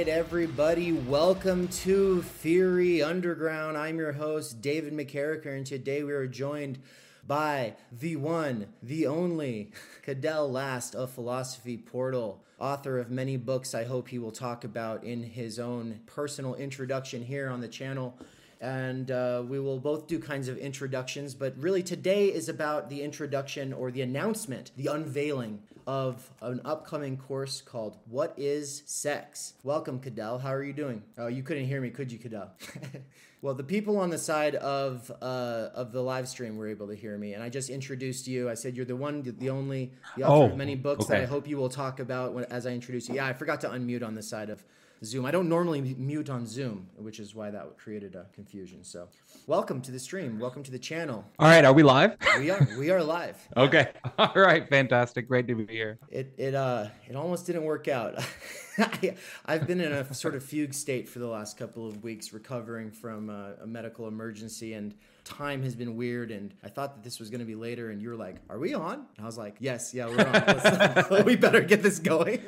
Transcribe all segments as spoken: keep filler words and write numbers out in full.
right, everybody, welcome to Theory Underground. I'm your host, David McCarricker, and today we are joined by the one, the only, Cadell Last of Philosophy Portal, author of many books I hope he will talk about in his own personal introduction here on the channel. And uh, we will both do kinds of introductions, but really today is about the introduction or the announcement, the unveiling of an upcoming course called What Is Sex? Welcome, Cadell. How are you doing? Oh, you couldn't hear me, could you, Cadell? Well, the people on the side of uh, of the live stream were able to hear me, and I just introduced you. I said you're the one, the only, the author oh, of many books okay. that I hope you will talk about when, as I introduce you. Yeah, I forgot to unmute on the side of Zoom. I don't normally mute on Zoom, which is why that created a confusion. So welcome to the stream. Welcome to the channel. All right. Are we live? We are. We are live. Okay. All right. Fantastic. Great to be here. It, it, uh, it almost didn't work out. I, I've been in a sort of fugue state for the last couple of weeks, recovering from a, a medical emergency, and time has been weird, and I thought that this was going to be later, and you were like, are we on? And I was like, yes, yeah, we're on. Let's, we better get this going.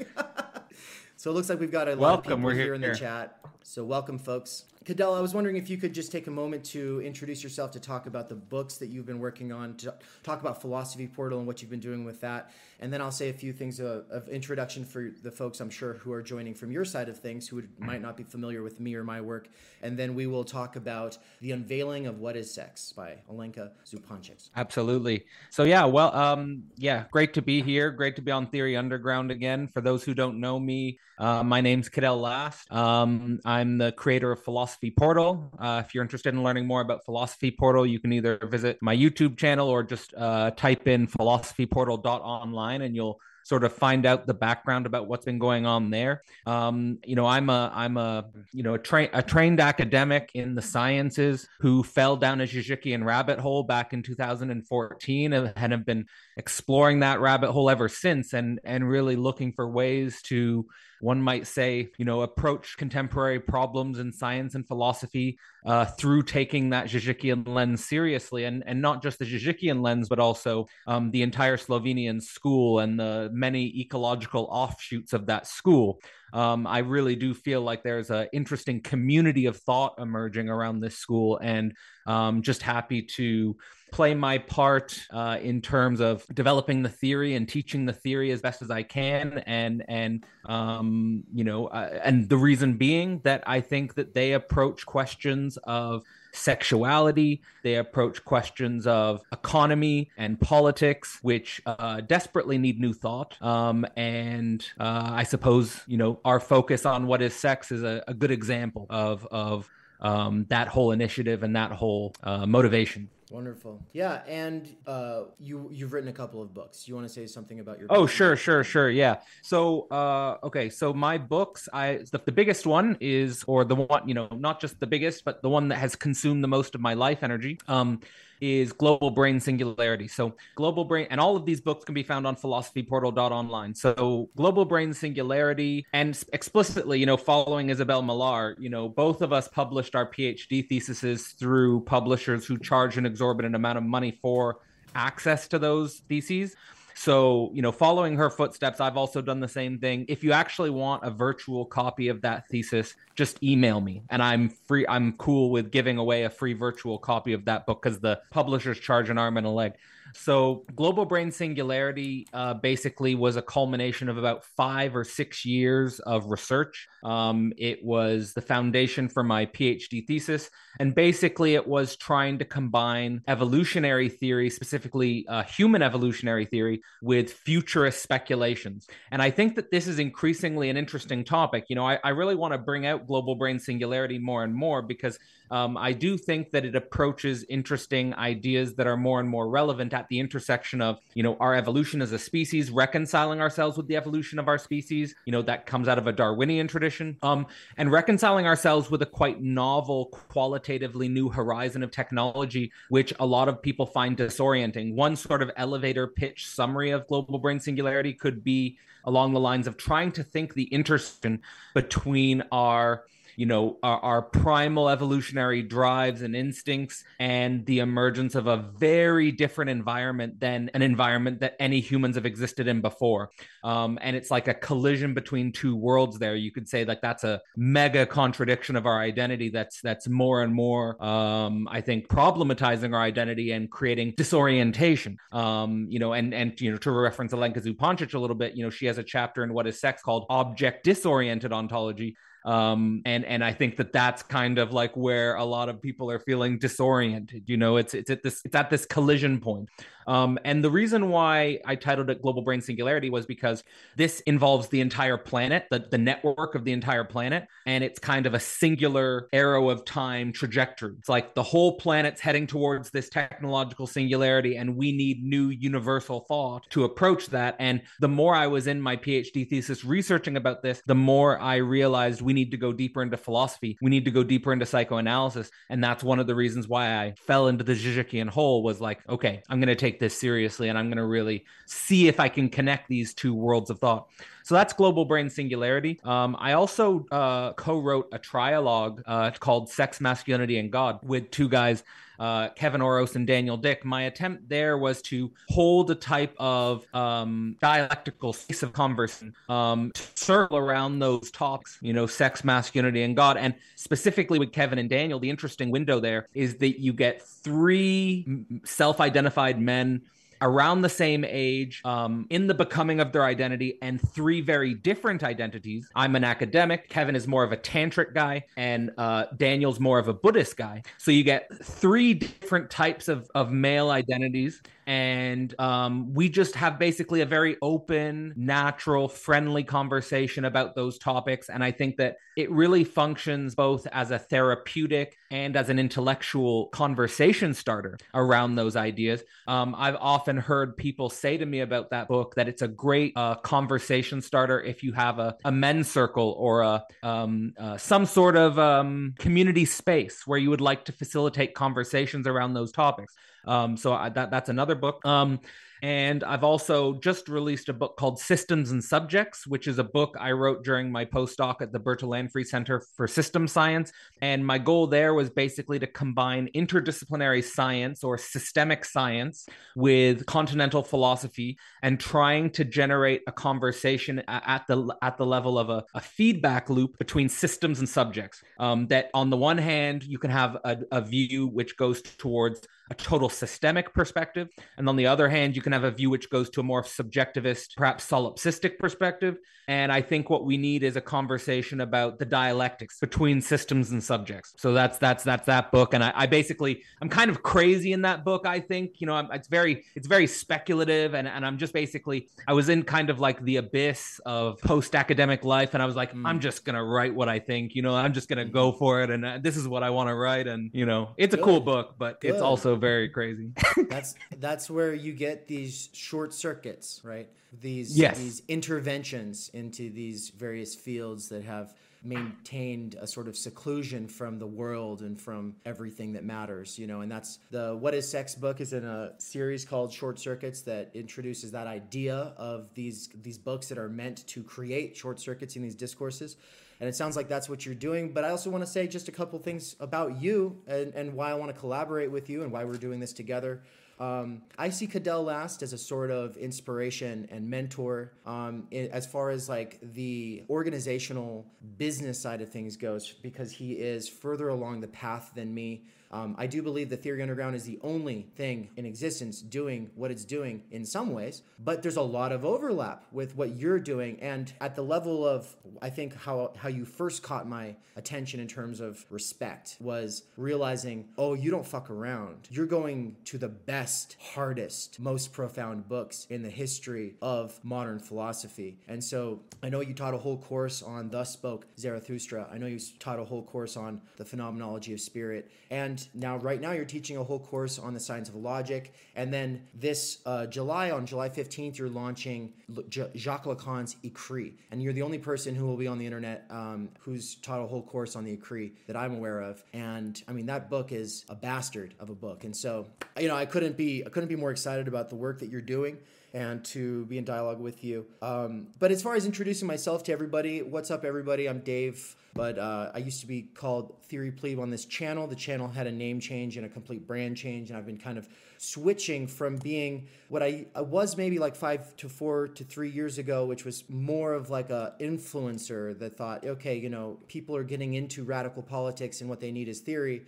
So it looks like we've got a lot of people here, here in the here. chat. So welcome, folks. Cadell, I was wondering if you could just take a moment to introduce yourself, to talk about the books that you've been working on, to talk about Philosophy Portal and what you've been doing with that. And then I'll say a few things of, of introduction for the folks, I'm sure, who are joining from your side of things, who would, might not be familiar with me or my work. And then we will talk about The Unveiling of What Is Sex by Alenka Zupančič. Absolutely. So yeah, well, um, yeah, great to be here. Great to be on Theory Underground again. For those who don't know me, uh, my name's Cadell Last. Um, I'm the creator of Philosophy Philosophy Portal. Uh, if you're interested in learning more about Philosophy Portal, you can either visit my YouTube channel or just uh, type in philosophy portal dot online and you'll sort of find out the background about what's been going on there. Um, you know, I'm a, I'm a, you know, a, tra a trained academic in the sciences who fell down a Žižekian rabbit hole back in two thousand fourteen and have been exploring that rabbit hole ever since, and, and really looking for ways to, one might say, you know, approach contemporary problems in science and philosophy uh, through taking that Žižekian lens seriously, and, and not just the Žižekian lens, but also um, the entire Slovenian school and the many ecological offshoots of that school. Um, I really do feel like there's an interesting community of thought emerging around this school, and um, just happy to play my part uh, in terms of developing the theory and teaching the theory as best as I can. And, and um, you know, uh, and the reason being that I think that they approach questions of sexuality, they approach questions of economy and politics, which uh, desperately need new thought. Um, and uh, I suppose, you know, our focus on What Is Sex is a, a good example of, of um, that whole initiative and that whole uh, motivation. Wonderful. Yeah, and uh, you, you've written a couple of books. You want to say something about your books? Oh, sure, sure, sure, yeah. So, uh, okay, so my books, I the, the biggest one is, or the one, you know, not just the biggest, but the one that has consumed the most of my life energy, um, is Global Brain Singularity. So Global Brain, and all of these books can be found on philosophy portal dot online. So Global Brain Singularity, and explicitly, you know, following Isabel Millar, you know, both of us published our PhD theses through publishers who charge an exorbitant amount of money for access to those theses. So, you know, following her footsteps, I've also done the same thing. If you actually want a virtual copy of that thesis, just email me, and I'm free. I'm cool with giving away a free virtual copy of that book because the publishers charge an arm and a leg. So Global Brain Singularity uh, basically was a culmination of about five or six years of research. Um, it was the foundation for my PhD thesis. And basically it was trying to combine evolutionary theory, specifically uh, human evolutionary theory, with futurist speculations. And I think that this is increasingly an interesting topic. You know, I, I really want to bring out Global Brain Singularity more and more because um, I do think that it approaches interesting ideas that are more and more relevant at the intersection of, you know, our evolution as a species, reconciling ourselves with the evolution of our species, you know, that comes out of a Darwinian tradition, um, and reconciling ourselves with a quite novel, qualitatively new horizon of technology, which a lot of people find disorienting. One sort of elevator pitch summary of Global Brain Singularity could be along the lines of trying to think the intersection between our you know, our, our primal evolutionary drives and instincts, and the emergence of a very different environment than an environment that any humans have existed in before. Um, and it's like a collision between two worlds there. You could say like that's a mega contradiction of our identity that's that's more and more, um, I think, problematizing our identity and creating disorientation. Um, you know, and, and, you know, to reference Alenka Zupančič a little bit, you know, she has a chapter in What Is Sex called Object Disoriented Ontology. Um, and, and I think that that's kind of like where a lot of people are feeling disoriented, you know, it's, it's at this, it's at this collision point. Um, and the reason why I titled it Global Brain Singularity was because this involves the entire planet, the, the network of the entire planet. And it's kind of a singular arrow of time trajectory. It's like the whole planet's heading towards this technological singularity, and we need new universal thought to approach that. And the more I was in my PhD thesis researching about this, the more I realized we We need to go deeper into philosophy. We need to go deeper into psychoanalysis. And that's one of the reasons why I fell into the Žižekian hole, was like, okay, I'm going to take this seriously, and I'm going to really see if I can connect these two worlds of thought. So that's Global Brain Singularity. Um, I also uh, co-wrote a trialogue uh, called Sex, Masculinity, and God with two guys, Uh, Kevin Oros and Daniel Dick. My attempt there was to hold a type of um, dialectical space of conversation, um, to circle around those topics, you know, sex, masculinity, and God. And specifically with Kevin and Daniel, the interesting window there is that you get three self-identified men around the same age, um, in the becoming of their identity, and three very different identities. I'm an academic, Kevin is more of a tantric guy, and uh, Daniel's more of a Buddhist guy. So you get three different types of, of male identities. And um, we just have basically a very open, natural, friendly conversation about those topics. And I think that it really functions both as a therapeutic and as an intellectual conversation starter around those ideas. Um, I've often heard people say to me about that book that it's a great uh, conversation starter if you have a, a men's circle or a um, uh, some sort of um, community space where you would like to facilitate conversations around those topics. Um, so I, that, that's another book. Um, and I've also just released a book called Systems and Subjects, which is a book I wrote during my postdoc at the Berta Lanfrey Center for System Science. And my goal there was basically to combine interdisciplinary science or systemic science with continental philosophy, and trying to generate a conversation at the, at the level of a, a feedback loop between systems and subjects. Um, that on the one hand, you can have a, a view which goes towards a total systemic perspective. And on the other hand, you can have a view which goes to a more subjectivist, perhaps solipsistic perspective. And I think what we need is a conversation about the dialectics between systems and subjects. So that's that's that's that book. And I, I basically, I'm kind of crazy in that book, I think. You know, I'm, it's very it's very speculative. And, and I'm just basically, I was in kind of like the abyss of post-academic life. And I was like, mm. I'm just going to write what I think, you know, I'm just going to go for it. And uh, this is what I want to write. And, you know, it's Good. a cool book, but Good. it's also very crazy. That's that's where you get these short circuits, right? These yes. these interventions into these various fields that have maintained a sort of seclusion from the world and from everything that matters, you know. And that's the What Is Sex book is in a series called Short Circuits that introduces that idea of these these books that are meant to create short circuits in these discourses. And it sounds like that's what you're doing. But I also want to say just a couple things about you and, and why I want to collaborate with you and why we're doing this together. Um, I see Cadell Last as a sort of inspiration and mentor, um, in, as far as like the organizational business side of things goes, because he is further along the path than me. Um, I do believe that Theory Underground is the only thing in existence doing what it's doing in some ways, but there's a lot of overlap with what you're doing. And at the level of, I think how, how you first caught my attention in terms of respect was realizing, oh, you don't fuck around. You're going to the best, hardest, most profound books in the history of modern philosophy. And so I know you taught a whole course on Thus Spoke Zarathustra. I know you taught a whole course on the phenomenology of spirit. And now, right now, you're teaching a whole course on the science of logic. And then this uh, July, on July fifteenth, you're launching L- J- Jacques Lacan's Écrits. And you're the only person who will be on the internet um, who's taught a whole course on the Écrits that I'm aware of. And I mean, that book is a bastard of a book. And so, you know, I couldn't be I couldn't be more excited about the work that you're doing. and to be in dialogue with you. Um, but as far as introducing myself to everybody, what's up, everybody? I'm Dave, but uh, I used to be called Theory Plebe on this channel. The channel had a name change and a complete brand change, and I've been kind of switching from being what I, I was maybe like five to four to three years ago, which was more of like a influencer that thought, okay, you know, people are getting into radical politics and what they need is theory,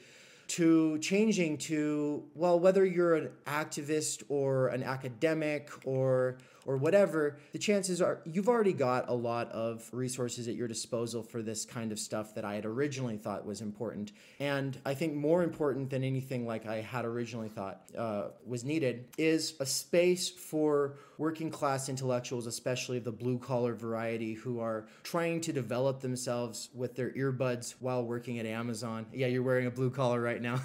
to changing to, well, whether you're an activist or an academic or or whatever, the chances are you've already got a lot of resources at your disposal for this kind of stuff that I had originally thought was important. And I think more important than anything like I had originally thought uh, was needed is a space for working class intellectuals, especially the blue collar variety, who are trying to develop themselves with their earbuds while working at Amazon. Yeah, you're wearing a blue collar right now.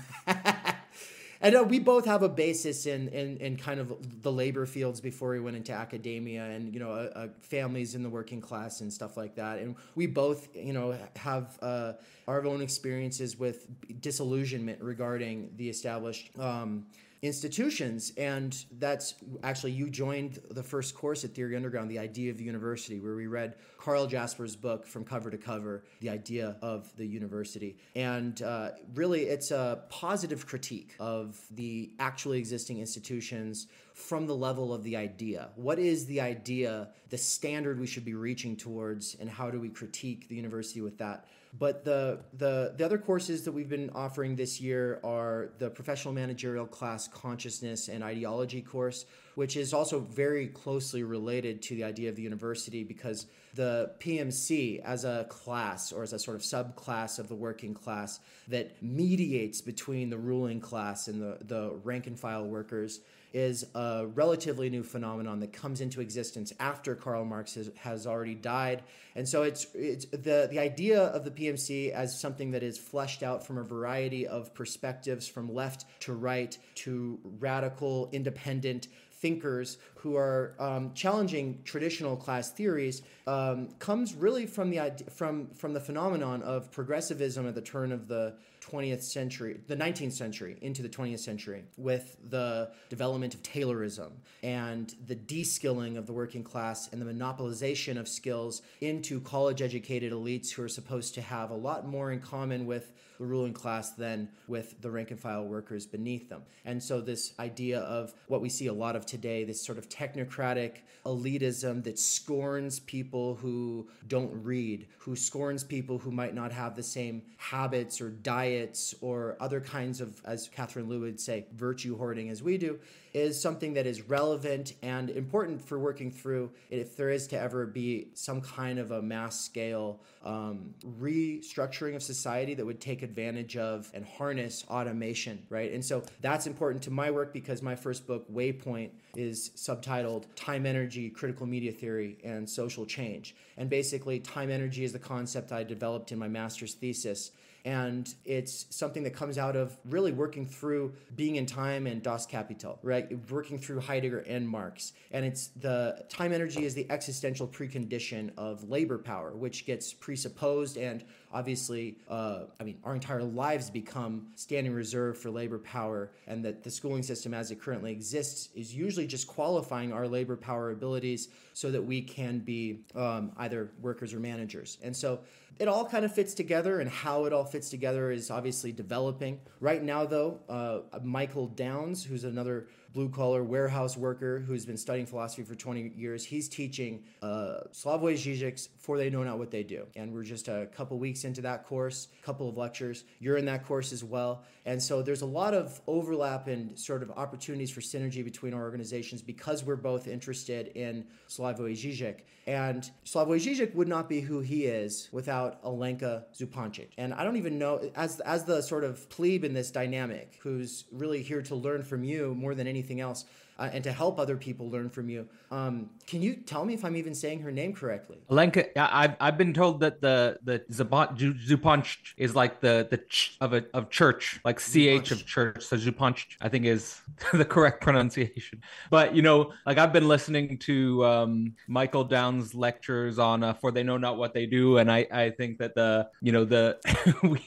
And uh, we both have a basis in, in in kind of the labor fields before we went into academia, and, you know, uh, uh, families in the working class and stuff like that. And we both, you know, have uh, our own experiences with disillusionment regarding the established um, institutions. And that's actually, you joined the first course at Theory Underground, The Idea of the University, where we read Karl Jasper's book from cover to cover, The Idea of the University. And uh, really, it's a positive critique of the actually existing institutions from the level of the idea. What is the idea, the standard we should be reaching towards, and how do we critique the university with that? But the, the the other courses that we've been offering this year are the Professional Managerial Class Consciousness and Ideology course, which is also very closely related to The Idea of the University, because the P M C as a class, or as a sort of subclass of the working class that mediates between the ruling class and the, the rank and file workers, is a relatively new phenomenon that comes into existence after Karl Marx has, has already died. And so it's it's the, the idea of the P M C as something that is fleshed out from a variety of perspectives, from left to right to radical, independent thinkers who are um, challenging traditional class theories, um, comes really from the idea, from from the phenomenon of progressivism at the turn of the twentieth century, the nineteenth century into the twentieth century, with the development of Taylorism and the de-skilling of the working class and the monopolization of skills into college-educated elites who are supposed to have a lot more in common with the ruling class than with the rank-and-file workers beneath them. And so this idea of what we see a lot of today, this sort of technocratic elitism that scorns people who don't read, who scorns people who might not have the same habits or diets or other kinds of, as Catherine Liu would say, virtue hoarding as we do, is something that is relevant and important for working through if there is to ever be some kind of a mass scale um, restructuring of society that would take advantage of and harness automation, right? And so that's important to my work, because my first book, Waypoint, is subtitled Time, Energy, Critical Media Theory, and Social Change. And basically, time energy is the concept I developed in my master's thesis. And it's something that comes out of really working through Being in Time and Das Kapital, right? Working through Heidegger and Marx. And it's the time energy is the existential precondition of labor power, which gets presupposed, and obviously, uh, I mean, our entire lives become standing reserve for labor power, and that the schooling system as it currently exists is usually just qualifying our labor power abilities so that we can be um, either workers or managers. And so it all kind of fits together, and how it all fits together is obviously developing. Right now, though, uh, Michael Downs, who's another blue-collar warehouse worker who's been studying philosophy for twenty years, he's teaching uh, Slavoj Žižek's For They Know Not What They Do. And we're just a couple weeks into that course, a couple of lectures. You're in that course as well. And so there's a lot of overlap and sort of opportunities for synergy between our organizations, because we're both interested in Slavoj Žižek. And Slavoj Žižek would not be who he is without Alenka Zupančič. And I don't even know, as, as the sort of plebe in this dynamic, who's really here to learn from you more than anything anything else, uh, and to help other people learn from you. Um, can you tell me if I'm even saying her name correctly? Alenka, I've, I've been told that the, the Zupančič is like the, the ch of, a, of church, like C H of church. So Zupančič, I think, is the correct pronunciation. But, you know, like I've been listening to um, Michael Downs' lectures on uh, For They Know Not What They Do. And I, I think that the, you know, the... we,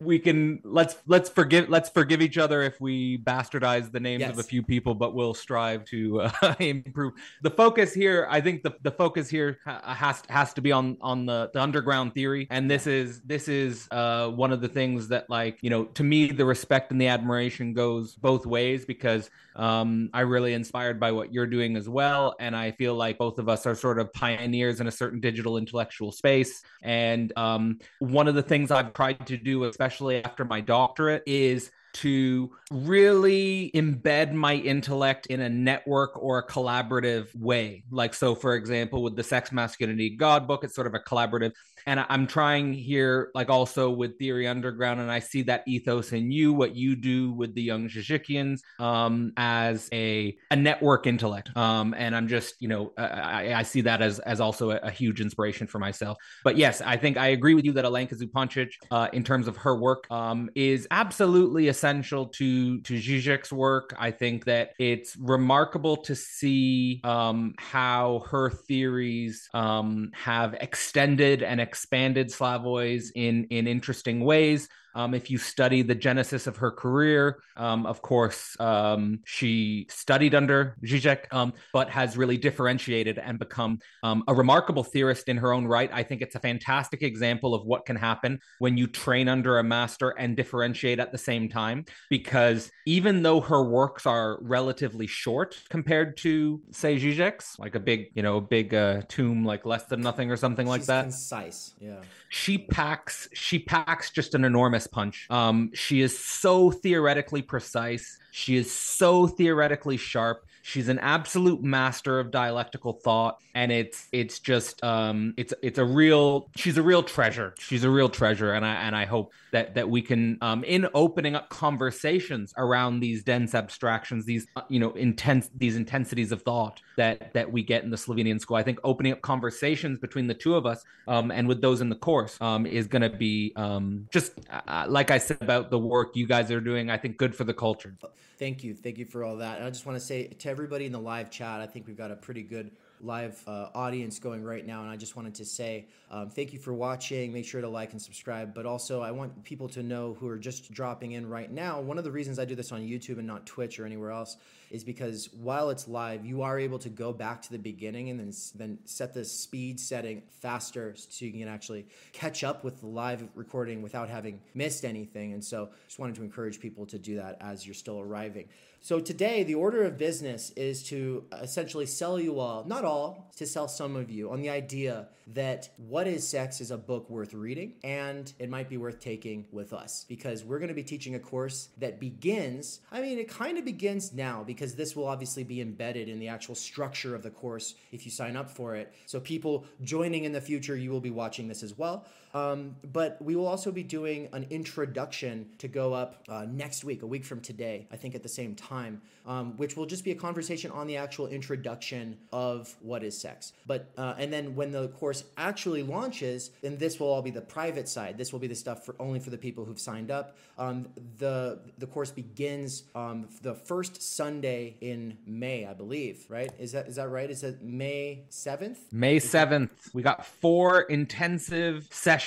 we can let's let's forgive let's forgive each other if we bastardize the names yes. of a few people, but we'll strive to uh, improve. The focus here, I think, the, the focus here has has to be on on the, the underground theory, and this is this is uh, one of the things that, like, you know, to me, the respect and the admiration goes both ways, because um, I'm really inspired by what you're doing as well, and I feel like both of us are sort of pioneers in a certain digital intellectual space. And um, one of the things I've tried to do, especially after my doctorate, is to really embed my intellect in a network or a collaborative way. Like, so for example, with the Sex, Masculinity, God book, it's sort of a collaborative. And I'm trying here, like, also with Theory Underground, and I see that ethos in you, what you do with the young Žižekians, um, as a, a network intellect. Um, and I'm just, you know, I, I see that as as also a, a huge inspiration for myself. But yes, I think I agree with you that Alenka Zupančič, uh, in terms of her work, um, is absolutely essential to, to Žižek's work. I think that it's remarkable to see um, how her theories um, have extended and expanded Slavoj's in, in interesting ways. Um, if you study the genesis of her career, um, of course, um, she studied under Žižek, um, but has really differentiated and become um, a remarkable theorist in her own right. I think it's a fantastic example of what can happen when you train under a master and differentiate at the same time, because even though her works are relatively short compared to, say, Žižek's, like a big, you know, big uh, tome, like Less Than Nothing or something like She's that. Concise, yeah. She packs, she packs just an enormous punch. Um, she is so theoretically precise. She is so theoretically sharp. She's an absolute master of dialectical thought, and it's it's just um, it's it's a real she's a real treasure. She's a real treasure, and I and I hope that that we can um, in opening up conversations around these dense abstractions, these you know intense these intensities of thought that that we get in the Slovenian school. I think opening up conversations between the two of us um, and with those in the course um, is going to be um, just uh, like I said about the work you guys are doing. I think good for the culture. Thank you, thank you for all that. And I just want to say to everybody in the live chat, I think we've got a pretty good live uh, audience going right now, and I just wanted to say um, thank you for watching. Make sure to like and subscribe, but also I want people to know who are just dropping in right now, one of the reasons I do this on YouTube and not Twitch or anywhere else is because while it's live, you are able to go back to the beginning and then, then set the speed setting faster so you can actually catch up with the live recording without having missed anything. And so just wanted to encourage people to do that as you're still arriving. So today, the order of business is to essentially sell you all, not all, to sell some of you on the idea that What Is Sex is a book worth reading, and it might be worth taking with us, because we're going to be teaching a course that begins, I mean, it kind of begins now, because this will obviously be embedded in the actual structure of the course if you sign up for it. So people joining in the future, you will be watching this as well. Um, but we will also be doing an introduction to go up uh, next week, a week from today, I think at the same time, um, which will just be a conversation on the actual introduction of What Is Sex. But uh, and then when the course actually launches, then this will all be the private side. This will be the stuff for only for the people who've signed up. Um, the the course begins um, the first Sunday in May, I believe. Right? Is that is that right? Is that May seventh? May seventh. We got four intensive sessions.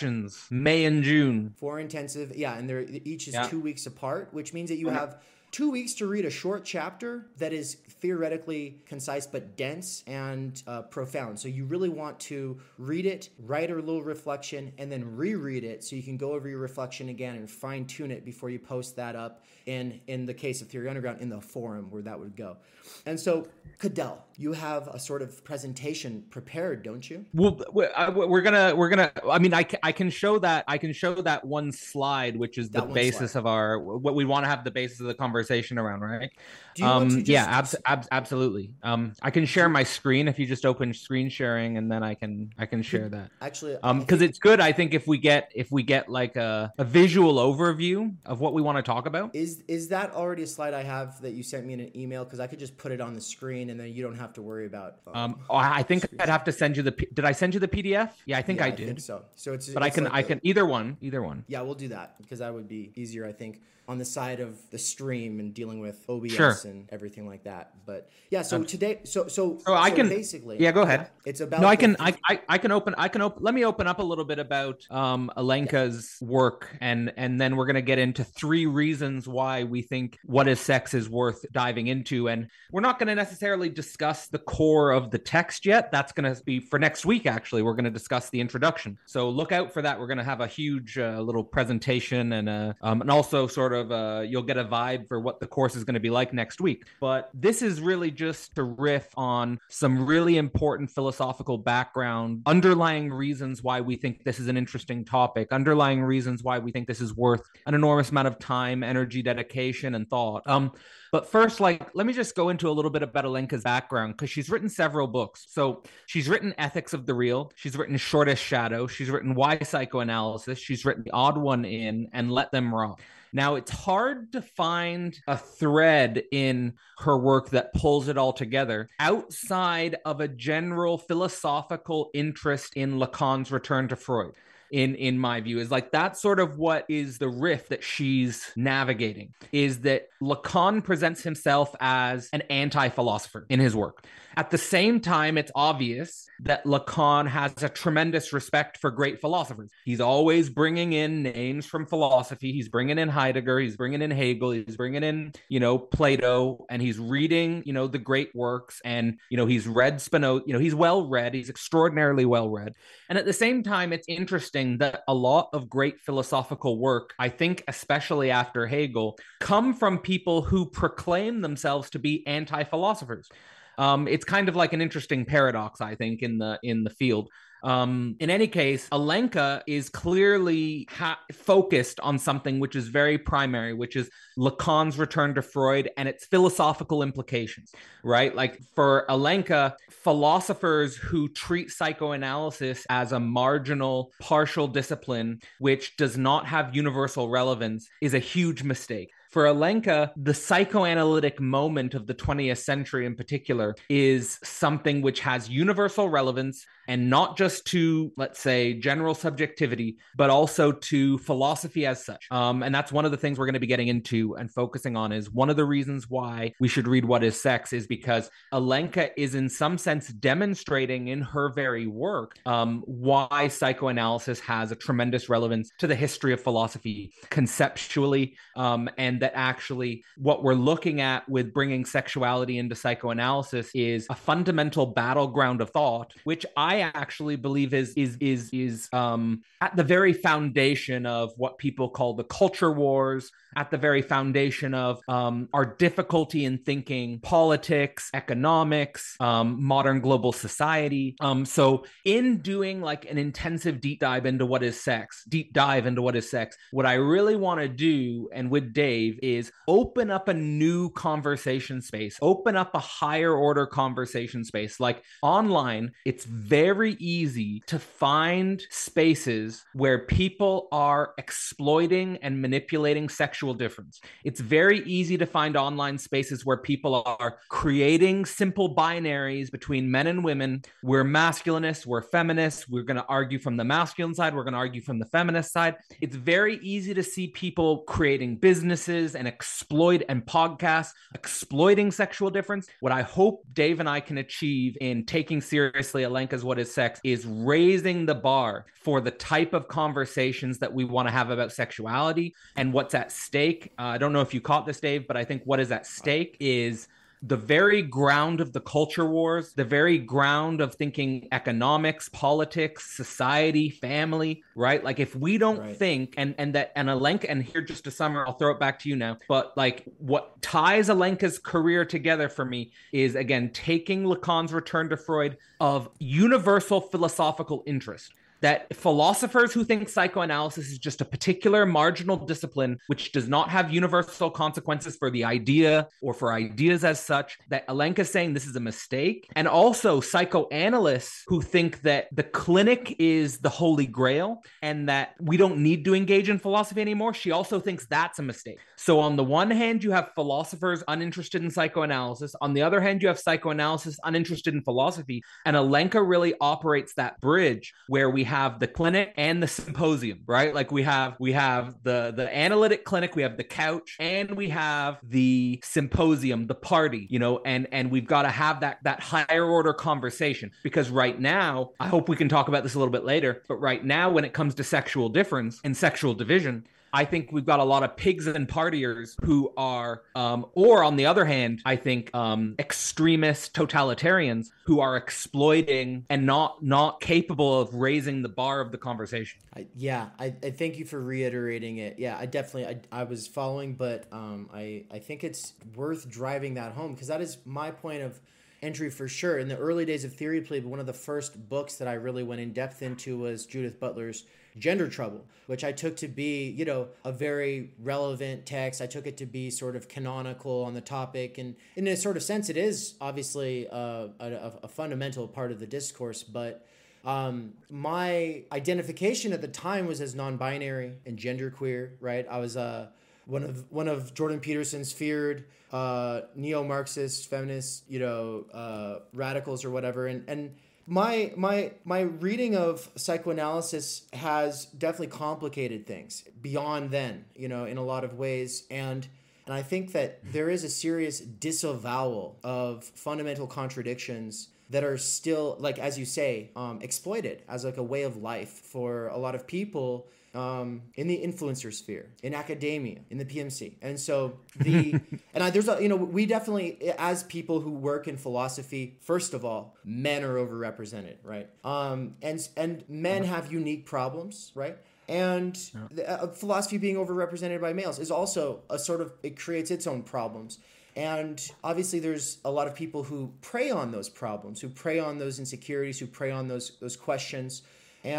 May and June. Four intensive, yeah, and they're each is yeah. two weeks apart, which means that you have two weeks to read a short chapter that is theoretically concise but dense and uh, profound. So you really want to read it, write a little reflection, and then reread it so you can go over your reflection again and fine-tune it before you post that up in, in the case of Theory Underground, in the forum where that would go. And so, Cadell, you have a sort of presentation prepared, don't you? Well, we're gonna, we're gonna. I mean, I, I can show that. I can show that one slide, which is the basis of our what we want to have the basis of the conversation. Conversation around, right? Do you um, want to just... Yeah, abs ab absolutely. Um, I can share my screen if you just open screen sharing, and then I can I can share that. Actually, um, because think... it's good. I think if we get if we get like a, a visual overview of what we want to talk about. Is is that already a slide I have that you sent me in an email? Because I could just put it on the screen, and then you don't have to worry about. Um, oh, I think I'd have to send you the. P did I send you the P D F? Yeah, I think yeah, I did. I think so. So it's. But it's I can. Like I a, can. Either one. Either one. Yeah, we'll do that because that would be easier, I think, on the side of the stream and dealing with O B S sure. and everything like that. But yeah, so um, today, so so, so I so can basically. Yeah, go ahead. It's about. No, I can. I I can open. I can open. Let me open up a little bit about um, Alenka's yeah. work, and and then we're gonna get into three reasons why we think What Is Sex is worth diving into, and we're not going to necessarily discuss the core of the text yet. That's going to be for next week. Actually, we're going to discuss the introduction. So look out for that. We're going to have a huge uh, little presentation and uh, um, and also sort of uh, you'll get a vibe for what the course is going to be like next week. But this is really just to riff on some really important philosophical background, underlying reasons why we think this is an interesting topic, underlying reasons why we think this is worth an enormous amount of time, energy, dedication, and thought. Um, but first, like, let me just go into a little bit about Alenka's background, because she's written several books. So she's written Ethics of the Real. She's written Shortest Shadow. She's written Why Psychoanalysis. She's written The Odd One In and Let Them Rock. Now, it's hard to find a thread in her work that pulls it all together outside of a general philosophical interest in Lacan's return to Freud. In, in my view, is like that's sort of what is the rift that she's navigating, is that Lacan presents himself as an anti-philosopher in his work. At the same time, it's obvious that Lacan has a tremendous respect for great philosophers. He's always bringing in names from philosophy. He's bringing in Heidegger. He's bringing in Hegel. He's bringing in, you know, Plato, and he's reading, you know, the great works. And, you know, he's read Spinoza, you know, he's well-read. He's extraordinarily well-read. And at the same time, it's interesting that a lot of great philosophical work, I think, especially after Hegel, come from people who proclaim themselves to be anti-philosophers. Um, it's kind of like an interesting paradox, I think, in the in the field. Um, in any case, Alenka is clearly ha focused on something which is very primary, which is Lacan's return to Freud and its philosophical implications, right? Like for Alenka, philosophers who treat psychoanalysis as a marginal, partial discipline, which does not have universal relevance, is a huge mistake. For Alenka, the psychoanalytic moment of the twentieth century in particular is something which has universal relevance, and not just to, let's say, general subjectivity, but also to philosophy as such. Um, and that's one of the things we're going to be getting into and focusing on, is one of the reasons why we should read What Is Sex is because Alenka is in some sense demonstrating in her very work um, why psychoanalysis has a tremendous relevance to the history of philosophy conceptually, um, and that actually what we're looking at with bringing sexuality into psychoanalysis is a fundamental battleground of thought, which I actually believe is is is is um, at the very foundation of what people call the culture wars, at the very foundation of um, our difficulty in thinking politics, economics, um, modern global society. Um, so in doing like an intensive deep dive into what is sex, deep dive into what is sex, what I really want to do, and with Dave, is open up a new conversation space, open up a higher order conversation space. Like online, it's very easy to find spaces where people are exploiting and manipulating sexual difference. It's very easy to find online spaces where people are creating simple binaries between men and women. We're masculinists, we're feminists, we're going to argue from the masculine side, we're going to argue from the feminist side. It's very easy to see people creating businesses and exploit and podcasts, exploiting sexual difference. What I hope Dave and I can achieve in taking seriously Alenka's What Is Sex is raising the bar for the type of conversations that we want to have about sexuality and what's at stake. Stake. Uh, I don't know if you caught this, Dave, but I think what is at stake is the very ground of the culture wars, the very ground of thinking economics, politics, society, family, right? Like if we don't right. think, and and that, and Alenka, and here just to summarize, I'll throw it back to you now, but like what ties Alenka's career together for me is, again, taking Lacan's return to Freud of universal philosophical interest. that philosophers who think psychoanalysis is just a particular marginal discipline which does not have universal consequences for the idea or for ideas as such, that Alenka's saying this is a mistake. And also psychoanalysts who think that the clinic is the holy grail and that we don't need to engage in philosophy anymore, she also thinks that's a mistake. So on the one hand, you have philosophers uninterested in psychoanalysis. On the other hand, you have psychoanalysis uninterested in philosophy. And Alenka really operates that bridge where we have the clinic and the symposium, right? Like we have we have the, the analytic clinic, we have the couch, and we have the symposium, the party, you know, and, and we've got to have that, that higher order conversation. Because right now, I hope we can talk about this a little bit later, but right now when it comes to sexual difference and sexual division, I think we've got a lot of pigs and partiers who are, um, or on the other hand, I think um, extremist totalitarians who are exploiting and not not capable of raising the bar of the conversation. I, yeah, I, I thank you for reiterating it. Yeah, I definitely, I, I was following, but um, I, I think it's worth driving that home because that is my point of entry for sure. In the early days of Theory Play, one of the first books that I really went in depth into was Judith Butler's Gender Trouble, which I took to be, you know, a very relevant text. I took it to be sort of canonical on the topic. And in a sort of sense, it is obviously a, a, a fundamental part of the discourse. But um, my identification at the time was as non-binary and genderqueer, right? I was uh, one of one of Jordan Peterson's feared uh, neo-Marxist feminist, you know, uh, radicals or whatever. And, and My my my reading of psychoanalysis has definitely complicated things beyond then, you know, in a lot of ways. And and I think that there is a serious disavowal of fundamental contradictions that are still, like, as you say, um, exploited as like a way of life for a lot of people um, in the influencer sphere, in academia, in the P M C. And so the, and I, there's a, you know, we definitely, as people who work in philosophy, first of all, men are overrepresented, right? Um, and, and men have unique problems, right? And the, uh, philosophy being overrepresented by males is also a sort of, it creates its own problems. And obviously there's a lot of people who prey on those problems, who prey on those insecurities, who prey on those those questions.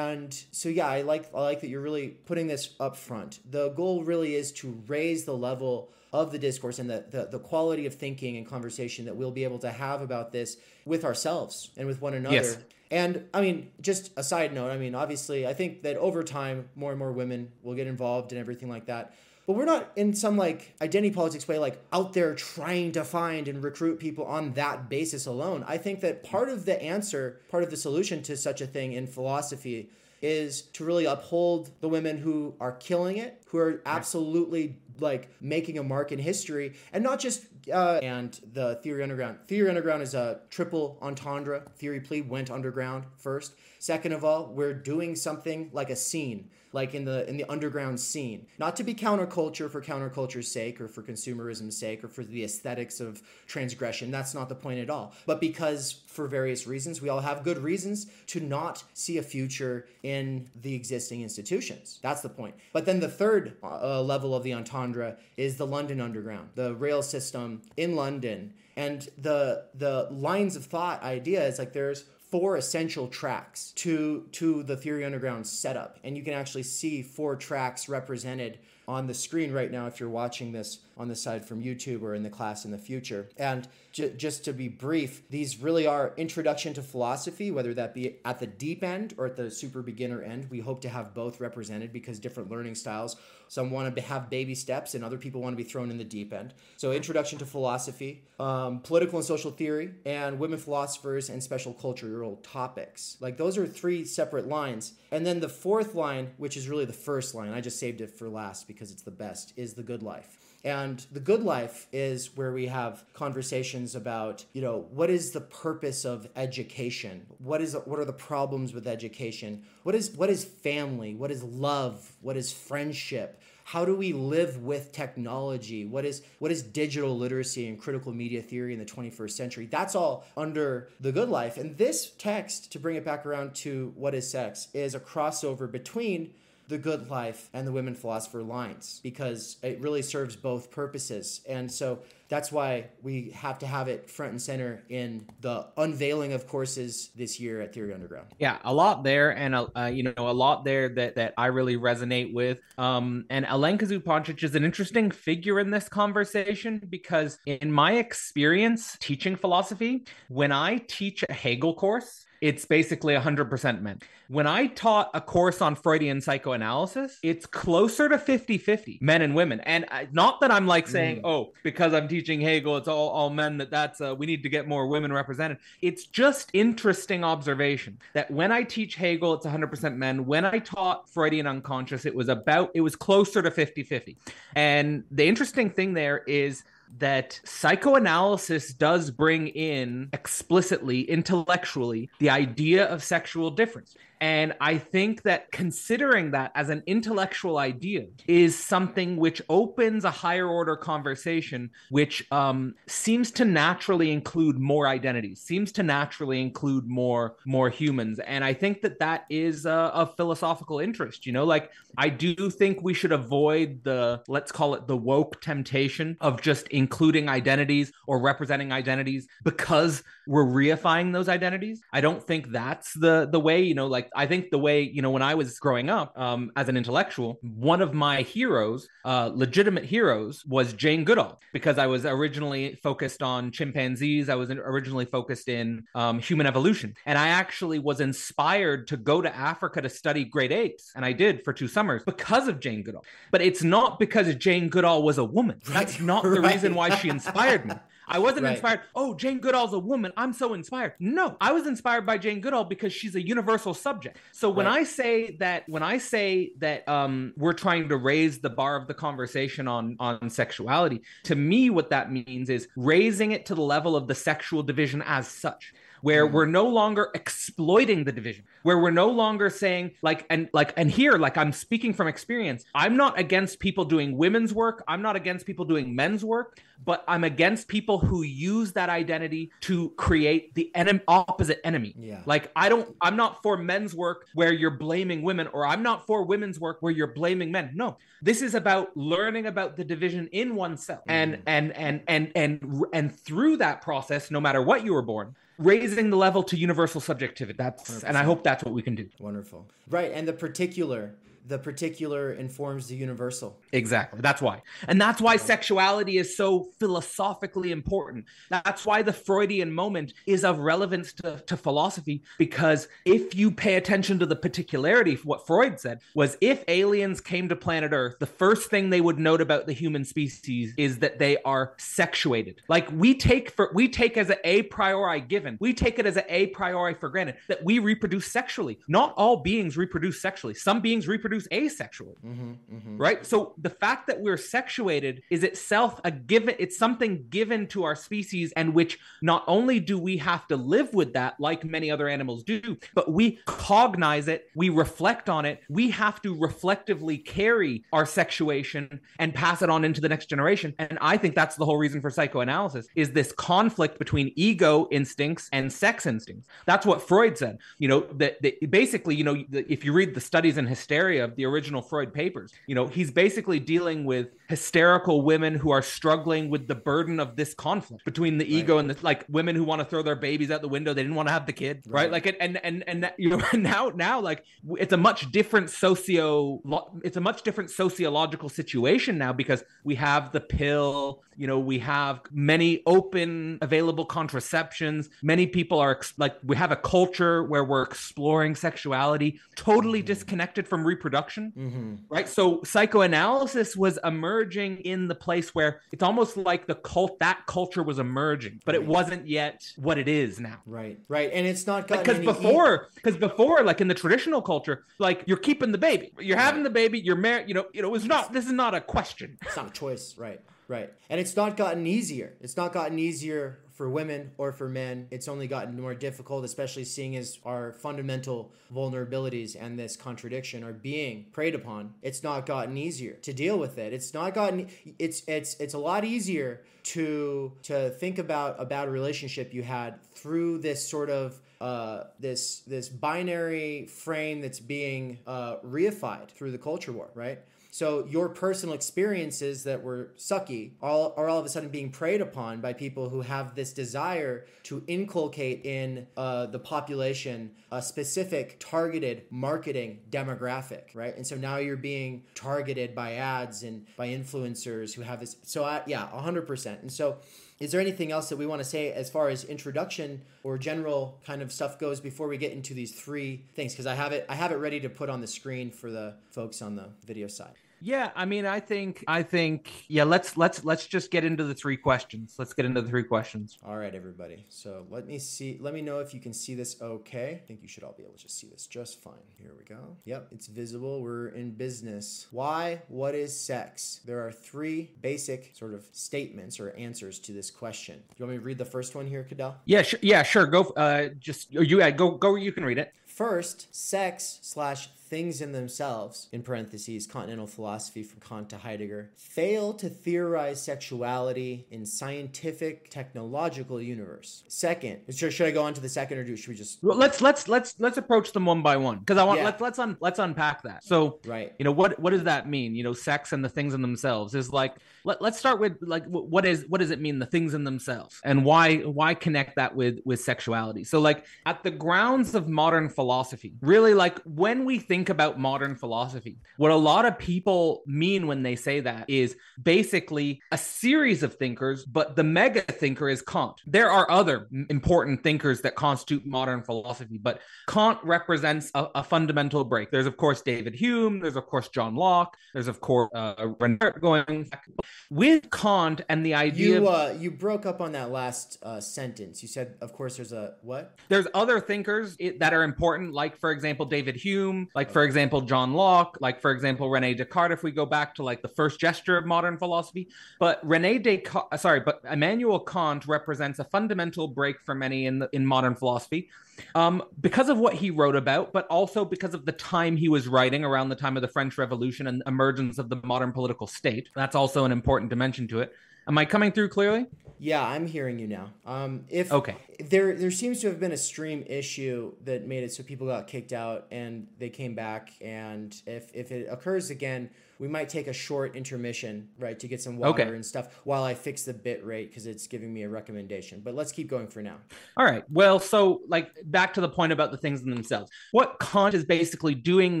And so, yeah, I like I like that you're really putting this up front. The goal really is to raise the level of the discourse and the, the, the quality of thinking and conversation that we'll be able to have about this with ourselves and with one another. Yes. And I mean, just a side note, I mean, obviously, I think that over time, more and more women will get involved and everything like that. But we're not in some like identity politics way, like out there trying to find and recruit people on that basis alone. I think that part of the answer, part of the solution to such a thing in philosophy is to really uphold the women who are killing it, who are absolutely like making a mark in history, and not just uh, and the Theory Underground. Theory Underground is a triple entendre. Theory Plea went underground first. Second of all, we're doing something like a scene, like in the in the underground scene, not to be counterculture for counterculture's sake or for consumerism's sake or for the aesthetics of transgression. That's not the point at all. But because for various reasons, we all have good reasons to not see a future in the existing institutions. That's the point. But then the third uh, level of the entendre is the London Underground, the rail system in London, and the the lines of thought idea is like there's four essential tracks to to the Theory Underground setup. And you can actually see four tracks represented on the screen right now if you're watching this on the side from YouTube or in the class in the future. And j- just to be brief, these really are introduction to philosophy, whether that be at the deep end or at the super beginner end. We hope to have both represented because different learning styles, some want to have baby steps and other people want to be thrown in the deep end. So introduction to philosophy, um, political and social theory, and women philosophers and special cultural topics. Like those are three separate lines. And then the fourth line, which is really the first line, I just saved it for last because it's the best, is the good life. And the good life is where we have conversations about, you know, what is the purpose of education? What is what are the problems with education? What is what is family? What is love? What is friendship? How do we live with technology? What is what is digital literacy and critical media theory in the twenty-first century? That's all under the good life. And this text, to bring it back around to What Is Sex, is a crossover between The Good Life and The Women Philosopher lines, because it really serves both purposes. And so that's why we have to have it front and center in the unveiling of courses this year at Theory Underground. Yeah, a lot there, and a, uh, you know, a lot there that that I really resonate with. Um, and Alenka Zupančič is an interesting figure in this conversation because, in my experience teaching philosophy, when I teach a Hegel course, it's basically one hundred percent men. When I taught a course on Freudian psychoanalysis, it's closer to fifty-fifty men and women. And I, not that I'm like saying, mm. oh, because I'm teaching Hegel, it's all, all men, that that's, uh, we need to get more women represented. It's just interesting observation that when I teach Hegel, it's one hundred percent men. When I taught Freudian unconscious, it was about, it was closer to fifty-fifty. And the interesting thing there is that psychoanalysis does bring in explicitly, intellectually, the idea of sexual difference. And I think that considering that as an intellectual idea is something which opens a higher order conversation, which um, seems to naturally include more identities, seems to naturally include more, more humans. And I think that that is a, a philosophical interest, you know, like I do think we should avoid the, let's call it the woke temptation of just including identities or representing identities because we're reifying those identities. I don't think that's the, the way, you know, like, I think the way, you know, when I was growing up um, as an intellectual, one of my heroes, uh, legitimate heroes, was Jane Goodall, because I was originally focused on chimpanzees. I was originally focused in um, human evolution. And I actually was inspired to go to Africa to study great apes. And I did for two summers because of Jane Goodall. But it's not because Jane Goodall was a woman. That's not right. The reason why she inspired me. I wasn't right. inspired. Oh, Jane Goodall's a woman. I'm so inspired. No, I was inspired by Jane Goodall because she's a universal subject. So when right. I say that, when I say that um, we're trying to raise the bar of the conversation on, on sexuality, to me, what that means is raising it to the level of the sexual division as such, where we're no longer exploiting the division, where we're no longer saying like, and like, and here, like I'm speaking from experience, I'm not against people doing women's work. I'm not against people doing men's work, but I'm against people who use that identity to create the en- opposite enemy. Yeah. Like I don't, I'm not for men's work where you're blaming women, or I'm not for women's work where you're blaming men. No, this is about learning about the division in oneself. Mm. And, and, and, and, and, and through that process, no matter what you were born, raising the level to universal subjectivity. That's, one hundred percent. And I hope that's what we can do. Wonderful. Right. And the particular, the particular informs the universal. Exactly. That's why. And that's why sexuality is so philosophically important. That's why the Freudian moment is of relevance to, to philosophy, because if you pay attention to the particularity, what Freud said was if aliens came to planet Earth, the first thing they would note about the human species is that they are sexuated. Like we take for, we take as a, a priori given, we take it as a, a priori for granted that we reproduce sexually. Not all beings reproduce sexually. Some beings reproduce asexually, mm-hmm, mm-hmm. right? So the fact that we're sexuated is itself a given, it's something given to our species, and which not only do we have to live with that like many other animals do, but we cognize it, we reflect on it, we have to reflectively carry our sexuation and pass it on into the next generation. And I think that's the whole reason for psychoanalysis, is this conflict between ego instincts and sex instincts. That's what Freud said, you know, that, that basically, you know, the, if you read the Studies in Hysteria of the original Freud papers, you know, he's basically dealing with hysterical women who are struggling with the burden of this conflict between the ego right. and the, like women who want to throw their babies out the window. They didn't want to have the kid, right? right? Like, and, and, and, you know, now, now like it's a much different socio, it's a much different sociological situation now, because we have the pill, you know, we have many open available contraceptions. Many people are ex- like, we have a culture where we're exploring sexuality, totally mm-hmm. disconnected from reproduction, mm-hmm. right? So psychoanalysis was emerging in the place where it's almost like the cult, that culture was emerging, but it wasn't yet what it is now. Right, right. And it's not gotten because like, before, because before, like in the traditional culture, like you're keeping the baby, you're having right. the baby, you're married, you know, you know, it's not, this is not a question. It's not a choice, right? Right. And it's not gotten easier. It's not gotten easier for women or for men. It's only gotten more difficult, especially seeing as our fundamental vulnerabilities and this contradiction are being preyed upon. It's not gotten easier to deal with it. It's not gotten, it's, it's, it's a lot easier to, to think about, about a relationship you had through this sort of uh, this this binary frame that's being uh, reified through the culture war, right? So your personal experiences that were sucky all, are all of a sudden being preyed upon by people who have this desire to inculcate in uh, the population a specific targeted marketing demographic, right? And so now you're being targeted by ads and by influencers who have this. So I, yeah, one hundred percent. And so is there anything else that we want to say as far as introduction or general kind of stuff goes before we get into these three things? Because I have it, I have it ready to put on the screen for the folks on the video side. Yeah, I mean, I think, I think, yeah, let's, let's, let's just get into the three questions. Let's get into the three questions. All right, everybody. So let me see, let me know if you can see this okay. I think you should all be able to see this just fine. Here we go. Yep, it's visible. We're in business. Why? What is sex? There are three basic sort of statements or answers to this question. Do you want me to read the first one here, Cadell? Yeah, sure. Yeah, sure. Go, uh, just, you, uh, go, go, you can read it. First, sex slash things in themselves, in parentheses, continental philosophy from Kant to Heidegger, fail to theorize sexuality in scientific technological universe. Second, should I go on to the second or do should we just well, let's let's let's let's approach them one by one because I want yeah. let's let's un, let's unpack that. So right, you know what what does that mean? You know, sex and the things in themselves is like let, let's start with like what is what does it mean the things in themselves and why why connect that with with sexuality? So like at the grounds of modern philosophy, really like when we think about modern philosophy, what a lot of people mean when they say that is basically a series of thinkers, but the mega thinker is Kant. There are other important thinkers that constitute modern philosophy, but Kant represents a, a fundamental break. There's, of course, David Hume. There's, of course, John Locke. There's, of course, uh, Renan going back. With Kant and the idea... You, uh, you broke up on that last uh, sentence. You said, of course, there's a what? There's other thinkers it, that are important, like, for example, David Hume, like, for example, John Locke, like, for example, Rene Descartes, if we go back to like the first gesture of modern philosophy. But Rene Descartes, sorry, but Immanuel Kant represents a fundamental break for many in, the, in modern philosophy um, because of what he wrote about, but also because of the time he was writing around the time of the French Revolution and the emergence of the modern political state. That's also an important dimension to it. Am I coming through clearly? Yeah, I'm hearing you now. Um, if okay. There there seems to have been a stream issue that made it so people got kicked out and they came back. And if, if it occurs again, we might take a short intermission, right, to get some water okay. and stuff while I fix the bit rate because it's giving me a recommendation. But let's keep going for now. All right. Well, so like back to the point about the things in themselves. What Kant is basically doing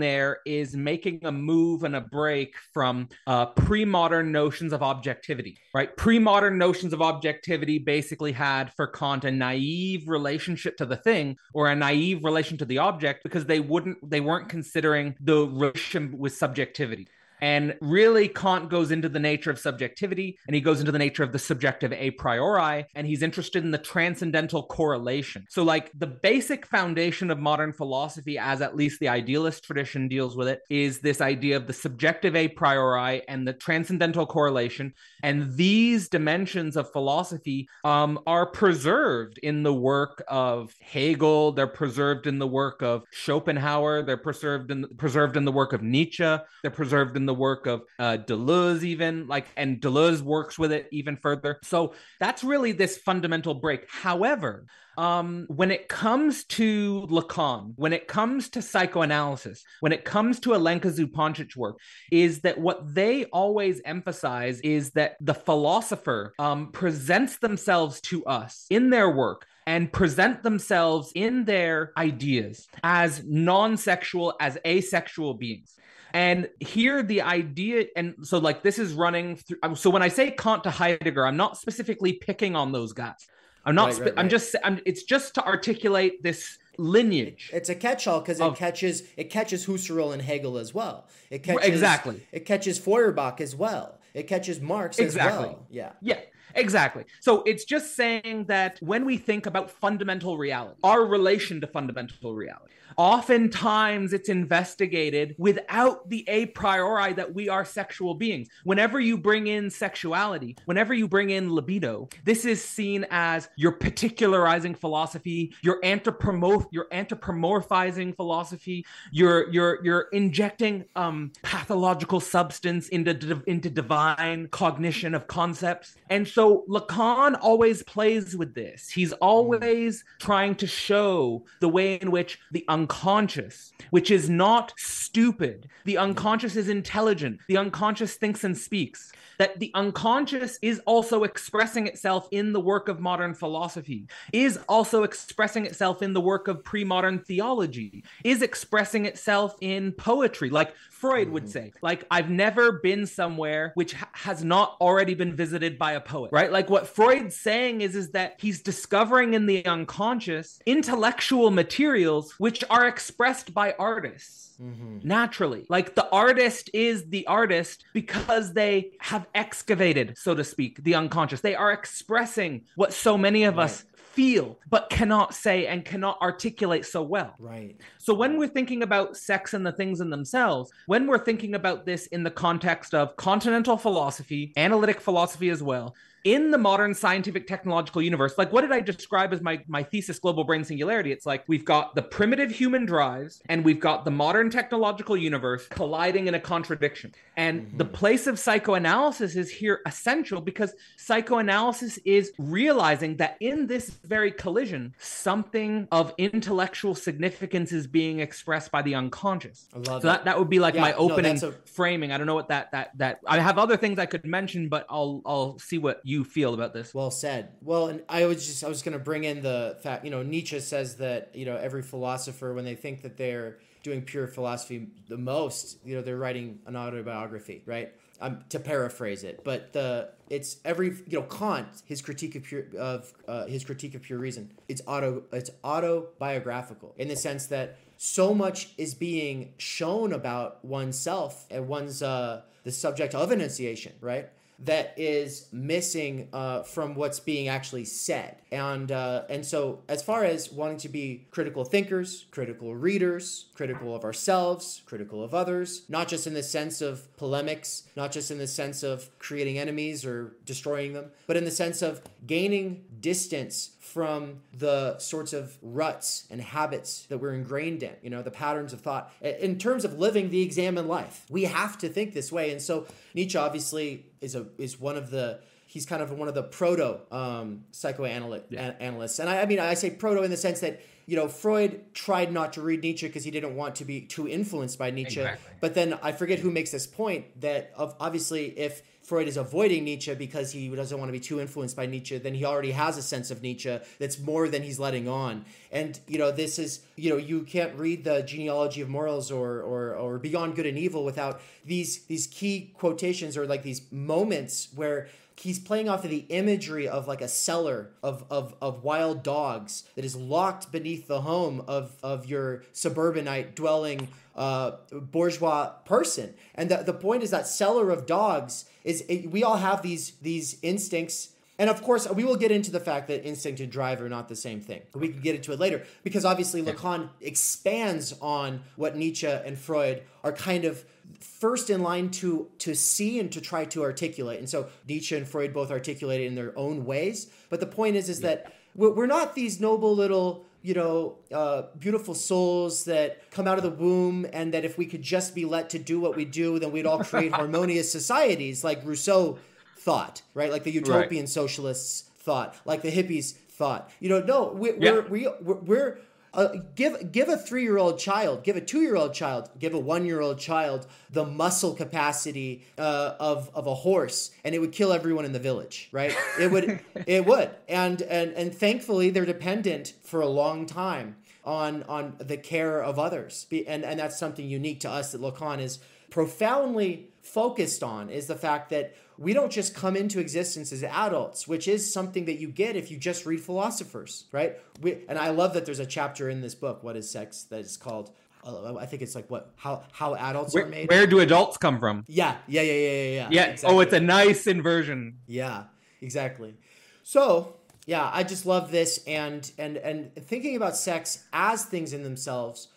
there is making a move and a break from uh, pre-modern notions of objectivity, right? Pre-modern notions of objectivity basically had for Kant a naive relationship to the thing or a naive relation to the object because they wouldn't, they weren't considering the relation with subjectivity. And really, Kant goes into the nature of subjectivity, and he goes into the nature of the subjective a priori, and he's interested in the transcendental correlation. So, like, the basic foundation of modern philosophy, as at least the idealist tradition deals with it, is this idea of the subjective a priori and the transcendental correlation. And these dimensions of philosophy um, are preserved in the work of Hegel, they're preserved in the work of Schopenhauer, they're preserved in, preserved in the work of Nietzsche, they're preserved in the work of uh, Deleuze even, like, and Deleuze works with it even further. So that's really this fundamental break. However, Um, when it comes to Lacan, when it comes to psychoanalysis, when it comes to Alenka Zupančič's work, is that what they always emphasize is that the philosopher um, presents themselves to us in their work and present themselves in their ideas as non-sexual, as asexual beings. And here the idea, and so like this is running through, so when I say Kant to Heidegger, I'm not specifically picking on those guys. I'm not, right, right, right. I'm just, I'm, it's just to articulate this lineage. It, it's a catch-all because it catches, it catches Husserl and Hegel as well. It catches, exactly. It catches Feuerbach as well. It catches Marx exactly. as well. Yeah. Yeah. Exactly. So it's just saying that when we think about fundamental reality, our relation to fundamental reality, Oftentimes it's investigated without the a priori that we are sexual beings. Whenever you bring in sexuality, whenever you bring in libido, this is seen as you're particularizing philosophy, you're anthropomorph, you're anthropomorphizing philosophy, you're you're you're injecting um, pathological substance into into divine cognition of concepts. And so Lacan always plays with this. He's always trying to show the way in which the unconscious, which is not stupid, the unconscious is intelligent, the unconscious thinks and speaks, that the unconscious is also expressing itself in the work of modern philosophy, is also expressing itself in the work of pre-modern theology, is expressing itself in poetry, like Freud would say, like, I've never been somewhere which ha- has not already been visited by a poet, right? Like what Freud's saying is, is that he's discovering in the unconscious intellectual materials which are expressed by artists. Mm-hmm. Naturally, like the artist is the artist because they have excavated, so to speak, the unconscious. They are expressing what so many of right. us feel but cannot say and cannot articulate so well. Right. So when we're thinking about sex and the things in themselves, when we're thinking about this in the context of continental philosophy, analytic philosophy as well, in the modern scientific technological universe, like what did I describe as my, my thesis, Global Brain Singularity? It's like we've got the primitive human drives and we've got the modern technological universe colliding in a contradiction. And mm-hmm. the place of psychoanalysis is here essential because psychoanalysis is realizing that in this very collision, something of intellectual significance is being expressed by the unconscious. I love so that, that would be like yeah, my opening no, a... framing. I don't know what that, that, that, I have other things I could mention, but I'll, I'll see what you you feel about this. Well said. Well, and I was just, I was going to bring in the fact, you know, Nietzsche says that, you know, every philosopher, when they think that they're doing pure philosophy the most, you know, they're writing an autobiography, right? Um, to paraphrase it, but the, it's every, you know, Kant, his critique of pure, of, uh, his critique of pure reason, it's auto, it's autobiographical in the sense that so much is being shown about oneself and one's, uh, the subject of enunciation, right? That is missing uh, from what's being actually said. And uh, and so as far as wanting to be critical thinkers, critical readers, critical of ourselves, critical of others, not just in the sense of polemics, not just in the sense of creating enemies or destroying them, but in the sense of gaining distance from the sorts of ruts and habits that we're ingrained in, you know, the patterns of thought. In terms of living the examined life, we have to think this way. And so Nietzsche obviously is a is one of the, he's kind of one of the proto um, psychoanalysts. Yeah. And I, I mean, I say proto in the sense that, you know, Freud tried not to read Nietzsche because he didn't want to be too influenced by Nietzsche. Exactly. But then I forget who makes this point that of obviously if Freud is avoiding Nietzsche because he doesn't want to be too influenced by Nietzsche, then he already has a sense of Nietzsche that's more than he's letting on. And, you know, this is, you know, you can't read The Genealogy of Morals or or, or Beyond Good and Evil without these, these key quotations or like these moments where he's playing off of the imagery of like a cellar of, of, of wild dogs that is locked beneath the home of, of your suburbanite dwelling uh, bourgeois person. And the, the point is that cellar of dogs is it, we all have these, these instincts. And of course, we will get into the fact that instinct and drive are not the same thing. We can get into it later because obviously Lacan expands on what Nietzsche and Freud are kind of first in line to to see and to try to articulate. And so Nietzsche and Freud both articulate it in their own ways. But the point is, is yeah. that we're not these noble little, you know, uh, beautiful souls that come out of the womb and that if we could just be let to do what we do, then we'd all create harmonious societies like Rousseau thought, right? Like the utopian right. socialists thought, like the hippies thought. You know, no, we're, yeah. we're, we're, we're Uh, give give a three-year-old child, give a two-year-old child, give a one-year-old child the muscle capacity uh, of of a horse, and it would kill everyone in the village, right? It would, it would, and and and thankfully they're dependent for a long time on on the care of others, and and that's something unique to us that Lacan is profoundly focused on, is the fact that we don't just come into existence as adults, which is something that you get if you just read philosophers, right? We, and I love that there's a chapter in this book, What Is Sex, that is called, uh, I think it's like what, how how adults where, are made. Where do adults come from? Yeah, yeah, yeah, yeah, yeah. Yeah, yeah. Exactly. Oh, it's a nice inversion. Yeah, exactly. So, yeah, I just love this. And, and, and thinking about sex as things in themselves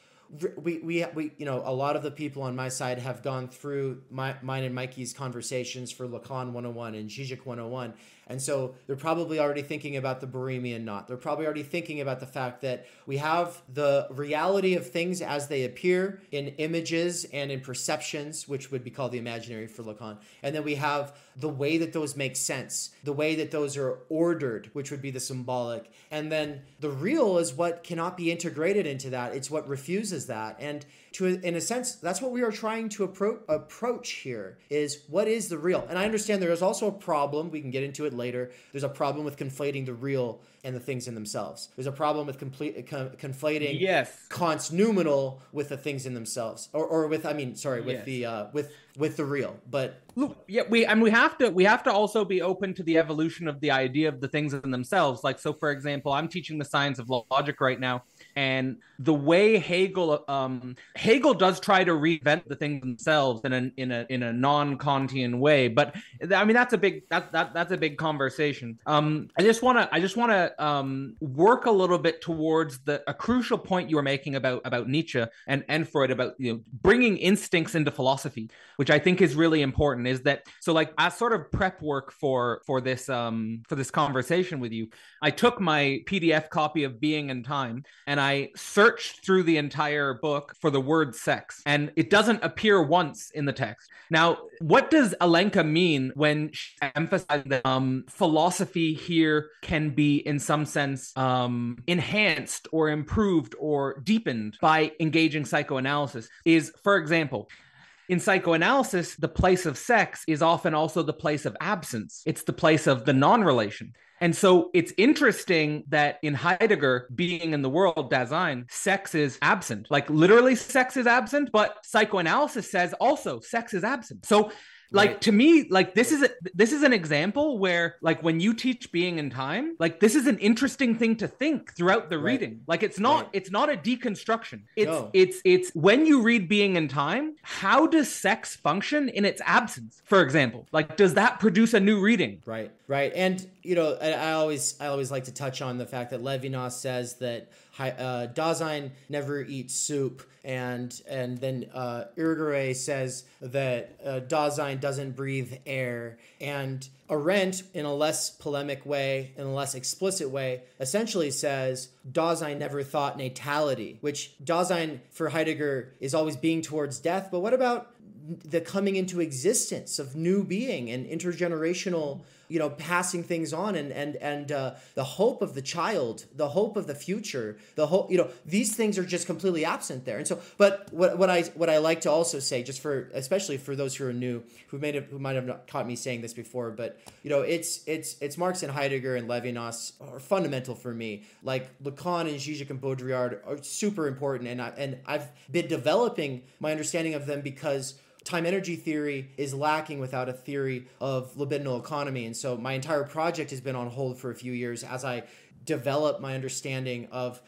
we, we, we, you know, a lot of the people on my side have gone through my, mine and Mikey's conversations for Lacan one oh one and Žižek one oh one. And so they're probably already thinking about the Boremian knot. They're probably already thinking about the fact that we have the reality of things as they appear in images and in perceptions, which would be called the imaginary for Lacan. And then we have the way that those make sense, the way that those are ordered, which would be the symbolic. And then the real is what cannot be integrated into that. It's what refuses that. And to, in a sense, that's what we are trying to appro- approach here is what is the real? And I understand there is also a problem. We can get into it later. There's a problem with conflating the real and the things in themselves. There's a problem with complete com conflating yes. Kant's noumenal with the things in themselves, or, or with I mean, sorry, with yes. the uh, with with the real. But look, yeah, we and we have to we have to also be open to the evolution of the idea of the things in themselves. Like, so, for example, I'm teaching the science of logic right now, and the way Hegel um, Hegel does try to reinvent the things themselves in a in a in a non-Kantian way. But I mean, that's a big that that that's a big conversation. Um, I just wanna I just wanna. Um, work a little bit towards the a crucial point you were making about about Nietzsche and, and Freud about you know bringing instincts into philosophy, which I think is really important. Is that so? Like, as sort of prep work for for this um for this conversation with you, I took my P D F copy of Being and Time and I searched through the entire book for the word sex, and it doesn't appear once in the text. Now, what does Alenka mean when she emphasizes that um, philosophy here can be in some sense um, enhanced or improved or deepened by engaging psychoanalysis? Is, for example, in psychoanalysis, the place of sex is often also the place of absence. It's the place of the non-relation. And so it's interesting that in Heidegger, Being in the World, Dasein, sex is absent. Like, literally sex is absent, but psychoanalysis says also sex is absent. So Like right. to me, like this is a, this is an example where, like, when you teach Being in Time, like this is an interesting thing to think throughout the right. reading. Like, it's not right. it's not a deconstruction. It's no. it's it's when you read Being in Time, how does sex function in its absence? For example, like, does that produce a new reading? Right, right. And you know, I, I always I always like to touch on the fact that Levinas says that uh, Dasein never eats soup. And and then uh, Irigaray says that uh, Dasein doesn't breathe air. And Arendt, in a less polemic way, in a less explicit way, essentially says Dasein never thought natality, which Dasein for Heidegger is always being towards death. But what about the coming into existence of new being and intergenerational, you know, passing things on, and and and uh, the hope of the child, the hope of the future, the hope, you know, these things are just completely absent there. And so, but what what I what I like to also say, just for especially for those who are new, who made it, who might have not caught me saying this before, but you know, it's it's it's Marx and Heidegger and Levinas are fundamental for me. Like, Lacan and Žižek and Baudrillard are super important, and I, and I've been developing my understanding of them because time-energy theory is lacking without a theory of libidinal economy. And so my entire project has been on hold for a few years as I develop my understanding of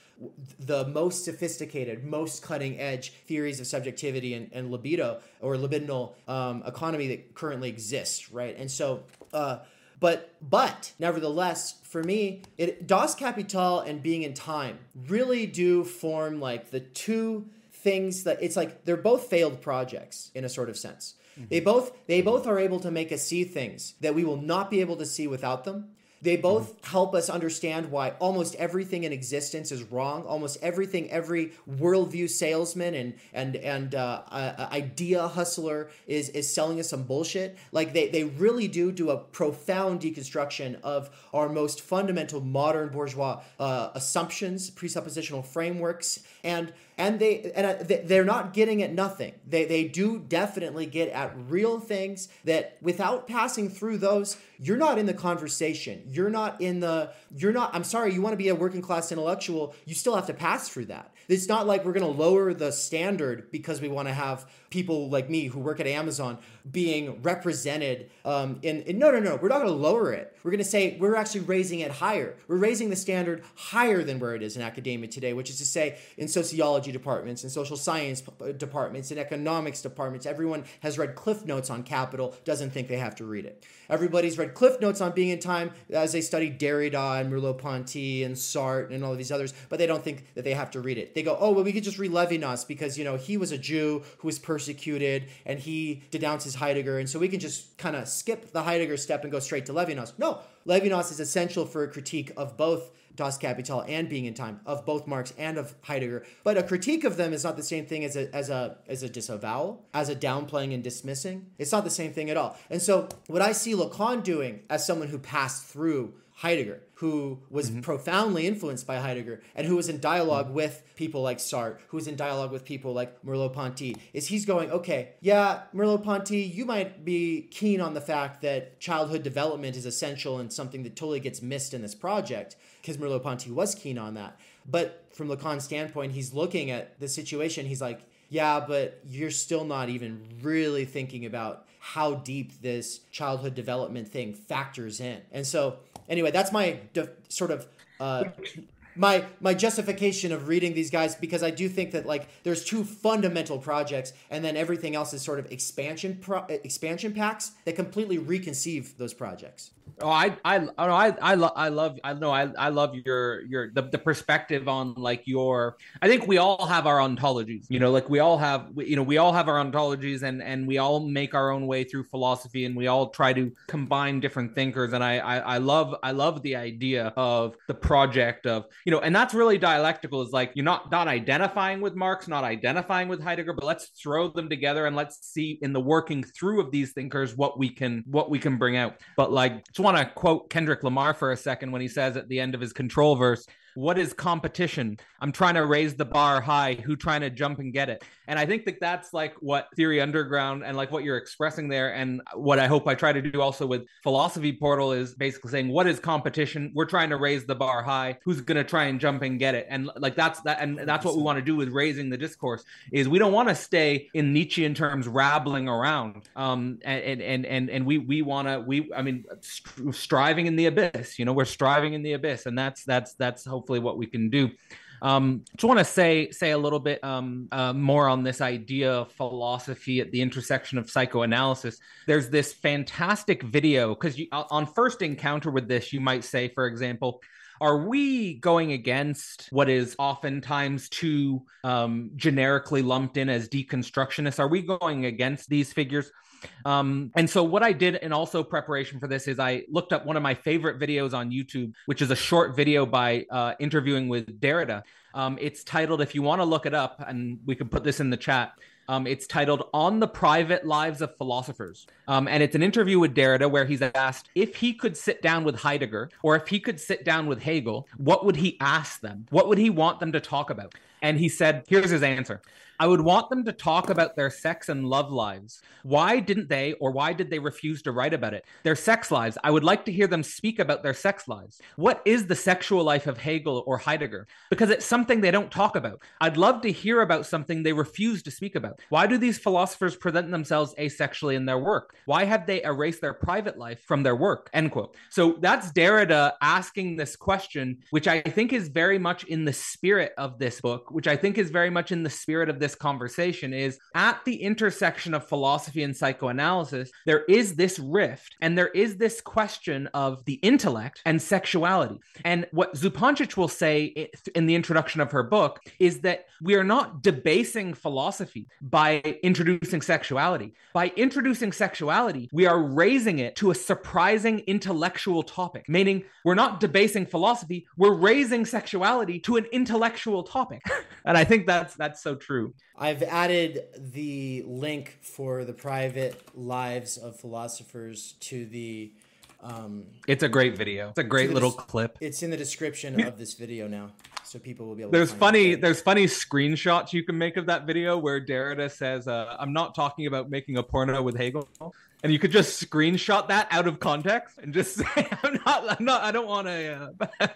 the most sophisticated, most cutting-edge theories of subjectivity and, and libido or libidinal um, economy that currently exists, right? And so, uh, but, but nevertheless, for me, it, Das Kapital and Being in Time really do form like the two things that it's like they're both failed projects in a sort of sense. Mm-hmm. They both they both are able to make us see things that we will not be able to see without them. They both mm-hmm. help us understand why almost everything in existence is wrong. Almost everything, every worldview salesman and and and uh, uh, idea hustler is is selling us some bullshit. Like, they they really do do a profound deconstruction of our most fundamental modern bourgeois uh, assumptions, presuppositional frameworks, and and they and uh, they're not getting at nothing. They they do definitely get at real things that without passing through those, you're not in the conversation. You're not in the, you're not, I'm sorry, you want to be a working class intellectual, you still have to pass through that. It's not like we're going to lower the standard because we want to have people like me who work at Amazon being represented um, in, in, no, no, no, we're not going to lower it. We're going to say we're actually raising it higher. We're raising the standard higher than where it is in academia today, which is to say in sociology departments, in social science departments, in economics departments, everyone has read Cliff Notes on Capital, doesn't think they have to read it. Everybody's read Cliff Notes on Being in Time as they study Derrida and Merleau-Ponty and Sartre and all of these others, but they don't think that they have to read it. they go, oh, well, we could just read Levinas because, you know, he was a Jew who was persecuted and he denounces Heidegger. And so we can just kind of skip the Heidegger step and go straight to Levinas. No, Levinas is essential for a critique of both Das Kapital and Being in Time, of both Marx and of Heidegger. But a critique of them is not the same thing as a, as a, as a disavowal, as a downplaying and dismissing. It's not the same thing at all. And so what I see Lacan doing as someone who passed through Heidegger, who was mm-hmm. profoundly influenced by Heidegger and who was in dialogue mm-hmm. with people like Sartre, who was in dialogue with people like Merleau-Ponty, is he's going, okay, yeah, Merleau-Ponty, you might be keen on the fact that childhood development is essential and something that totally gets missed in this project, because Merleau-Ponty was keen on that. But from Lacan's standpoint, he's looking at the situation. He's like, yeah, but you're still not even really thinking about how deep this childhood development thing factors in. And so anyway, that's my de- sort of uh, my my justification of reading these guys, because I do think that like there's two fundamental projects, and then everything else is sort of expansion pro- expansion packs that completely reconceive those projects. Oh, I I I I, lo- I love I know I I love your your the, the perspective on like your. I think we all have our ontologies, you know, like we all have you know we all have our ontologies, and and we all make our own way through philosophy, and we all try to combine different thinkers. And I I, I love I love the idea of the project of you know, and that's really dialectical. Is like you're not not identifying with Marx, not identifying with Heidegger, but let's throw them together and let's see in the working through of these thinkers what we can what we can bring out. But like. I just want to quote Kendrick Lamar for a second when he says at the end of his Control verse, what is competition? I'm trying to raise the bar high. Who trying to jump and get it? And I think that that's like what Theory Underground and like what you're expressing there. And what I hope I try to do also with Philosophy Portal is basically saying, what is competition? We're trying to raise the bar high. Who's going to try and jump and get it? And like, that's that. And that's what we want to do with raising the discourse is we don't want to stay in Nietzschean terms, rabbling around. Um, and, and, and, and we, we want to, we, I mean, st- striving in the abyss, you know, we're striving in the abyss. And that's, that's, that's hopefully what we can do. Um, just want to say say a little bit um, uh, more on this idea of philosophy at the intersection of psychoanalysis. There's this fantastic video, because on first encounter with this, you might say, for example, are we going against what is oftentimes too um, generically lumped in as deconstructionists? Are we going against these figures? Um, and so what I did in also preparation for this is I looked up one of my favorite videos on YouTube, which is a short video by uh, interviewing with Derrida. Um, it's titled, if you want to look it up, and we can put this in the chat, um, it's titled On the Private Lives of Philosophers. Um, and it's an interview with Derrida where he's asked if he could sit down with Heidegger or if he could sit down with Hegel, what would he ask them? What would he want them to talk about? And he said, here's his answer. I would want them to talk about their sex and love lives. Why didn't they, or why did they refuse to write about it? Their sex lives. I would like to hear them speak about their sex lives. What is the sexual life of Hegel or Heidegger? Because it's something they don't talk about. I'd love to hear about something they refuse to speak about. Why do these philosophers present themselves asexually in their work? Why have they erased their private life from their work? End quote. So that's Derrida asking this question, which I think is very much in the spirit of this book, which I think is very much in the spirit of this conversation is at the intersection of philosophy and psychoanalysis, there is this rift and there is this question of the intellect and sexuality. And what Zupančič will say in the introduction of her book is that we are not debasing philosophy by introducing sexuality. By introducing sexuality, we are raising it to a surprising intellectual topic, meaning we're not debasing philosophy, we're raising sexuality to an intellectual topic. And I think that's that's so true. I've added the link for The Private Lives of Philosophers to the... Um, it's a great video. It's a great little des- clip. It's in the description of this video now, so people will be able there's to find funny, it. There's funny screenshots you can make of that video where Derrida says, uh, I'm not talking about making a porno with Hegel. And you could just screenshot that out of context and just say, I'm not, I'm not, I don't want to. Uh...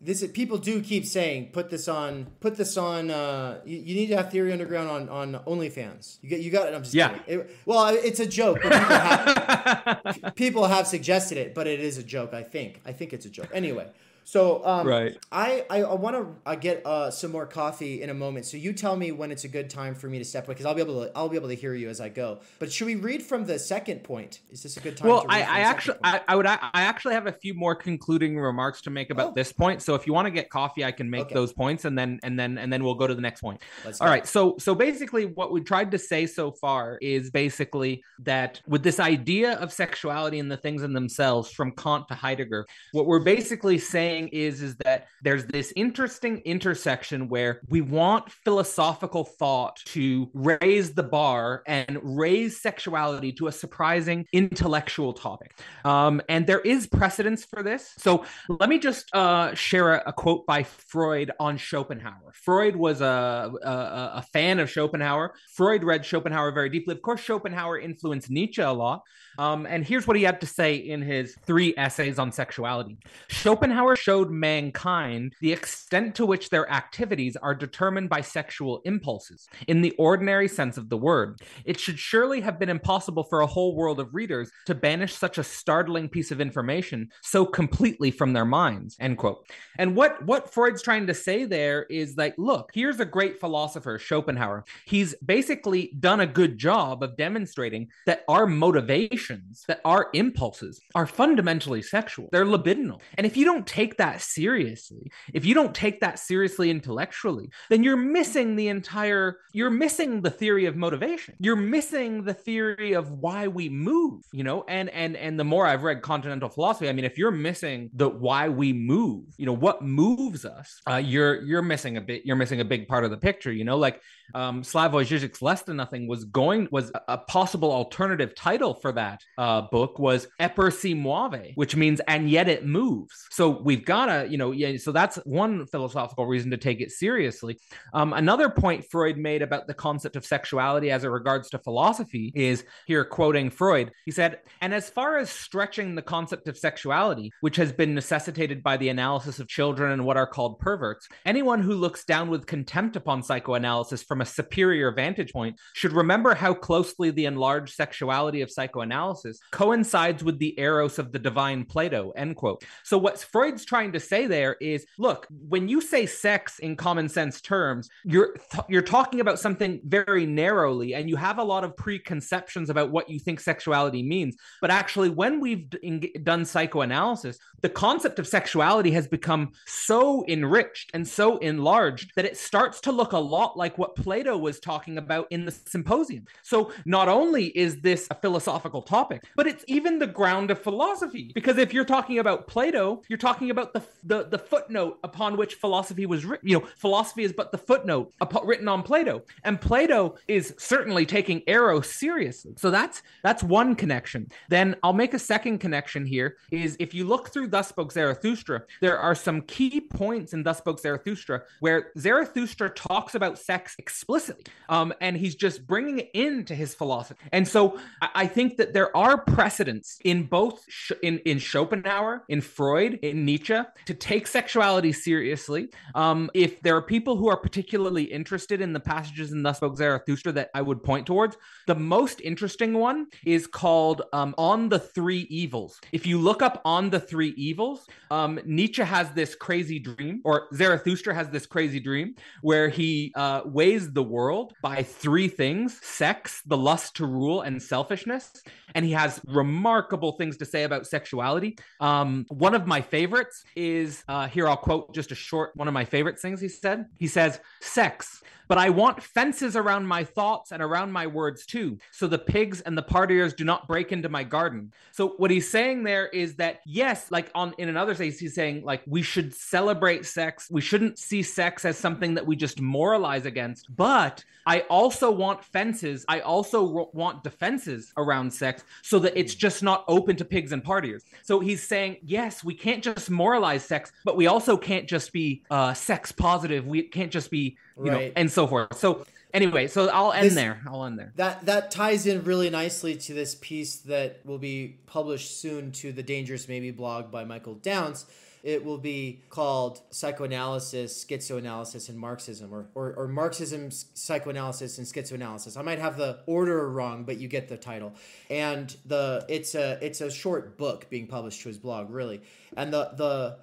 this is, people do keep saying, put this on, put this on. Uh, you, you need to have Theory Underground on, on OnlyFans. You got, you got it. I'm just yeah. kidding. It, well, it's a joke. But people, have, people have suggested it, but it is a joke. I think, I think it's a joke. Anyway. So um, right. I, I, I want to get uh, some more coffee in a moment. So you tell me when it's a good time for me to step away, because I'll be able to I'll be able to hear you as I go. But should we read from the second point? Is this a good time? Well, to read I, from I the actually I, I would I actually have a few more concluding remarks to make about oh. this point. So if you want to get coffee, I can make okay. those points, and then and then and then we'll go to the next point. Let's All go. right. So so basically, what we tried to say so far is basically that with this idea of sexuality and the things in themselves, from Kant to Heidegger, what we're basically saying is is that there's this interesting intersection where we want philosophical thought to raise the bar and raise sexuality to a surprising intellectual topic, um, and there is precedence for this. So let me just uh, share a, a quote by Freud on Schopenhauer. Freud was a, a a fan of Schopenhauer. Freud read Schopenhauer very deeply. Of course, Schopenhauer influenced Nietzsche a lot, um, and here's what he had to say in his three essays on sexuality. Schopenhauer showed mankind the extent to which their activities are determined by sexual impulses, in the ordinary sense of the word. It should surely have been impossible for a whole world of readers to banish such a startling piece of information so completely from their minds, end quote. And what, what Freud's trying to say there is like, look, here's a great philosopher, Schopenhauer. He's basically done a good job of demonstrating that our motivations, that our impulses are fundamentally sexual. They're libidinal. And if you don't take that seriously, if you don't take that seriously intellectually, then you're missing the entire, you're missing the theory of motivation. You're missing the theory of why we move, you know, and, and, and the more I've read continental philosophy, I mean, if you're missing the why we move, you know, what moves us, uh, you're, you're missing a bit, you're missing a big part of the picture, you know, like um, Slavoj Žižek's Less Than Nothing was going, was a, a possible alternative title for that uh, book was Eper si muove, which means, and yet it moves. So we We've got to, you know, yeah, so that's one philosophical reason to take it seriously. Um, another point Freud made about the concept of sexuality as it regards to philosophy is, here quoting Freud, he said, "And as far as stretching the concept of sexuality, which has been necessitated by the analysis of children and what are called perverts, anyone who looks down with contempt upon psychoanalysis from a superior vantage point should remember how closely the enlarged sexuality of psychoanalysis coincides with the eros of the divine Plato," end quote. So what Freud's trying to say there is, look, when you say sex in common sense terms, you're th- you're talking about something very narrowly, and you have a lot of preconceptions about what you think sexuality means. But actually, when we've d- done psychoanalysis, the concept of sexuality has become so enriched and so enlarged that it starts to look a lot like what Plato was talking about in the Symposium. So not only is this a philosophical topic, but it's even the ground of philosophy, because if you're talking about Plato, you're talking about about the, the the footnote upon which philosophy was written. You know, philosophy is but the footnote upon, written on Plato, and Plato is certainly taking eros seriously. So that's that's one connection. Then I'll make a second connection here, is if you look through Thus Spoke Zarathustra, there are some key points in Thus Spoke Zarathustra where Zarathustra talks about sex explicitly, um, and he's just bringing it into his philosophy. And so I, I think that there are precedents in both, sh- in, in Schopenhauer, in Freud, in Nietzsche, to take sexuality seriously. Um, if there are people who are particularly interested in the passages in Thus Spoke Zarathustra that I would point towards, the most interesting one is called um, On the Three Evils. If you look up On the Three Evils, um, Nietzsche has this crazy dream, or Zarathustra has this crazy dream, where he uh, weighs the world by three things: sex, the lust to rule, and selfishness. And he has remarkable things to say about sexuality. Um, one of my favorites is, uh, here I'll quote just a short, one of my favorite things he said. He says, "Sex, but I want fences around my thoughts and around my words too, so the pigs and the partiers do not break into my garden." So what he's saying there is that, yes, like on in another case, he's saying like we should celebrate sex. We shouldn't see sex as something that we just moralize against, but I also want fences. I also ro- want defenses around sex so that it's just not open to pigs and partiers. So he's saying, yes, we can't just moralize sex, but we also can't just be uh, sex positive. We can't just be, you right. know, and so forth. So anyway, so I'll end this, there. I'll end there. That that ties in really nicely to this piece that will be published soon to the Dangerous Maybe blog by Michael Downs. It will be called Psychoanalysis, Schizoanalysis, and Marxism, or, or, or Marxism, Psychoanalysis, and Schizoanalysis. I might have the order wrong, but you get the title. And the it's a it's a short book being published to his blog, really. And the the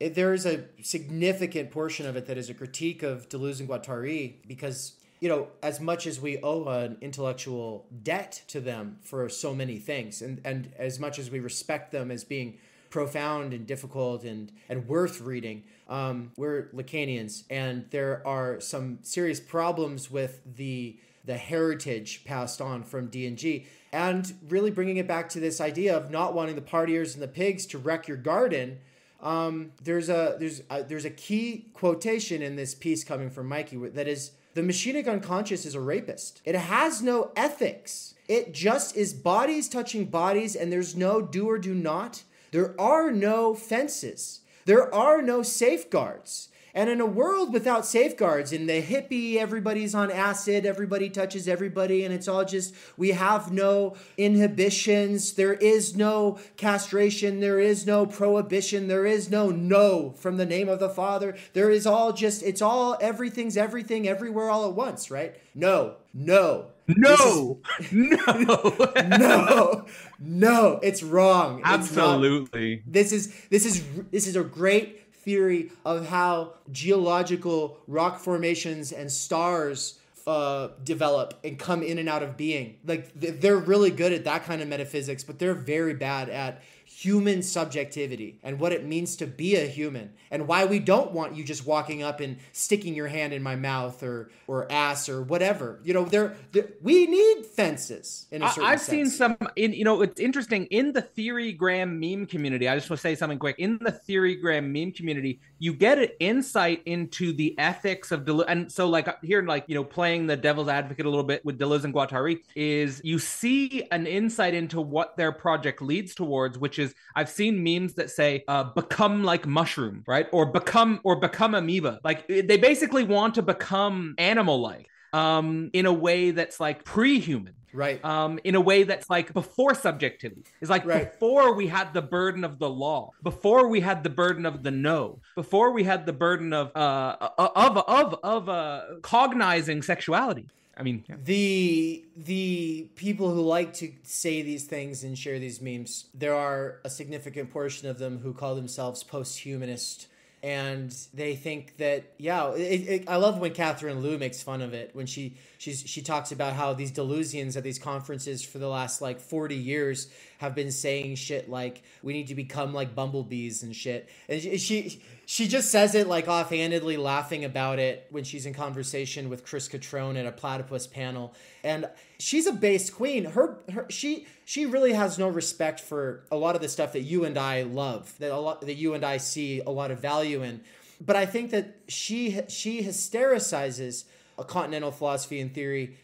It, there is a significant portion of it that is a critique of Deleuze and Guattari, because, you know, as much as we owe an intellectual debt to them for so many things, and, and as much as we respect them as being profound and difficult and, and worth reading, um, we're Lacanians, and there are some serious problems with the the heritage passed on from D and G, and really bringing it back to this idea of not wanting the partiers and the pigs to wreck your garden. Um, there's a there's a, there's a key quotation in this piece coming from Mikey that is, the machinic unconscious is a rapist. It has no ethics. It just is bodies touching bodies, and there's no do or do not. There are no fences. There are no safeguards. And in a world without safeguards, in the hippie, everybody's on acid, everybody touches everybody, and it's all just, we have no inhibitions. There is no castration. There is no prohibition. There is no no from the name of the Father. There is all just, it's all, everything's everything, everywhere, all at once, right? No, no. No, is, no, no, no, it's wrong. Absolutely. It's wrong. This is, this is, this is a great theory of how geological rock formations and stars uh, develop and come in and out of being. Like, they're really good at that kind of metaphysics, but they're very bad at human subjectivity and what it means to be a human, and why we don't want you just walking up and sticking your hand in my mouth or or ass or whatever. You know, there we need fences in a certain I've sense. Seen some in, you know, it's interesting in the Theorygram meme community. I just want to say something quick. In the Theorygram meme community, you get an insight into the ethics of Deleuze. And so, like, here, like, you know, playing the devil's advocate a little bit with Deleuze and Guattari, is you see an insight into what their project leads towards, which is Is I've seen memes that say uh, become like mushroom, right? Or become or become amoeba. Like, they basically want to become animal-like um, in a way that's like pre-human. Right. Um, in a way that's like before subjectivity. It's like right. before we had the burden of the law, before we had the burden of the no, before we had the burden of uh, of of of uh, cognizing sexuality. I mean, yeah. the the people who like to say these things and share these memes, there are a significant portion of them who call themselves post-humanist, and they think that, yeah, it, it, I love when Catherine Liu makes fun of it, when she she's, she talks about how these Deleuzians at these conferences for the last like forty years have been saying shit like, we need to become like bumblebees and shit. And she, she She just says it like offhandedly, laughing about it when she's in conversation with Chris Catrone at a Platypus panel. And she's a base queen. Her, her, she, she really has no respect for a lot of the stuff that you and I love, that a lot that you and I see a lot of value in. But I think that she, she hystericizes a continental philosophy and theory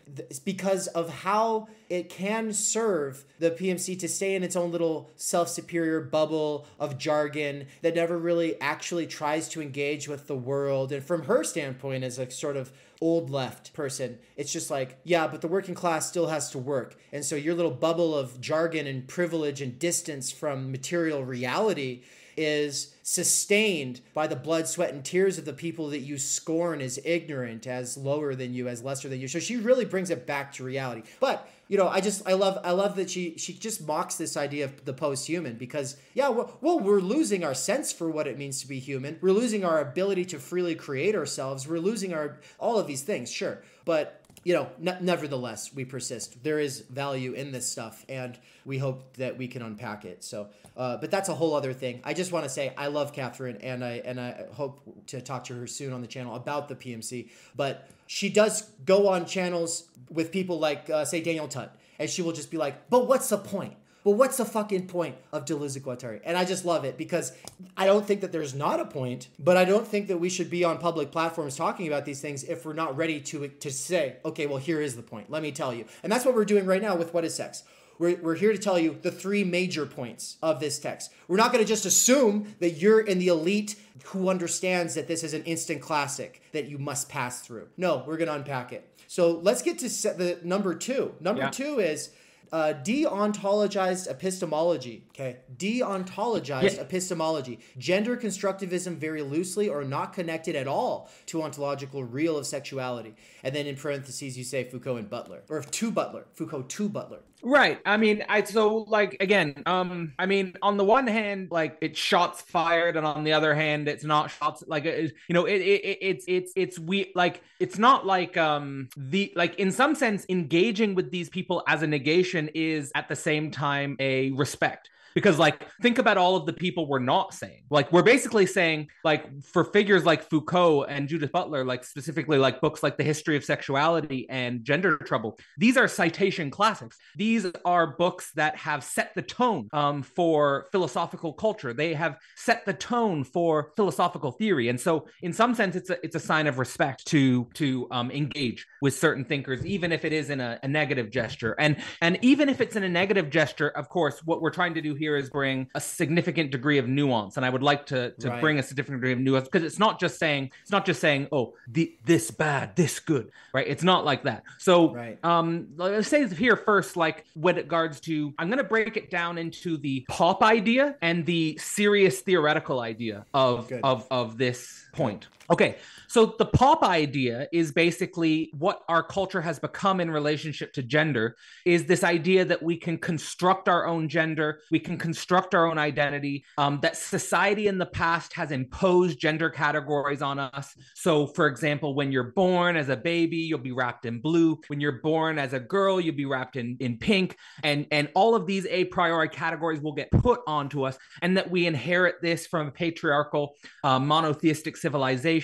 because of how it can serve the P M C to stay in its own little self-superior bubble of jargon that never really actually tries to engage with the world. And from her standpoint as a sort of old left person, it's just like, yeah, but the working class still has to work. And so your little bubble of jargon and privilege and distance from material reality is sustained by the blood, sweat, and tears of the people that you scorn as ignorant, as lower than you, as lesser than you. So she really brings it back to reality. But, you know, I just, I love, I love that she, she just mocks this idea of the post-human because, yeah, well, well, we're losing our sense for what it means to be human. We're losing our ability to freely create ourselves. We're losing our, all of these things, sure. But, you know, n- nevertheless, we persist. There is value in this stuff, and we hope that we can unpack it. So, uh, but that's a whole other thing. I just want to say I love Catherine, and I and I hope to talk to her soon on the channel about the P M C. But she does go on channels with people like, uh, say, Daniel Tutt, and she will just be like, but what's the point? But what's the fucking point of Deleuze and Guattari? And I just love it because I don't think that there's not a point, but I don't think that we should be on public platforms talking about these things if we're not ready to, to say, okay, well, here is the point. Let me tell you. And that's what we're doing right now with What Is Sex? We're, we're here to tell you the three major points of this text. We're not going to just assume that you're in the elite who understands that this is an instant classic that you must pass through. No, we're going to unpack it. So let's get to the number two. Number yeah. two is... Uh, deontologized epistemology. Okay. Deontologized yeah. epistemology. Gender constructivism very loosely or not connected at all to ontological real of sexuality. And then in parentheses, you say Foucault and Butler, or to Butler, Foucault to Butler. Right. I mean, I, so like, again, um, I mean, on the one hand, like it's shots fired, and on the other hand, it's not shots. Like, it, you know, it, it, it, it's, it's, it's weird. Like, it's not like, um, the, like in some sense, engaging with these people as a negation is at the same time a respect. Because, like, think about all of the people we're not saying. Like, we're basically saying, like, for figures like Foucault and Judith Butler, like, specifically, like, books like The History of Sexuality and Gender Trouble, these are citation classics. These are books that have set the tone um, for philosophical culture. They have set the tone for philosophical theory. And so, in some sense, it's a, it's a sign of respect to, to um, engage with certain thinkers, even if it is in a, a negative gesture. And, and even if it's in a negative gesture, of course, what we're trying to do here is bring a significant degree of nuance, and I would like to to right. bring a significant degree of nuance, because it's not just saying it's not just saying oh the, this bad, this good, right? It's not like that. So right. um let's say here first, like when it regards to, I'm going to break it down into the pop idea and the serious theoretical idea of good. of of this point. Okay, so the pop idea is basically what our culture has become in relationship to gender, is this idea that we can construct our own gender, we can construct our own identity, um, that society in the past has imposed gender categories on us. So, for example, when you're born as a baby, you'll be wrapped in blue. When you're born as a girl, you'll be wrapped in, in pink. And, and all of these a priori categories will get put onto us, and that we inherit this from a patriarchal, uh, monotheistic civilization,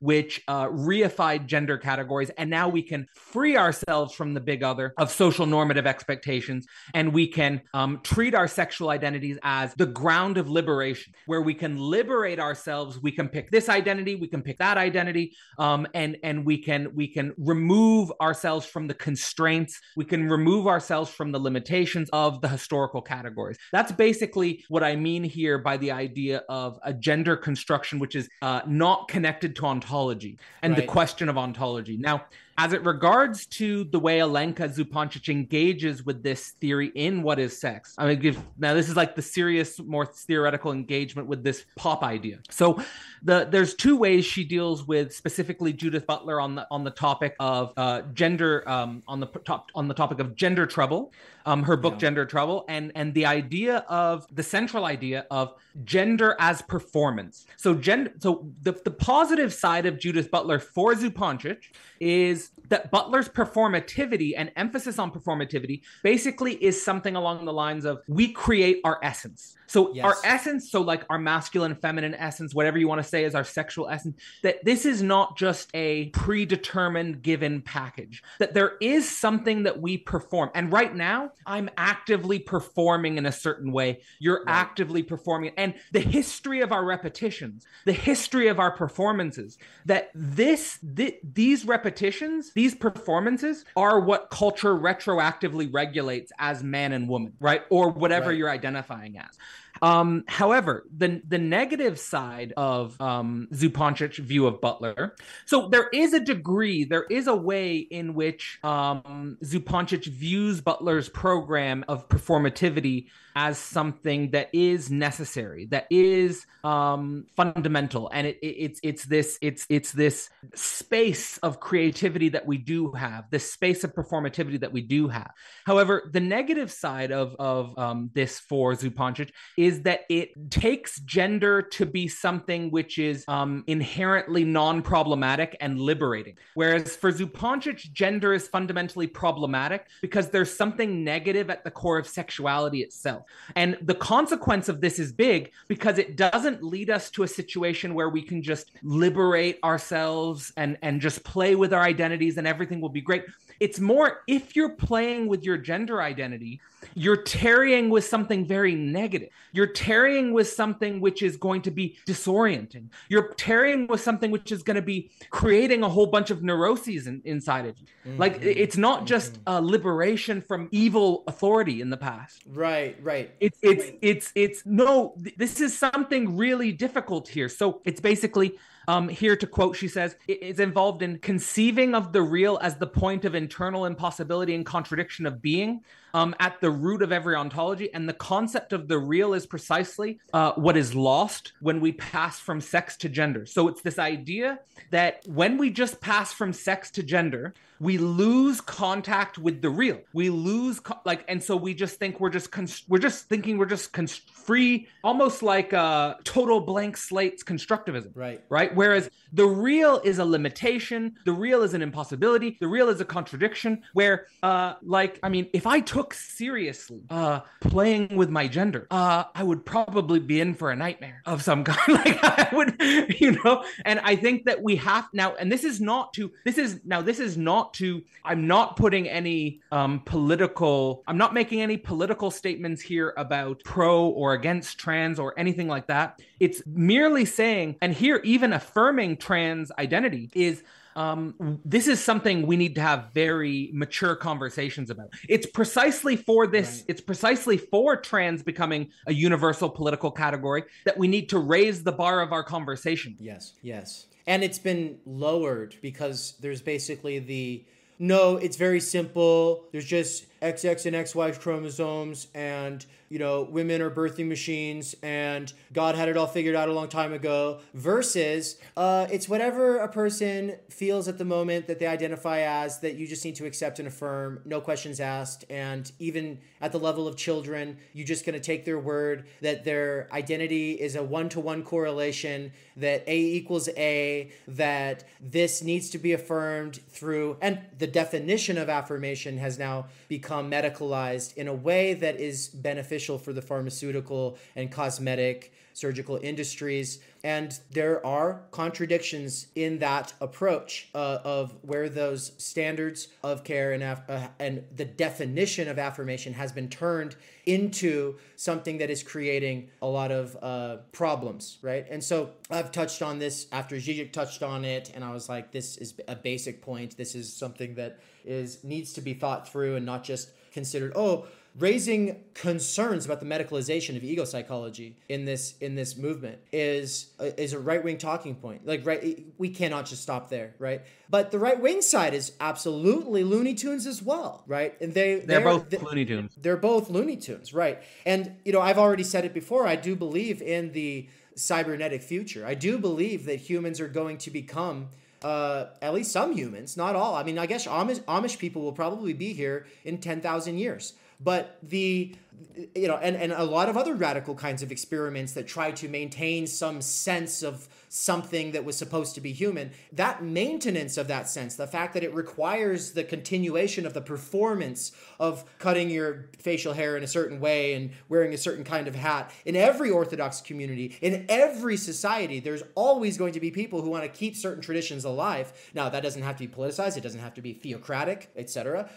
which uh, reified gender categories. And now we can free ourselves from the big other of social normative expectations. And we can um, treat our sexual identities as the ground of liberation, where we can liberate ourselves. We can pick this identity, we can pick that identity, um, and, and we can, we can remove ourselves from the constraints. We can remove ourselves from the limitations of the historical categories. That's basically what I mean here by the idea of a gender construction, which is uh, not connected connected to ontology and right. the question of ontology. Now, as it regards to the way Alenka Zupančič engages with this theory in What Is Sex? I mean, give, now this is like the serious, more theoretical engagement with this pop idea. So the, there's two ways she deals with specifically Judith Butler on the on the topic of uh, gender, um, on the top on the topic of Gender Trouble, um, her book yeah. Gender Trouble, and and the idea of the central idea of gender as performance. So gender, so the the positive side of Judith Butler for Zupančič is that Butler's performativity and emphasis on performativity basically is something along the lines of we create our essence. So yes. our essence, so like our masculine, feminine essence, whatever you want to say is our sexual essence, that this is not just a predetermined given package, that there is something that we perform. And right now I'm actively performing in a certain way. You're right. actively performing. And the history of our repetitions, the history of our performances, that this, th- these repetitions, these performances are what culture retroactively regulates as man and woman, right? Or whatever right. you're identifying as. Um, however, the, the negative side of um, Zupančič's view of Butler, so there is a degree, there is a way in which um, Zupančič views Butler's program of performativity as something that is necessary, that is um, fundamental, and it, it, it's it's this it's it's this space of creativity that we do have, this space of performativity that we do have. However, the negative side of of um, this for Zupančič is that it takes gender to be something which is um, inherently non-problematic and liberating. Whereas for Zupančič, gender is fundamentally problematic because there's something negative at the core of sexuality itself. And the consequence of this is big because it doesn't lead us to a situation where we can just liberate ourselves and, and just play with our identities and everything will be great. It's more, if you're playing with your gender identity, you're tarrying with something very negative. You're tarrying with something which is going to be disorienting. You're tarrying with something which is going to be creating a whole bunch of neuroses in, inside of you. Mm-hmm. Like, it's not just mm-hmm. a liberation from evil authority in the past. Right, right. It's, it's, it's, it's, it's no, this is something really difficult here. So it's basically Um, here to quote, she says, it's involved in conceiving of the real as the point of internal impossibility and contradiction of being, um, at the root of every ontology. And the concept of the real is precisely uh, what is lost when we pass from sex to gender. So it's this idea that when we just pass from sex to gender, we lose contact with the real. We lose co- like, and so we just think we're just, const- we're just thinking we're just const- free, almost like a total blank slate's constructivism, right? Right. Whereas the real is a limitation. The real is an impossibility. The real is a contradiction where, uh, like, I mean, if I took seriously, uh, playing with my gender, uh, I would probably be in for a nightmare of some kind. Like I would, you know, and I think that we have now, and this is not to, this is now, this is not, to I'm not putting any um, political, I'm not making any political statements here about pro or against trans or anything like that. It's merely saying, and here even affirming trans identity is, um, this is something we need to have very mature conversations about. It's precisely for this, right. It's precisely for trans becoming a universal political category that we need to raise the bar of our conversation. Yes, yes. And it's been lowered because there's basically the, no, it's very simple. There's just X X and X Y chromosomes and, you know, women are birthing machines and God had it all figured out a long time ago versus uh, it's whatever a person feels at the moment that they identify as that you just need to accept and affirm, no questions asked. And even at the level of children, you're just going to take their word that their identity is a one-to-one correlation, that A equals A, that this needs to be affirmed through, and the definition of affirmation has now become medicalized in a way that is beneficial for the pharmaceutical and cosmetic surgical industries. And there are contradictions in that approach uh, of where those standards of care and, af- uh, and the definition of affirmation has been turned into something that is creating a lot of uh, problems, right? And so I've touched on this after Žižek touched on it, and I was like, this is a basic point. This is something that is needs to be thought through and not just considered, oh, raising concerns about the medicalization of ego psychology in this in this movement is a, is a right-wing talking point. Like, right, we cannot just stop there, right? But the right-wing side is absolutely Looney Tunes as well, right? And they they're, they're both they, Looney Tunes. They're both Looney Tunes, right? And you know, I've already said it before. I do believe in the cybernetic future. I do believe that humans are going to become. Uh, at least some humans, not all. I mean, I guess Amish, Amish people will probably be here in ten thousand years. But the, you know, and, and a lot of other radical kinds of experiments that try to maintain some sense of something that was supposed to be human, that maintenance of that sense, the fact that it requires the continuation of the performance of cutting your facial hair in a certain way and wearing a certain kind of hat. In every Orthodox community, in every society, there's always going to be people who want to keep certain traditions alive. Now, that doesn't have to be politicized. It doesn't have to be theocratic, et cetera.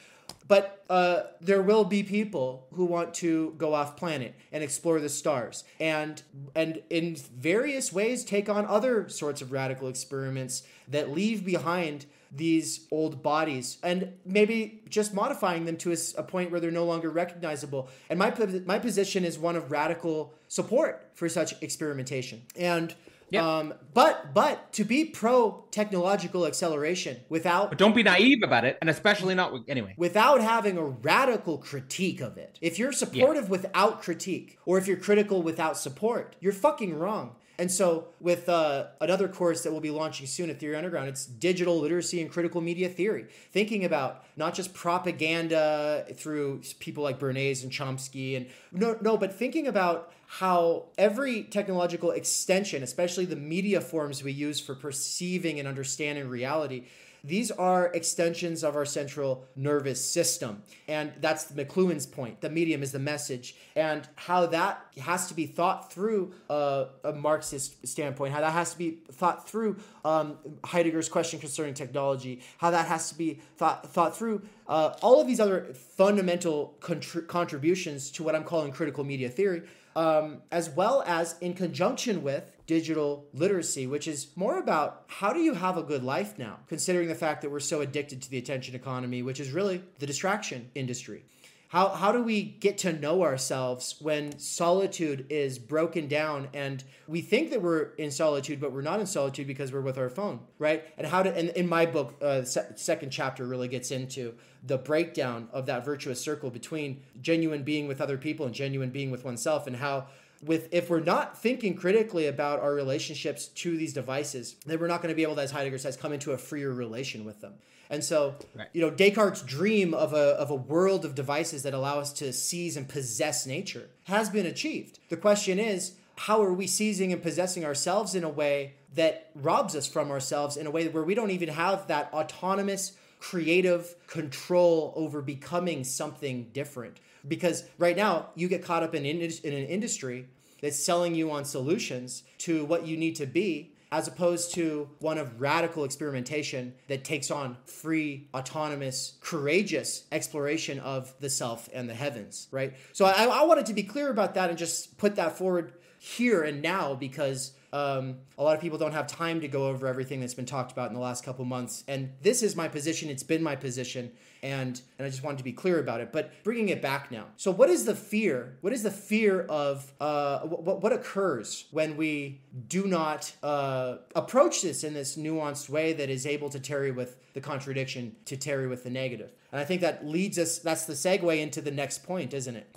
But uh, there will be people who want to go off planet and explore the stars and and in various ways take on other sorts of radical experiments that leave behind these old bodies and maybe just modifying them to a, a point where they're no longer recognizable. And my my position is one of radical support for such experimentation. And Yep. Um, but but to be pro technological acceleration without but don't be naive about it, and especially not anyway without having a radical critique of it. If you're supportive yeah. without critique, or if you're critical without support, you're fucking wrong. And so with uh, another course that we'll be launching soon at Theory Underground, it's digital literacy and critical media theory. Thinking about not just propaganda through people like Bernays and Chomsky, and no, no, but thinking about how every technological extension, especially the media forms we use for perceiving and understanding reality, these are extensions of our central nervous system. And that's McLuhan's point. The medium is the message. And how that has to be thought through a, a Marxist standpoint, how that has to be thought through um, Heidegger's question concerning technology, how that has to be thought, thought through uh, all of these other fundamental contr- contributions to what I'm calling critical media theory, um, as well as in conjunction with digital literacy, which is more about how do you have a good life now, considering the fact that we're so addicted to the attention economy, which is really the distraction industry. How, how do we get to know ourselves when solitude is broken down and we think that we're in solitude, but we're not in solitude because we're with our phone, right? And how to, and in my book, uh, se- second chapter really gets into the breakdown of that virtuous circle between genuine being with other people and genuine being with oneself, and how with, if we're not thinking critically about our relationships to these devices, then we're not going to be able to, as Heidegger says, come into a freer relation with them. And so, right. you know, Descartes' dream of a, of a world of devices that allow us to seize and possess nature has been achieved. The question is, how are we seizing and possessing ourselves in a way that robs us from ourselves, in a way where we don't even have that autonomous, creative control over becoming something different? Because right now, you get caught up in, in, in an industry that's selling you on solutions to what you need to be, as opposed to one of radical experimentation that takes on free, autonomous, courageous exploration of the self and the heavens, right? So I, I wanted to be clear about that and just put that forward here and now, because um, a lot of people don't have time to go over everything that's been talked about in the last couple months. And this is my position. It's been my position. And, and I just wanted to be clear about it, but bringing it back now. So what is the fear? What is the fear of uh, what, what occurs when we do not uh, approach this in this nuanced way that is able to tarry with the contradiction, to tarry with the negative? And I think that leads us, that's the segue into the next point, isn't it?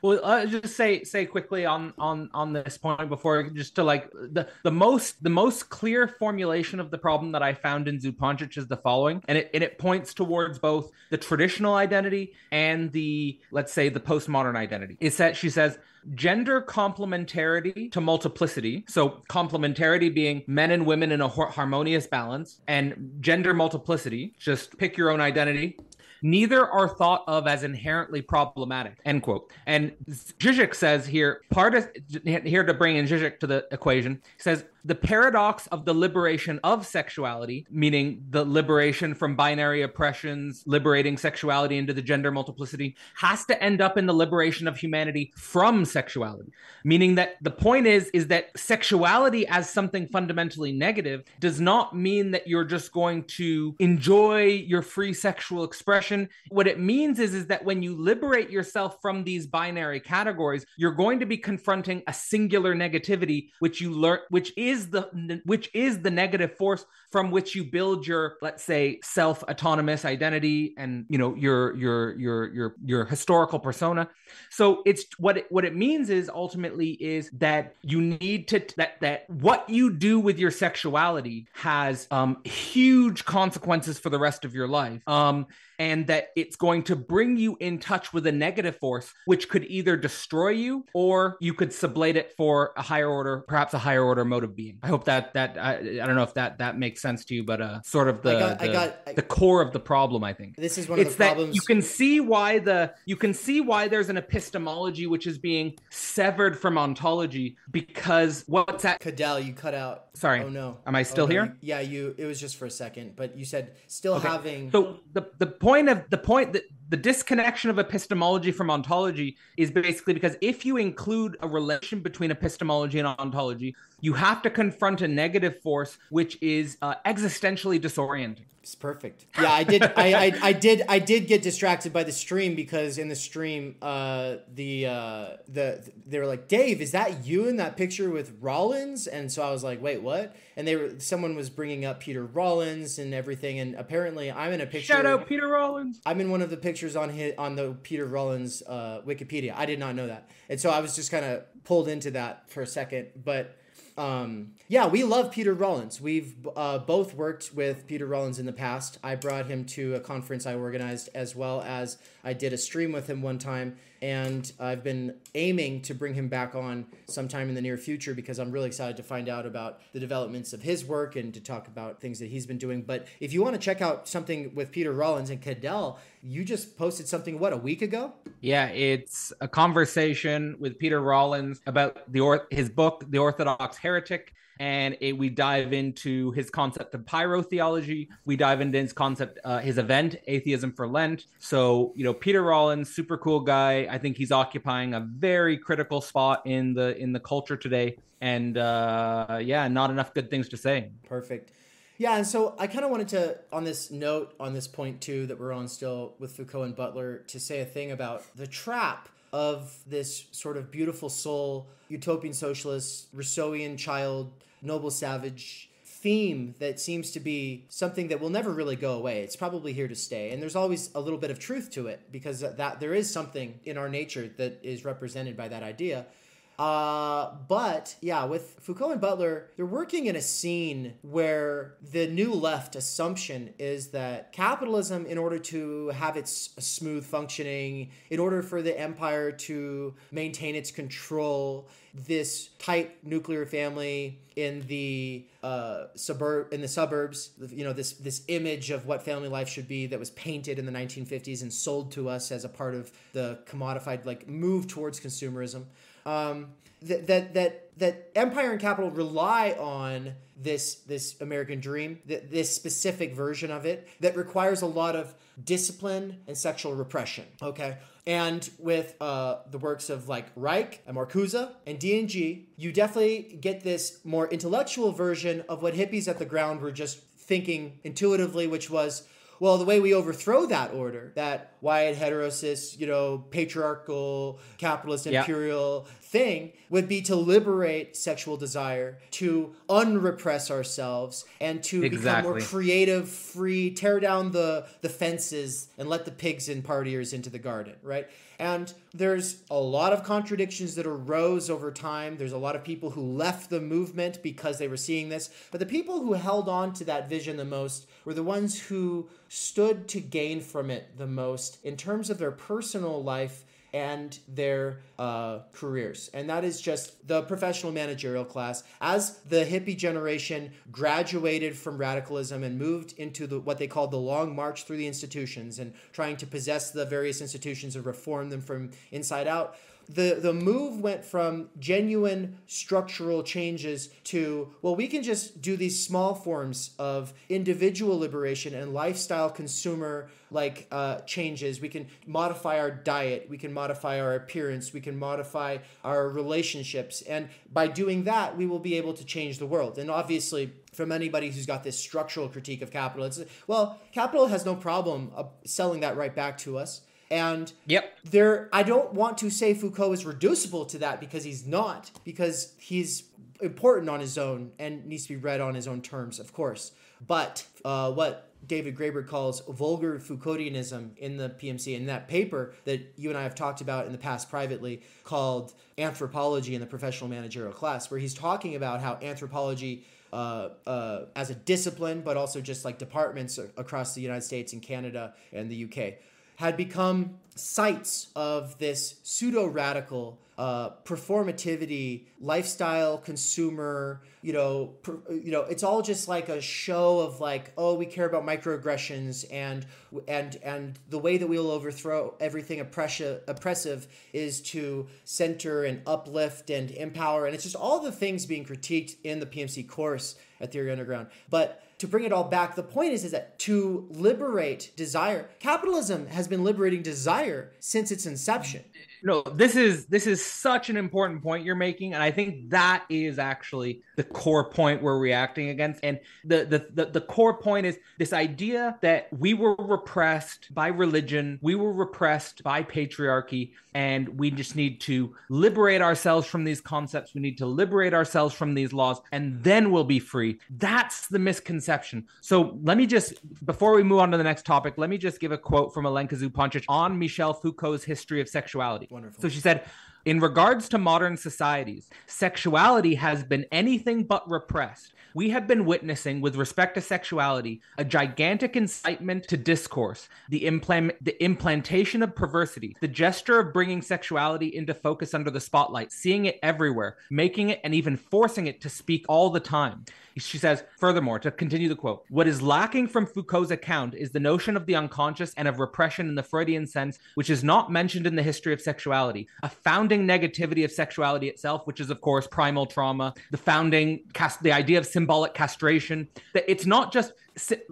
Well, I'll just say say quickly on on on this point before, just to like the the most the most clear formulation of the problem that I found in Zupančič is the following, and it and it points towards both the traditional identity and the, let's say, the postmodern identity. Is that she says gender complementarity to multiplicity. So complementarity being men and women in a harmonious balance, and gender multiplicity, just pick your own identity, neither are thought of as inherently problematic, end quote. And Žižek says here, part of, here to bring in Žižek to the equation, says the paradox of the liberation of sexuality, meaning the liberation from binary oppressions, liberating sexuality into the gender multiplicity, has to end up in the liberation of humanity from sexuality. Meaning that the point is, is that sexuality as something fundamentally negative does not mean that you're just going to enjoy your free sexual expression. What it means is, is that when you liberate yourself from these binary categories, you're going to be confronting a singular negativity, which you learn, which is the which is the negative force from which you build your, let's say, self-autonomous identity and, you know, your your your your your historical persona. So it's what it, what it means is ultimately is that you need to that that what you do with your sexuality has um, huge consequences for the rest of your life. Um, and that it's going to bring you in touch with a negative force, which could either destroy you or you could sublate it for a higher order, perhaps a higher order mode of being. I hope that, that I, I don't know if that, that makes sense to you, but uh, sort of the I got, the, I got, I, the core of the problem, I think. This is one it's of the problems. You can see why the, you can see why there's an epistemology which is being severed from ontology, because what's that? Cadell, you cut out. Sorry. Oh no. Am I still oh, no. here? Yeah, you, it was just for a second, but you said still okay. having. So the, the point of the point that the disconnection of epistemology from ontology is basically because if you include a relation between epistemology and ontology, you have to confront a negative force, which is uh, existentially disorienting. It's perfect. Yeah, I did. I, I, I did. I did get distracted by the stream, because in the stream, uh, the uh, the they were like, "Dave, is that you in that picture with Rollins?" And so I was like, "Wait, what?" And they were someone was bringing up Peter Rollins and everything. And apparently, I'm in a picture. Shout out Peter Rollins. I'm in one of the pictures on his, on the Peter Rollins uh, Wikipedia. I did not know that. And so I was just kind of pulled into that for a second. But um, yeah, we love Peter Rollins. We've uh, both worked with Peter Rollins in the past. I brought him to a conference I organized, as well as I did a stream with him one time. And I've been aiming to bring him back on sometime in the near future, because I'm really excited to find out about the developments of his work and to talk about things that he's been doing. But if you want to check out something with Peter Rollins and Cadell, you just posted something, what, a week ago? Yeah, it's a conversation with Peter Rollins about the or- his book, The Orthodox Heretic. And it, we dive into his concept of pyrotheology. We dive into his concept, uh, his event, Atheism for Lent. So, you know, Peter Rollins, super cool guy. I think he's occupying a very critical spot in the in the culture today. And uh, yeah, not enough good things to say. Perfect. Yeah, and so I kind of wanted to, on this note, on this point too, that we're on still with Foucault and Butler, to say a thing about the trap of this sort of beautiful soul, utopian socialist, Rousseauian child, noble savage theme that seems to be something that will never really go away. It's probably here to stay. And there's always a little bit of truth to it, because that there is something in our nature that is represented by that idea. Uh, but yeah, with Foucault and Butler, they're working in a scene where the new left assumption is that capitalism, in order to have its smooth functioning, in order for the empire to maintain its control, this tight nuclear family in the uh, suburb in the suburbs, you know, this this image of what family life should be that was painted in the nineteen fifties and sold to us as a part of the commodified like move towards consumerism. Um, that, that, that, that empire and capital rely on this, this American dream, th this specific version of it that requires a lot of discipline and sexual repression. Okay. And with uh, the works of like Reich and Marcuse and D and G, you definitely get this more intellectual version of what hippies at the ground were just thinking intuitively, which was, well, the way we overthrow that order, that white, heterosis, you know, patriarchal, capitalist, yeah. imperial thing, would be to liberate sexual desire, to unrepress ourselves, and to exactly. become more creative, free, tear down the, the fences and let the pigs and partiers into the garden, right? And there's a lot of contradictions that arose over time. There's a lot of people who left the movement because they were seeing this. But the people who held on to that vision the most were the ones who stood to gain from it the most in terms of their personal life and their uh, careers. And that is just the professional managerial class. As the hippie generation graduated from radicalism and moved into the, what they called the long march through the institutions and trying to possess the various institutions and reform them from inside out, The, the move went from genuine structural changes to, well, we can just do these small forms of individual liberation and lifestyle consumer like uh, changes. We can modify our diet. We can modify our appearance. We can modify our relationships. And by doing that, we will be able to change the world. And obviously, from anybody who's got this structural critique of capital, it's, well, capital has no problem selling that right back to us. And yep. there, I don't want to say Foucault is reducible to that, because he's not, because he's important on his own and needs to be read on his own terms, of course. But uh, what David Graeber calls vulgar Foucauldianism in the P M C, in that paper that you and I have talked about in the past privately called Anthropology in the Professional Managerial Class, where he's talking about how anthropology Uh, uh, as a discipline, but also just like departments across the United States and Canada and the U K, had become sites of this pseudo-radical uh, performativity, lifestyle, consumer, you know, per, you know, it's all just like a show of like, oh, we care about microaggressions and and and the way that we will overthrow everything oppressive, oppressive is to center and uplift and empower, and it's just all the things being critiqued in the P M C course at Theory Underground. But to bring it all back, the point is, is that to liberate desire, capitalism has been liberating desire since its inception. No, this is this is such an important point you're making, and I think that is actually the core point we're reacting against. And the the the, the core point is this idea that we were repressed by religion, we were repressed by patriarchy, and we just need to liberate ourselves from these concepts. We need to liberate ourselves from these laws, and then we'll be free. That's the misconception. So let me just, before we move on to the next topic, let me just give a quote from Alenka Zupančič on Michel Foucault's History of Sexuality. Wonderful. So she said, in regards to modern societies, sexuality has been anything but repressed. We have been witnessing, with respect to sexuality, a gigantic incitement to discourse, the, implant the implantation of perversity, the gesture of bringing sexuality into focus under the spotlight, seeing it everywhere, making it and even forcing it to speak all the time. She says, furthermore, to continue the quote, what is lacking from Foucault's account is the notion of the unconscious and of repression in the Freudian sense, which is not mentioned in the History of Sexuality, a founding negativity of sexuality itself, which is of course primal trauma, the founding cast, the idea of symbolic castration, that it's not just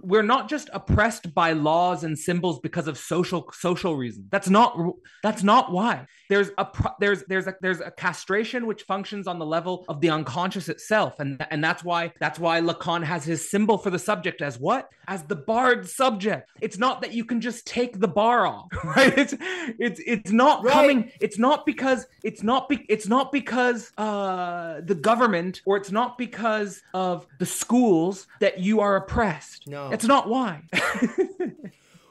we're not just oppressed by laws and symbols because of social social reasons. That's not that's not why. There's a there's there's a there's a castration which functions on the level of the unconscious itself, and and that's why that's why Lacan has his symbol for the subject as what? As the barred subject. It's not that you can just take the bar off, right? It's it's it's not right. coming. It's not because it's not be, it's not because uh, the government, or it's not because of the schools that you are oppressed. No, that's not why.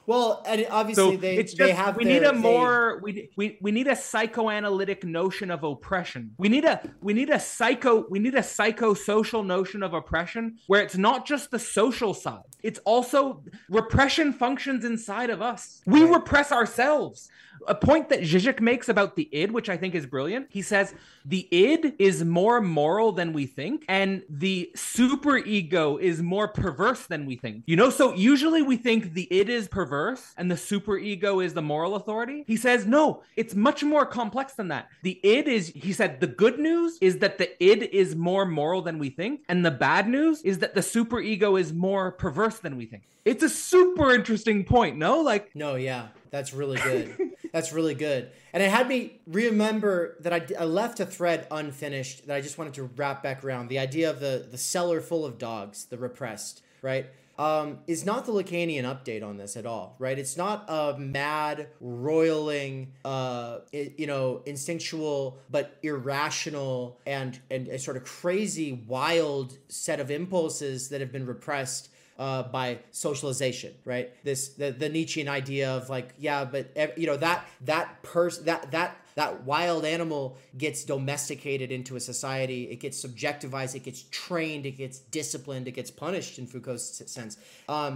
Well, and obviously so they, it's just, they have. We their, need a more. They... We we we need a psychoanalytic notion of oppression. We need a we need a psycho we need a psychosocial notion of oppression, where it's not just the social side. It's also repression functions inside of us. We right. repress ourselves. A point that Žižek makes about the id, which I think is brilliant. He says the id is more moral than we think, and the superego is more perverse than we think. You know, so usually we think the id is perverse. And the superego is the moral authority. He says, no, it's much more complex than that. The id is, he said, the good news is that the id is more moral than we think. And the bad news is that the superego is more perverse than we think. It's a super interesting point, no? Like, no, yeah, that's really good. That's really good. And it had me remember that I, I left a thread unfinished that I just wanted to wrap back around. The idea of the, the cellar full of dogs, the repressed, right? Um, is not the Lacanian update on this at all, right? It's not a mad, roiling, uh, you know, instinctual but irrational and, and a sort of crazy, wild set of impulses that have been repressed Uh, by socialization, right? This the, the Nietzschean idea of like, yeah, but you know that that person that that that wild animal gets domesticated into a society. It gets subjectivized. It gets trained. It gets disciplined. It gets punished in Foucault's sense. Um,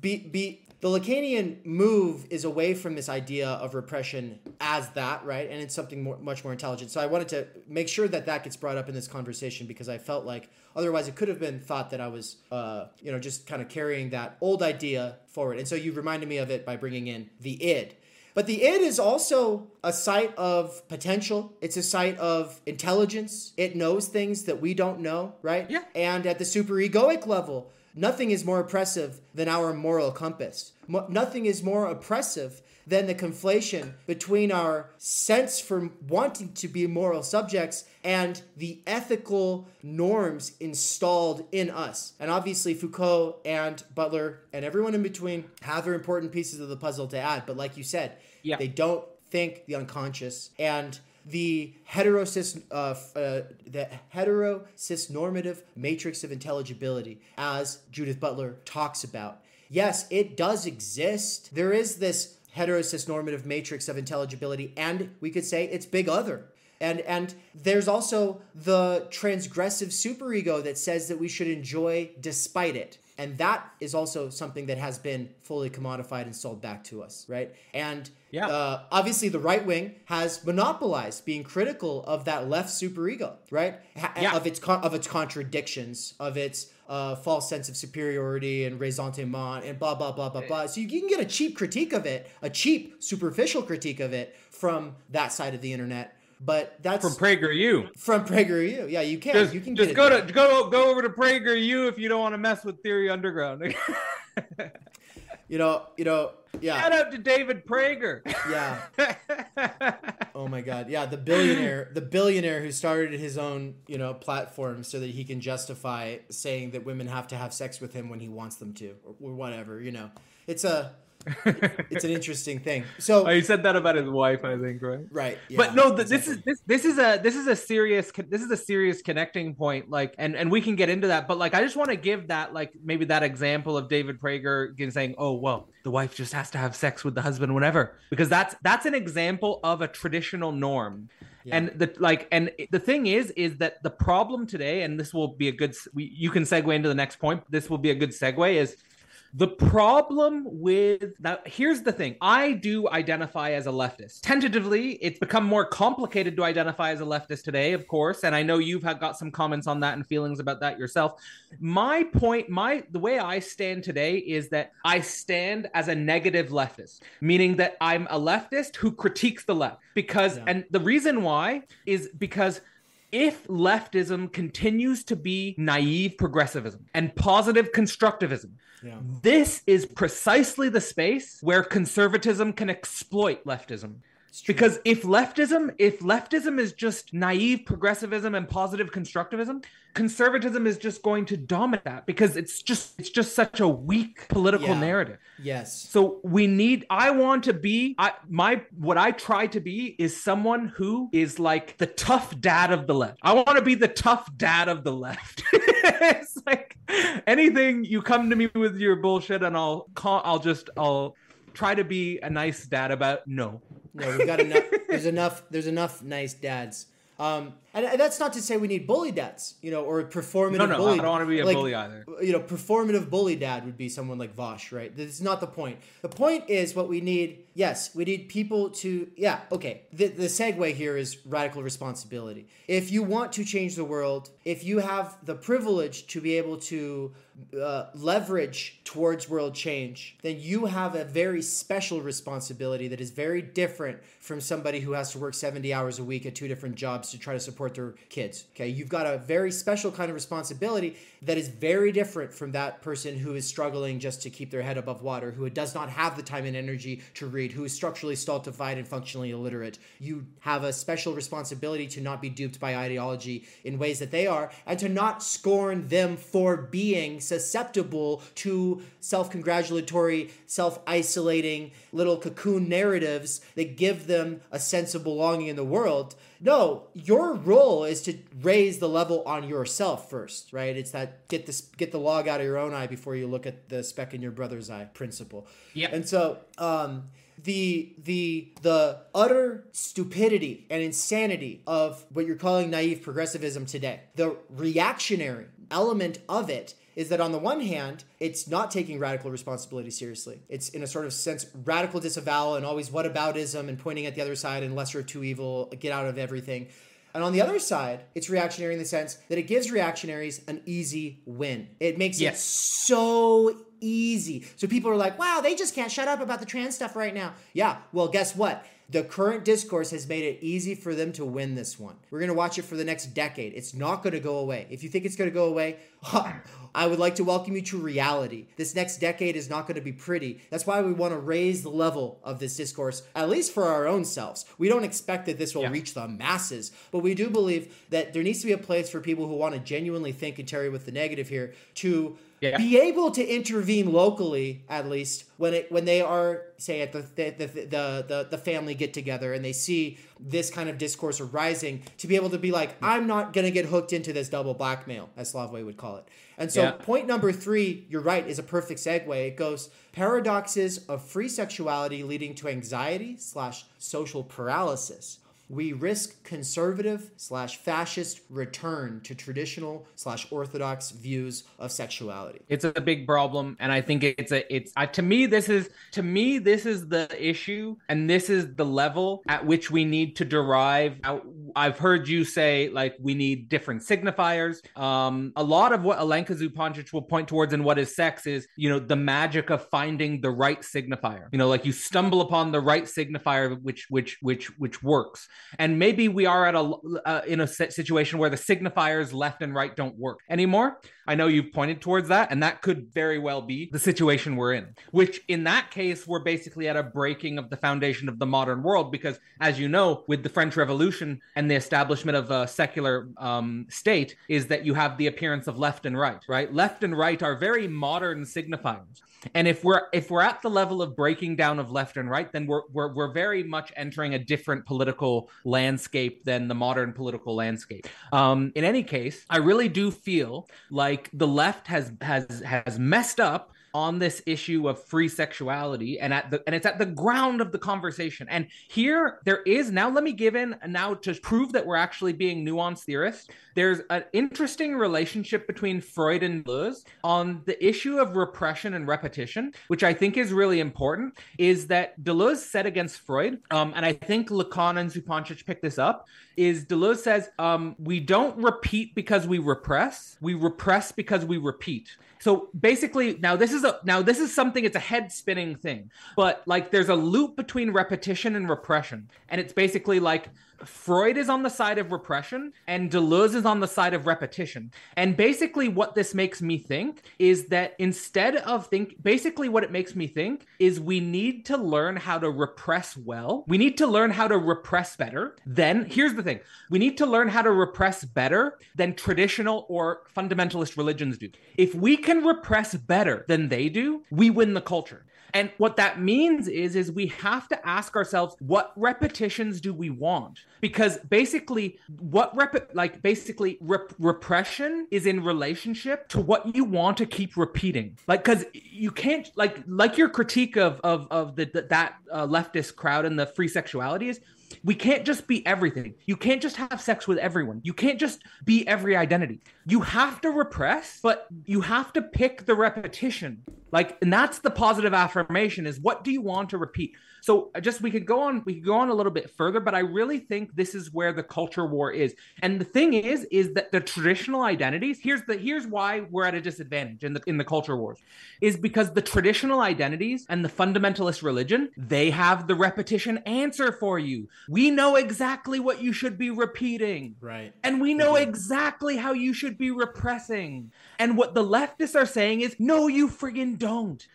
be be. The Lacanian move is away from this idea of repression as that, right? And it's something more, much more intelligent. So I wanted to make sure that that gets brought up in this conversation, because I felt like otherwise it could have been thought that I was, uh, you know, just kind of carrying that old idea forward. And so you reminded me of it by bringing in the id. But the id is also a site of potential. It's a site of intelligence. It knows things that we don't know, right? Yeah. And at the superegoic level, nothing is more oppressive than our moral compass. Mo- nothing is more oppressive than the conflation between our sense for wanting to be moral subjects and the ethical norms installed in us. And obviously Foucault and Butler and everyone in between have their important pieces of the puzzle to add. But like you said, yeah. They don't think the unconscious, and the heterosis, uh, uh, the heterosis normative matrix of intelligibility, as Judith Butler talks about. Yes, it does exist. There is this heterosis normative matrix of intelligibility, and we could say it's big other. And and there's also the transgressive superego that says that we should enjoy despite it. And that is also something that has been fully commodified and sold back to us, right? And yeah. uh, obviously the right wing has monopolized being critical of that left superego, right? Ha- yeah. Of its con- of its contradictions, of its uh, false sense of superiority and ressentiment and blah, blah, blah, blah, right. blah. So you can get a cheap critique of it, a cheap superficial critique of it from that side of the internet. But that's from PragerU. From PragerU, yeah, you can. Just, you can just get go it to go go over to PragerU if you don't want to mess with Theory Underground. you know, you know, yeah. Shout out to David Prager. Yeah. Oh my God, yeah, the billionaire, the billionaire who started his own, you know, platform so that he can justify saying that women have to have sex with him when he wants them to, or, or whatever. You know, it's a. It's an interesting thing. So oh, you said that about his wife, I think, right? Right. Yeah, but no, the, exactly. this is this this is a this is a serious this is a serious connecting point. Like, and and we can get into that. But like, I just want to give that like maybe that example of David Prager saying, "Oh, well, the wife just has to have sex with the husband whenever," because that's that's an example of a traditional norm. Yeah. And the like, and the thing is, is that the problem today, and this will be a good. We, you can segue into the next point. This will be a good segue. Is the problem with now? Here's the thing. I do identify as a leftist. Tentatively, it's become more complicated to identify as a leftist today, of course. And I know you've got some comments on that and feelings about that yourself. My point, my the way I stand today is that I stand as a negative leftist, meaning that I'm a leftist who critiques the left because, yeah. and the reason why is because if leftism continues to be naive progressivism and positive constructivism, yeah. this is precisely the space where conservatism can exploit leftism. Because if leftism, if leftism is just naive progressivism and positive constructivism, conservatism is just going to dominate that because it's just it's just such a weak political yeah. narrative. Yes. So we need, I want to be, I, my what I try to be is someone who is like the tough dad of the left. I want to be the tough dad of the left. It's like anything you come to me with your bullshit and I'll call, I'll just, I'll try to be a nice dad about no. No, we've got enough. There's enough. There's enough nice dads. Um, and, and that's not to say we need bully dads, you know, or performative. No, no, bully. I don't want to be a like, bully either. You know, performative bully dad would be someone like Vosh, right? This is not the point. The point is what we need. Yes, we need people to. Yeah, okay. The the segue here is radical responsibility. If you want to change the world, if you have the privilege to be able to uh, leverage towards world change, then you have a very special responsibility that is very different from somebody who has to work seventy hours a week at two different jobs to try to support their kids. Okay, you've got a very special kind of responsibility that is very different from that person who is struggling just to keep their head above water, who does not have the time and energy to read, who is structurally stultified and functionally illiterate. You have a special responsibility to not be duped by ideology in ways that they are, and to not scorn them for being susceptible to self-congratulatory, self-isolating little cocoon narratives that give them a sense of belonging in the world. No, your role is to raise the level on yourself first, right? It's that get the, get the log out of your own eye before you look at the speck in your brother's eye principle. Yeah. And so um, the the the utter stupidity and insanity of what you're calling naive progressivism today, the reactionary element of it is that on the one hand, it's not taking radical responsibility seriously. It's in a sort of sense, radical disavowal and always whataboutism and pointing at the other side and lesser of two evil, get out of everything. And on the other side, it's reactionary in the sense that it gives reactionaries an easy win. It makes yes. it so easy. So people are like, wow, they just can't shut up about the trans stuff right now. Yeah, well, guess what? The current discourse has made it easy for them to win this one. We're going to watch it for the next decade. It's not going to go away. If you think it's going to go away, I would like to welcome you to reality. This next decade is not going to be pretty. That's why we want to raise the level of this discourse, at least for our own selves. We don't expect that this will yeah. reach the masses, but we do believe that there needs to be a place for people who want to genuinely think and tarry with the negative here to yeah. be able to intervene locally, at least when it when they are, say, at the the the the, the family get together and they see this kind of discourse arising, to be able to be like, I'm not going to get hooked into this double blackmail, as Slavoj would call it. And so yeah. point number three, you're right, is a perfect segue. It goes, paradoxes of free sexuality leading to anxiety slash social paralysis. We risk conservative slash fascist return to traditional slash orthodox views of sexuality. It's a big problem. And I think it's a, it's uh, to me, this is, to me, this is the issue. And this is the level at which we need to derive out. I've heard you say, like, we need different signifiers. Um, a lot of what Alenka Zupančič will point towards in What Is Sex is, you know, the magic of finding the right signifier, you know, like you stumble upon the right signifier, which, which, which, which works. And maybe we are at a uh, in a situation where the signifiers left and right don't work anymore. I know you've pointed towards that, and that could very well be the situation we're in, which in that case, we're basically at a breaking of the foundation of the modern world, because as you know, with the French Revolution and the establishment of a secular um, state is that you have the appearance of left and right, right? Left and right are very modern signifiers. And if we're if we're at the level of breaking down of left and right, then we're we're we're very much entering a different political landscape than the modern political landscape. Um, in any case, I really do feel like the left has has has messed up on this issue of free sexuality, and at the and it's at the ground of the conversation. And here there is now, let me give in now to prove that we're actually being nuanced theorists. There's an interesting relationship between Freud and Deleuze on the issue of repression and repetition, which I think is really important, is that Deleuze said against Freud, um, and I think Lacan and Zupančič picked this up, is Deleuze says, um, we don't repeat because we repress, we repress because we repeat. So basically, now this is also, now this is something, it's a head spinning thing, but like there's a loop between repetition and repression. And it's basically like Freud is on the side of repression and Deleuze is on the side of repetition. And basically what this makes me think is that instead of think, basically what it makes me think is we need to learn how to repress well. We need to learn how to repress better. Then here's the thing. We need to learn how to repress better than traditional or fundamentalist religions do. If we can repress better than they do, we win the culture. And what that means is, is we have to ask ourselves, what repetitions do we want? Because basically, what rep- like basically rep- repression is in relationship to what you want to keep repeating. Like, because you can't, like, like your critique of of of the, the that uh, leftist crowd and the free sexuality is, we can't just be everything. You can't just have sex with everyone. You can't just be every identity. You have to repress, but you have to pick the repetition. Like, and that's the positive affirmation, is what do you want to repeat? So just, we could go on, we could go on a little bit further, but I really think this is where the culture war is. And the thing is, is that the traditional identities, here's the, here's why we're at a disadvantage in the, in the culture wars, is because the traditional identities and the fundamentalist religion, they have the repetition answer for you. We know exactly what you should be repeating. Right. And we know yeah. exactly how you should be repressing. And what the leftists are saying is, no, you friggin' don't.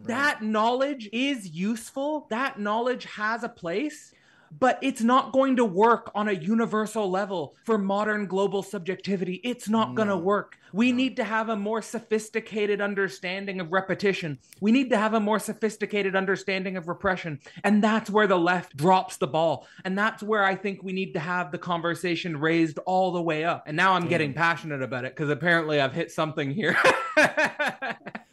Right. That knowledge is useful. That knowledge has a place, but it's not going to work on a universal level for modern global subjectivity. It's not no. going to work. We no. need to have a more sophisticated understanding of repetition. We need to have a more sophisticated understanding of repression. And that's where the left drops the ball. And that's where I think we need to have the conversation raised all the way up. And now I'm Damn. getting passionate about it because apparently I've hit something here.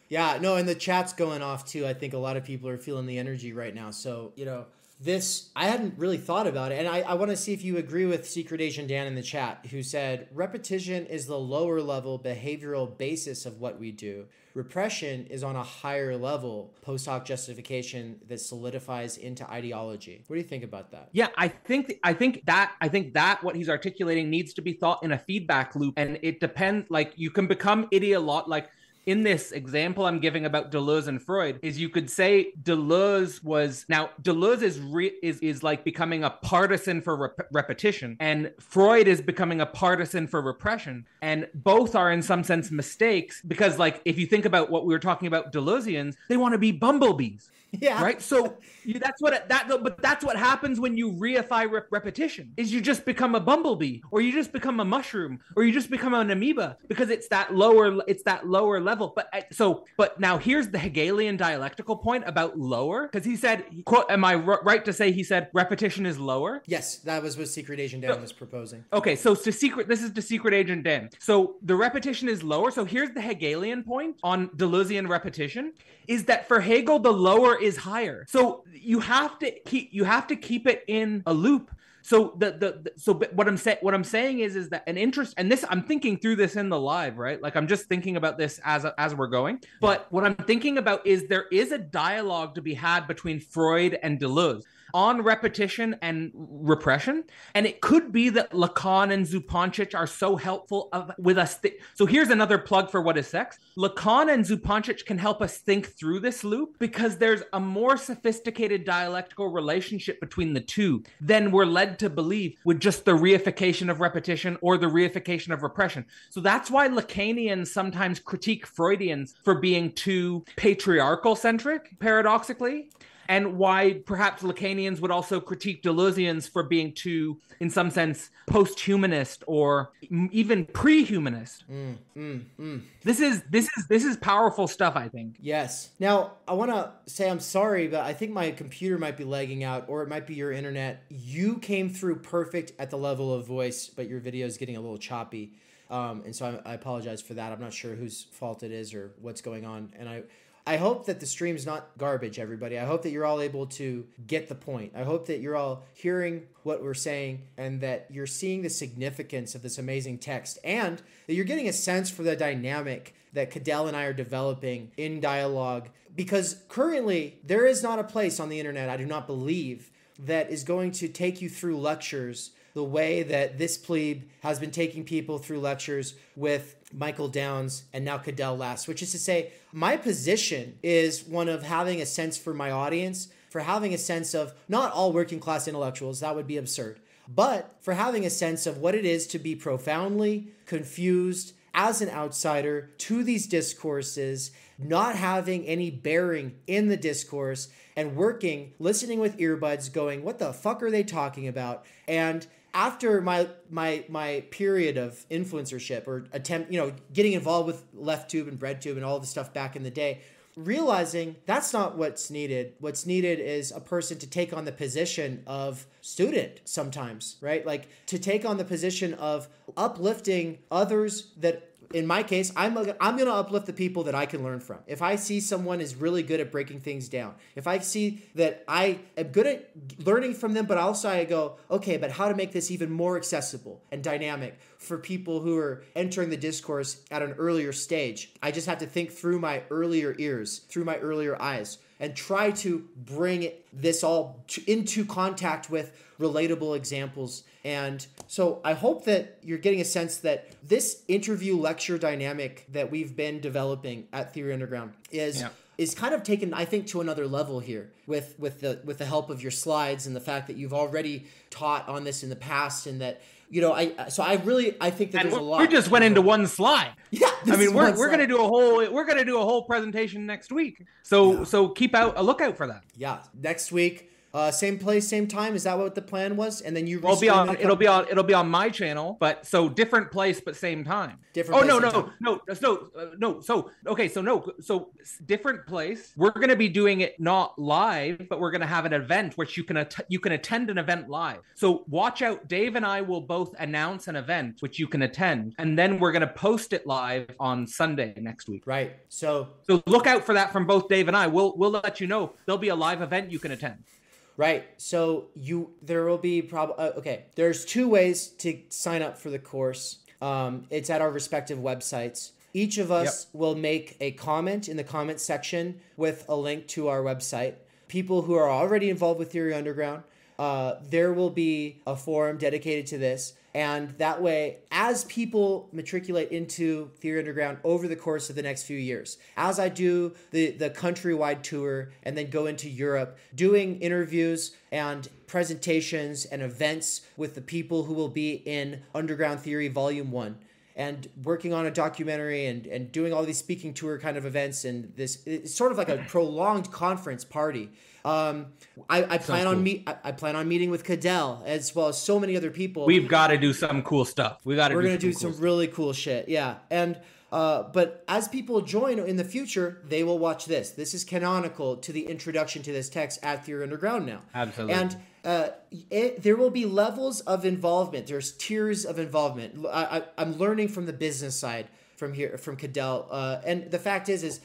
Yeah, no, and the chat's going off too. I think a lot of people are feeling the energy right now. So, you know, this, I hadn't really thought about it. And I, I want to see if you agree with Secret Asian Dan in the chat, who said, repetition is the lower level behavioral basis of what we do. Repression is on a higher level, post hoc justification that solidifies into ideology. What do you think about that? Yeah, I think I think that I think that what he's articulating needs to be thought in a feedback loop. And it depends, like you can become ideological, like in this example I'm giving about Deleuze and Freud, is you could say Deleuze was, now Deleuze is re, is is like becoming a partisan for rep- repetition, and Freud is becoming a partisan for repression, and both are in some sense mistakes, because like if you think about what we were talking about, Deleuzians, they want to be bumblebees. Yeah. Right. So you, that's what it, that. But that's what happens when you reify rep- repetition. Is you just become a bumblebee, or you just become a mushroom, or you just become an amoeba, because it's that lower. It's that lower level. But so. But now here's the Hegelian dialectical point about lower, because he said, "Quote: Am I r- right to say?" He said, "Repetition is lower." Yes, that was what Secret Agent Dan so, was proposing. Okay, so to secret. This is to Secret Agent Dan. So the repetition is lower. So here's the Hegelian point on Deleuzian repetition: is that for Hegel, the lower is higher. So you have to keep you have to keep it in a loop. So the, the the so what I'm saying what I'm saying is is that an interest, and this I'm thinking through this in the live, right? Like I'm just thinking about this as as we're going. But what I'm thinking about is there is a dialogue to be had between Freud and Deleuze on repetition and repression. And it could be that Lacan and Zupančič are so helpful of, with us. Th- so here's another plug for What Is Sex. Lacan and Zupančič can help us think through this loop, because there's a more sophisticated dialectical relationship between the two than we're led to believe with just the reification of repetition or the reification of repression. So that's why Lacanians sometimes critique Freudians for being too patriarchal centric, paradoxically. And why perhaps Lacanians would also critique Deleuzians for being too, in some sense, post-humanist or even pre-humanist. Mm, mm, mm. This is this is this is powerful stuff, I think. Yes. Now I want to say I'm sorry, but I think my computer might be lagging out, or it might be your internet. You came through perfect at the level of voice, but your video is getting a little choppy, um, and so I, I apologize for that. I'm not sure whose fault it is or what's going on, and I. I hope that the stream's not garbage, everybody. I hope that you're all able to get the point. I hope that you're all hearing what we're saying, and that you're seeing the significance of this amazing text, and that you're getting a sense for the dynamic that Cadell and I are developing in dialogue. Because currently, there is not a place on the internet, I do not believe, that is going to take you through lectures the way that this plebe has been taking people through lectures with Michael Downs and now Cadell Last, which is to say, my position is one of having a sense for my audience, for having a sense of not all working class intellectuals, that would be absurd, but for having a sense of what it is to be profoundly confused as an outsider to these discourses, not having any bearing in the discourse, and working, listening with earbuds, going, what the fuck are they talking about? And after my my my period of influencership or attempt, you know, getting involved with LeftTube and BreadTube and all the stuff back in the day, realizing that's not what's needed. What's needed is a person to take on the position of student sometimes, right? Like to take on the position of uplifting others that, in my case, I'm, I'm going to uplift the people that I can learn from. If I see someone is really good at breaking things down, if I see that I am good at learning from them, but also I go, okay, but how to make this even more accessible and dynamic for people who are entering the discourse at an earlier stage. I just have to think through my earlier ears, through my earlier eyes, and try to bring this all to, into contact with relatable examples. And so I hope that you're getting a sense that this interview lecture dynamic that we've been developing at Theory Underground is yeah. is kind of taken, I think, to another level here with with the with the help of your slides and the fact that you've already taught on this in the past, and that, you know, I so I really I think that and there's a lot. We just went into one slide. Yeah, I mean, we're we're gonna do a whole we're gonna do a whole presentation next week. So yeah. so keep out a lookout for that. Yeah, next week, uh, same place, same time. Is that what the plan was? And then you it'll be on it'll be on it'll be on my channel, but so different place, but same time. Different. Oh place, no no no no so uh, no so okay so no so different place. We're gonna be doing it not live, but we're gonna have an event which you can at you can attend an event live. So watch out. Dave and I will both announce an event which you can attend, and then we're gonna post it live on Sunday next week. Right. So so look out for that from both Dave and I. We'll we'll let you know there'll be a live event you can attend. Right. So you, there will be probably, uh, okay. There's two ways to sign up for the course. Um, it's at our respective websites. Each of us yep. will make a comment in the comment section with a link to our website. People who are already involved with Theory Underground, uh, there will be a forum dedicated to this. And that way, as people matriculate into Theory Underground over the course of the next few years, as I do the, the countrywide tour and then go into Europe, doing interviews and presentations and events with the people who will be in Underground Theory Volume one, and working on a documentary and, and doing all these speaking tour kind of events, and this, it's sort of like a prolonged conference party. Um, I, I plan on cool. meet. I, I plan on meeting with Cadell as well as so many other people. We've got to do some cool stuff. We got to. We're do gonna some do cool some really cool shit. Yeah, and uh, but as people join in the future, they will watch this. This is canonical to the introduction to this text at Theory Underground now. Absolutely. And uh, it, there will be levels of involvement. There's tiers of involvement. I, I, I'm learning from the business side from here from Cadell, uh, and the fact is is.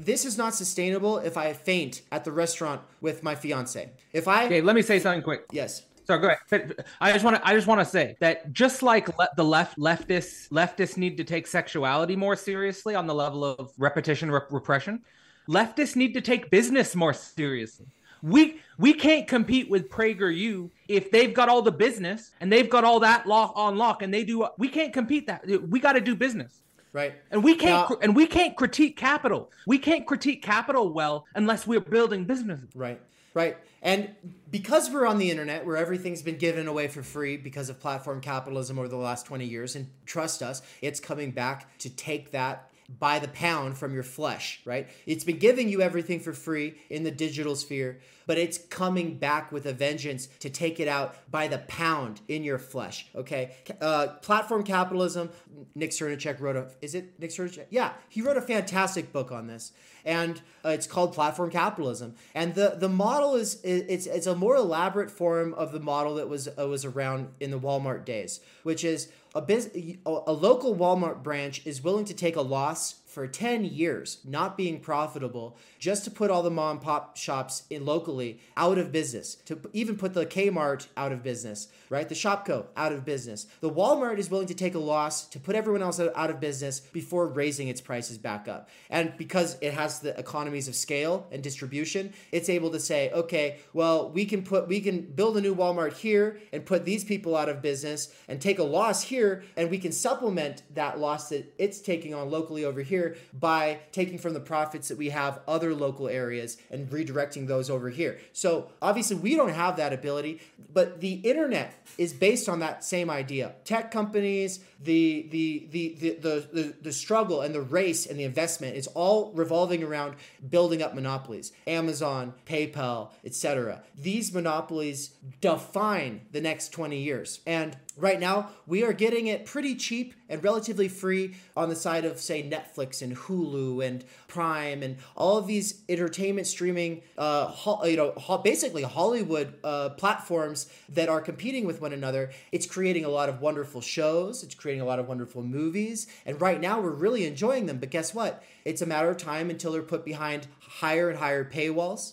This is not sustainable if I faint at the restaurant with my fiance. If I okay, let me say something quick. Yes. So go ahead. I just want to. I just want to say that just like le the left leftists leftists need to take sexuality more seriously on the level of repetition rep repression, leftists need to take business more seriously. We we can't compete with PragerU if they've got all the business and they've got all that lock on lock, and they do. We can't compete that. We got to do business. Right. And we can't now, and we can't critique capital. We can't critique capital well unless we're building businesses. Right. Right. And because we're on the internet, where everything's been given away for free because of platform capitalism over the last twenty years, and trust us, it's coming back to take that by the pound from your flesh, right? It's been giving you everything for free in the digital sphere, but it's coming back with a vengeance to take it out by the pound in your flesh, okay? Uh, platform capitalism, Nick Cernicek wrote a, is it Nick Cernicek? Yeah, he wrote a fantastic book on this, and uh, it's called Platform Capitalism. And the, the model is, it's, it's a more elaborate form of the model that was, uh, was around in the Walmart days, which is, A, biz, a local Walmart branch is willing to take a loss for ten years not being profitable, just to put all the mom and pop shops in locally out of business, to even put the Kmart out of business, right? The Shopko out of business. The Walmart is willing to take a loss to put everyone else out of business before raising its prices back up. And because it has the economies of scale and distribution, it's able to say, okay, well, we can put, we can build a new Walmart here and put these people out of business and take a loss here, and we can supplement that loss that it's taking on locally over here by taking from the profits that we have other local areas and redirecting those over here. So obviously we don't have that ability, but the internet is based on that same idea. Tech companies, the the the the the, the, the struggle and the race and the investment is all revolving around building up monopolies. Amazon, PayPal, et cetera. These monopolies define the next twenty years. And right now, we are getting it pretty cheap and relatively free on the side of, say, Netflix and Hulu and Prime and all of these entertainment streaming, uh, you know, basically Hollywood uh, platforms that are competing with one another. It's creating a lot of wonderful shows. It's creating a lot of wonderful movies. And right now, we're really enjoying them. But guess what? It's a matter of time until they're put behind higher and higher paywalls.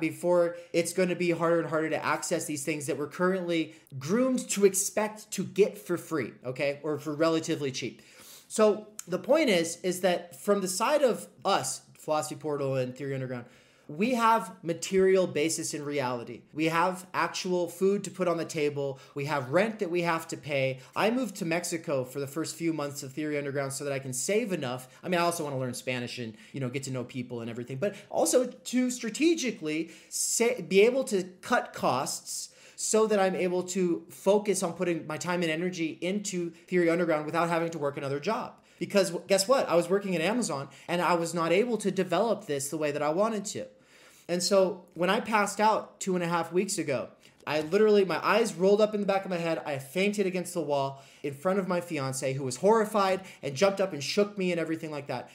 Before it's going to be harder and harder to access these things that we're currently groomed to expect to get for free, okay, or for relatively cheap. So the point is, is that from the side of us, Philosophy Portal and Theory Underground, we have material basis in reality. We have actual food to put on the table. We have rent that we have to pay. I moved to Mexico for the first few months of Theory Underground so that I can save enough. I mean, I also want to learn Spanish and, you know, get to know people and everything, but also to strategically say, be able to cut costs so that I'm able to focus on putting my time and energy into Theory Underground without having to work another job. Because guess what? I was working at Amazon and I was not able to develop this the way that I wanted to. And so when I passed out two and a half weeks ago, I literally, my eyes rolled up in the back of my head. I fainted against the wall in front of my fiance, who was horrified and jumped up and shook me and everything like that.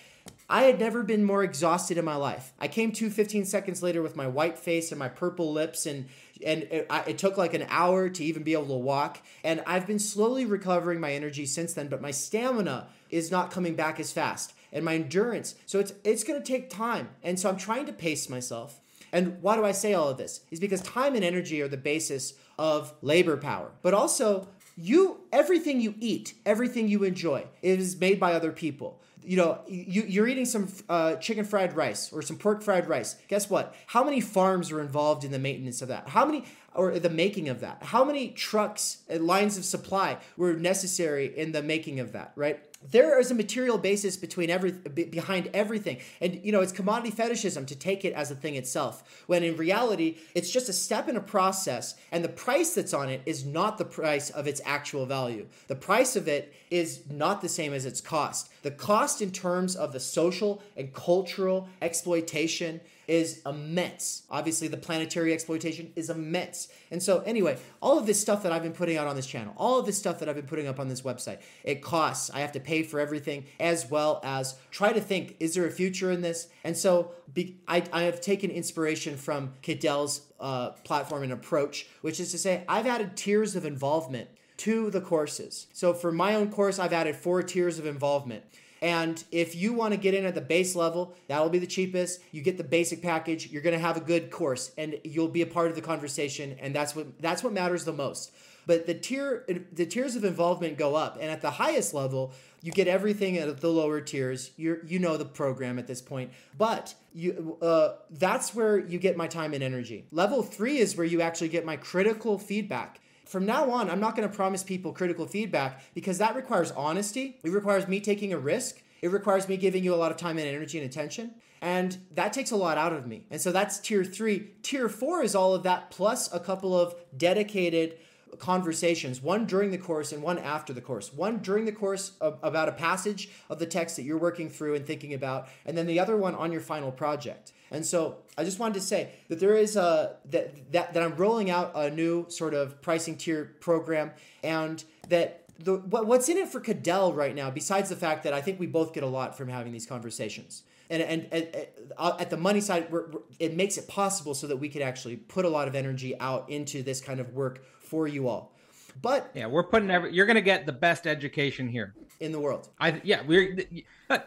I had never been more exhausted in my life. I came to fifteen seconds later with my white face and my purple lips, and and it, I, it took like an hour to even be able to walk. And I've been slowly recovering my energy since then, but my stamina is not coming back as fast, and my endurance. So it's it's going to take time. And so I'm trying to pace myself. And why do I say all of this? Is because time and energy are the basis of labor power. But also, you everything you eat, everything you enjoy is made by other people. You know, you, you're eating some uh, chicken fried rice or some pork fried rice. Guess what? How many farms are involved in the maintenance of that? How many, or the making of that? How many trucks and lines of supply were necessary in the making of that, right? There is a material basis between every, behind everything. And, you know, it's commodity fetishism to take it as a thing itself, when in reality, it's just a step in a process, and the price that's on it is not the price of its actual value. The price of it is not the same as its cost. The cost in terms of the social and cultural exploitation is immense. Obviously, the planetary exploitation is immense. And so anyway, all of this stuff that I've been putting out on this channel, all of this stuff that I've been putting up on this website, it costs. I have to pay for everything, as well as try to think, is there a future in this? And so be, I, I have taken inspiration from Cadell's uh, platform and approach, which is to say, I've added tiers of involvement to the courses. So for my own course, I've added four tiers of involvement. And if you want to get in at the base level, that'll be the cheapest. You get the basic package, you're going to have a good course, and you'll be a part of the conversation. And that's what, that's what matters the most. But the tier, the tiers of involvement go up. And at the highest level, you get everything at the lower tiers. You're, you know the program at this point. But you, uh, that's where you get my time and energy. Level three is where you actually get my critical feedback. From now on, I'm not going to promise people critical feedback, because that requires honesty. It requires me taking a risk. It requires me giving you a lot of time and energy and attention. And that takes a lot out of me. And so that's tier three. Tier four is all of that plus a couple of dedicated conversations, one during the course and one after the course. One during the course of, about a passage of the text that you're working through and thinking about, and then the other one on your final project. And so I just wanted to say that there is a that that, that I'm rolling out a new sort of pricing tier program, and that the what, what's in it for Cadell right now, besides the fact that I think we both get a lot from having these conversations. And, and, and at the money side, we're, we're, it makes it possible so that we can actually put a lot of energy out into this kind of work for you all. But yeah, we're putting every, you're going to get the best education here in the world. I yeah, we're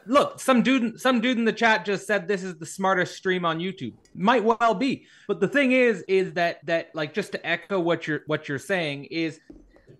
look, some dude some dude in the chat just said this is the smartest stream on YouTube. Might well be. But the thing is is that that like just to echo what you're what you're saying is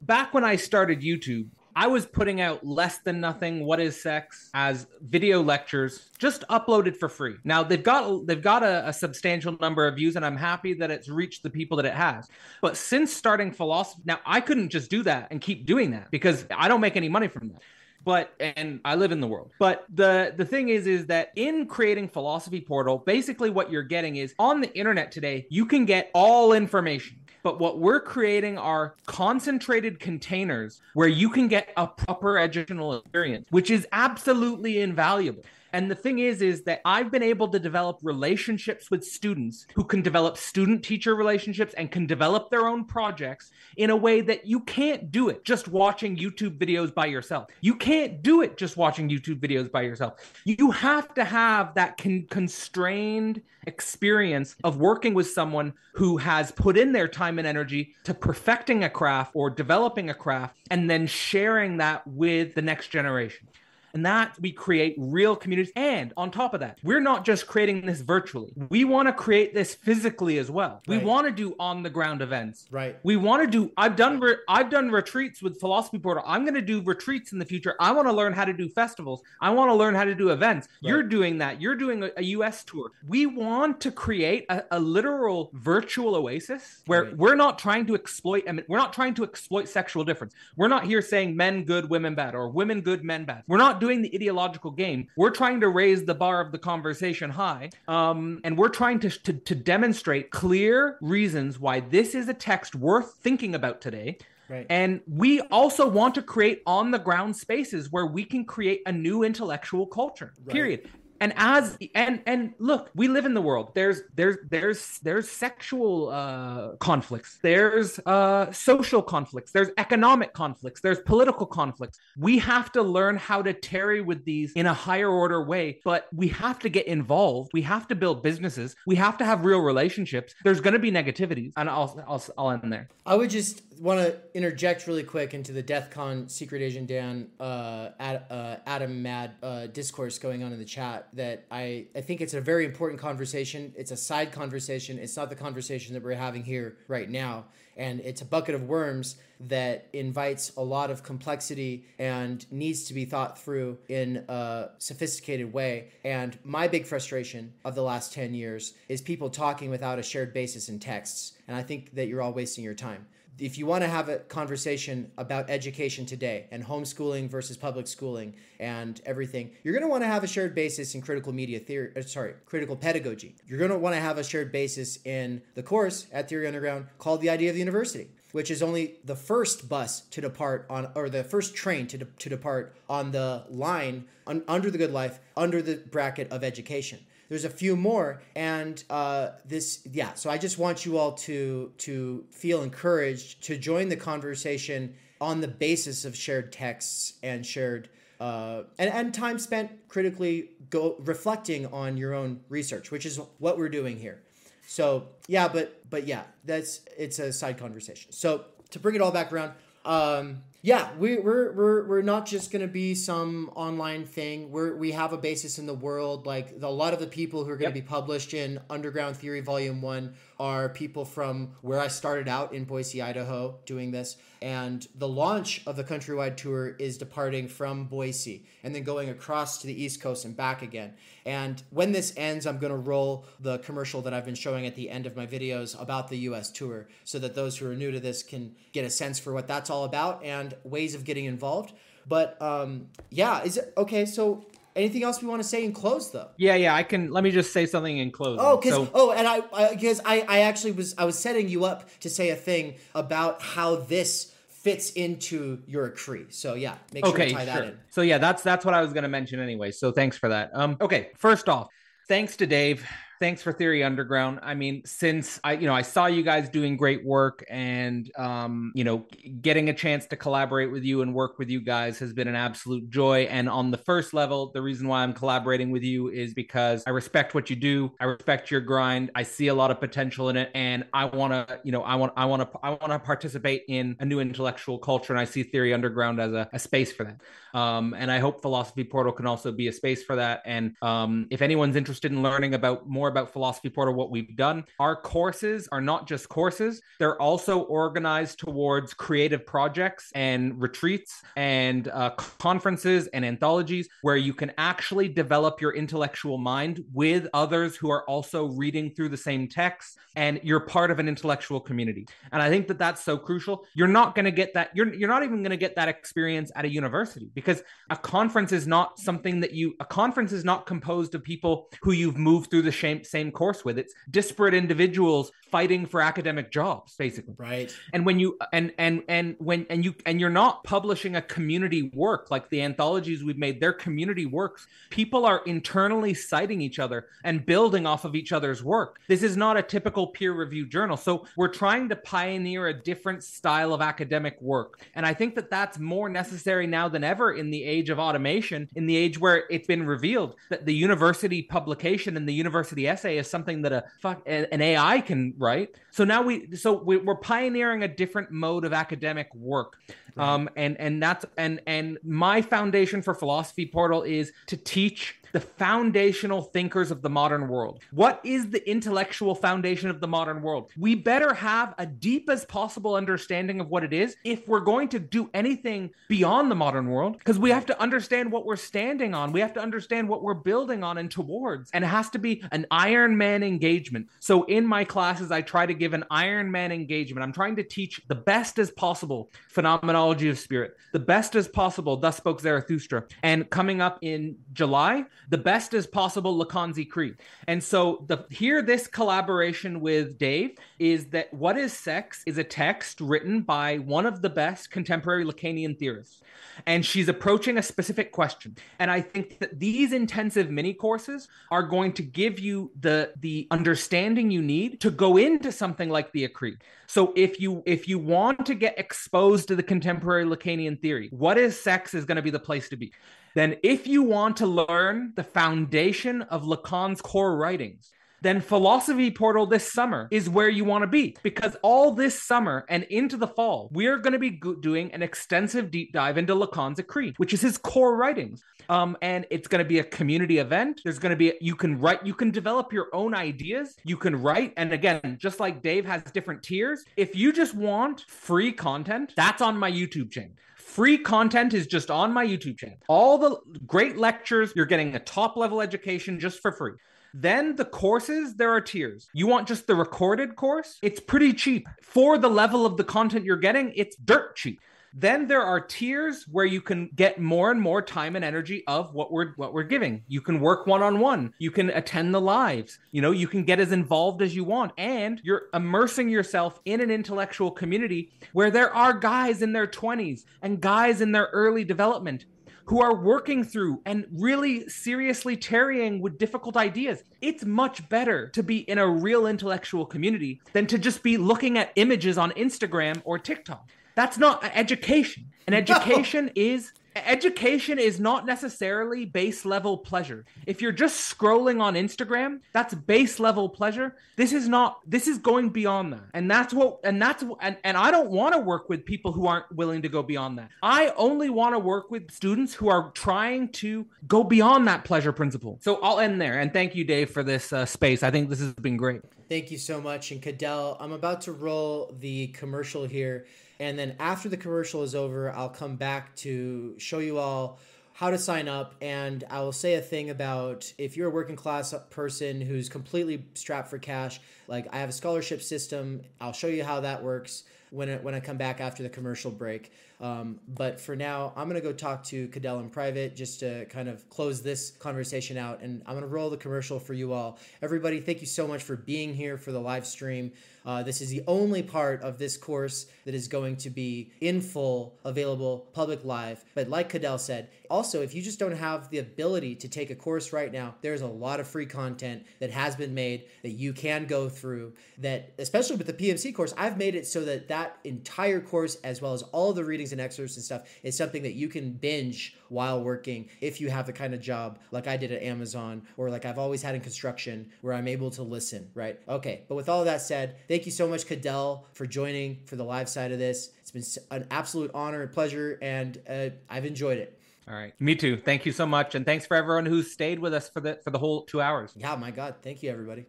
back when I started YouTube, I was putting out Less Than Nothing, What Is Sex as video lectures, just uploaded for free. Now they've got they've got a, a substantial number of views, and I'm happy that it's reached the people that it has. But since starting philosophy, now I couldn't just do that and keep doing that because I don't make any money from that. But, and I live in the world, but the, the thing is, is that in creating Philosophy Portal, basically what you're getting is on the internet today, you can get all information. But what we're creating are concentrated containers where you can get a proper educational experience, which is absolutely invaluable. And the thing is, is that I've been able to develop relationships with students who can develop student-teacher relationships and can develop their own projects in a way that you can't do it just watching YouTube videos by yourself. You can't do it just watching YouTube videos by yourself. You have to have that con- constrained experience of working with someone who has put in their time and energy to perfecting a craft or developing a craft and then sharing that with the next generation. And that we create real communities. And on top of that, we're not just creating this virtually. We want to create this physically as well. Right. We want to do on the ground events. Right. We want to do, I've done, re, I've done retreats with Philosophy Portal. I'm going to do retreats in the future. I want to learn how to do festivals. I want to learn how to do events. Right. You're doing that. You're doing a, a U S tour. We want to create a, a literal virtual oasis where right. we're not trying to exploit, I mean, we're not trying to exploit sexual difference. We're not here saying men good, women bad, or women good, men bad. We're not doing the ideological game. We're trying to raise the bar of the conversation high, um, and we're trying to, to to demonstrate clear reasons why this is a text worth thinking about today. Right. And we also want to create on the ground spaces where we can create a new intellectual culture. Right. Period. And as and and look, we live in the world. There's there's there's there's sexual uh, conflicts. There's uh, social conflicts. There's economic conflicts. There's political conflicts. We have to learn how to tarry with these in a higher order way. But we have to get involved. We have to build businesses. We have to have real relationships. There's going to be negativities, and I'll I'll I'll end there. I would just want to interject really quick into the DEFCON Secret Asian Dan uh, Ad, uh, Adam Mad uh, discourse going on in the chat. That I, I think it's a very important conversation. It's a side conversation. It's not the conversation that we're having here right now. And it's a bucket of worms that invites a lot of complexity and needs to be thought through in a sophisticated way. And my big frustration of the last ten years is people talking without a shared basis in texts. And I think that you're all wasting your time. If you want to have a conversation about education today and homeschooling versus public schooling and everything, you're going to want to have a shared basis in critical media theory, uh, sorry, critical pedagogy. You're going to want to have a shared basis in the course at Theory Underground called The Idea of the University, which is only the first bus to depart on, or the first train to, de- to depart on the line un- under the good life, under the bracket of education. There's a few more, and uh, this, yeah. So I just want you all to to feel encouraged to join the conversation on the basis of shared texts and shared uh, and and time spent critically go reflecting on your own research, which is what we're doing here. So yeah, but but yeah, that's it's a side conversation. So to bring it all back around. Um, Yeah, we, we're we're we're not just gonna be some online thing. We're we have a basis in the world. Like the, a lot of the people who are gonna yep. be published in Underground Theory Volume One are people from where I started out in Boise, Idaho, doing this. And the launch of the countrywide tour is departing from Boise and then going across to the East Coast and back again. And when this ends, I'm gonna roll the commercial that I've been showing at the end of my videos about the U S tour, so that those who are new to this can get a sense for what that's all about and ways of getting involved. But um yeah is it okay so anything else we want to say in close though? Yeah, yeah, I can. Let me just say something in close. Oh, because so, oh, and I because I, I I actually was I was setting you up to say a thing about how this fits into your Écrits. So yeah, make sure okay, to tie sure. that in. So yeah, that's that's what I was going to mention anyway. So thanks for that. Um, okay, first off, thanks to Dave thanks for Theory Underground. I mean, since I, you know, I saw you guys doing great work, and, um, you know, getting a chance to collaborate with you and work with you guys has been an absolute joy. And on the first level, the reason why I'm collaborating with you is because I respect what you do. I respect your grind. I see a lot of potential in it. And I want to, you know, I want, I want to, I want to participate in a new intellectual culture. And I see Theory Underground as a, a space for that. Um, and I hope Philosophy Portal can also be a space for that. And um, if anyone's interested in learning about more about Philosophy Portal, what we've done, our courses are not just courses. They're also organized towards creative projects and retreats and uh, conferences and anthologies where you can actually develop your intellectual mind with others who are also reading through the same text, and you're part of an intellectual community. And I think that that's so crucial. You're not going to get that. You're, you're not even going to get that experience at a university, because a conference is not something that you, a conference is not composed of people who you've moved through the same same course with. It's disparate individuals fighting for academic jobs, basically. Right. And when you and and and when and you and you're not publishing a community work like the anthologies we've made. They're community works. People are internally citing each other and building off of each other's work. This is not a typical peer-reviewed journal. So we're trying to pioneer a different style of academic work, and I think that that's more necessary now than ever in the age of automation, in the age where it's been revealed that the university publication and the university essay is something that a fuck an A I can write. So now we so we, we're pioneering a different mode of academic work, right. um, and and that's and and my foundation for Philosophy Portal is to teach the foundational thinkers of the modern world. What is the intellectual foundation of the modern world? We better have a deep as possible understanding of what it is if we're going to do anything beyond the modern world, because we have to understand what we're standing on. We have to understand what we're building on and towards. And it has to be an Iron Man engagement. So in my classes, I try to give an Iron Man engagement. I'm trying to teach the best as possible phenomenology of spirit, the best as possible Thus Spoke Zarathustra, and coming up in July, the best as possible Lacan's Écrits. And so the, here, this collaboration with Dave is that What Is Sex is a text written by one of the best contemporary Lacanian theorists, and she's approaching a specific question. And I think that these intensive mini courses are going to give you the, the understanding you need to go into something like the Écrits. So if you, if you want to get exposed to the contemporary Lacanian theory, What Is Sex is going to be the place to be. Then if you want to learn the foundation of Lacan's core writings, then Philosophy Portal this summer is where you want to be, because all this summer and into the fall, we're going to be go- doing an extensive deep dive into Lacan's Écrits, which is his core writings. Um, and it's going to be a community event. There's going to be, a, you can write, you can develop your own ideas. You can write. And again, just like Dave has different tiers, if you just want free content, that's on my YouTube channel. Free content is just on my YouTube channel. All the great lectures, you're getting a top-level education just for free. Then the courses, there are tiers. You want just the recorded course? It's pretty cheap. For the level of the content you're getting, it's dirt cheap. Then there are tiers where you can get more and more time and energy of what we're what we're giving. You can work one-on-one. You can attend the lives. You know, you can get as involved as you want. And you're immersing yourself in an intellectual community where there are guys in their twenties and guys in their early development who are working through and really seriously tarrying with difficult ideas. It's much better to be in a real intellectual community than to just be looking at images on Instagram or TikTok. That's not education. And education no. is education is not necessarily base level pleasure. If you're just scrolling on Instagram, that's base level pleasure. This is not, this is going beyond that. And that's what, and that's, and, and I don't want to work with people who aren't willing to go beyond that. I only want to work with students who are trying to go beyond that pleasure principle. So I'll end there. And thank you, Dave, for this uh, space. I think this has been great. Thank you so much. And Cadell, I'm about to roll the commercial here. And then after the commercial is over, I'll come back to show you all how to sign up. And I will say a thing about if you're a working class person who's completely strapped for cash, like I have a scholarship system. I'll show you how that works when I, when I come back after the commercial break. Um, but for now, I'm going to go talk to Cadell in private just to kind of close this conversation out. And I'm going to roll the commercial for you all. Everybody, thank you so much for being here for the live stream. Uh, this is the only part of this course that is going to be in full, available, public live. But like Cadell said, also, if you just don't have the ability to take a course right now, there's a lot of free content that has been made that you can go through that, especially with the P M C course, I've made it so that that entire course, as well as all the readings and excerpts and stuff, is something that you can binge while working if you have the kind of job like I did at Amazon or like I've always had in construction where I'm able to listen, right? Okay, but with all that said, thank you so much, Cadell, for joining for the live side of this. It's been an absolute honor and pleasure, and uh, I've enjoyed it. All right. Me too. Thank you so much. And thanks for everyone who stayed with us for the, for the whole two hours. Yeah, my God. Thank you, everybody.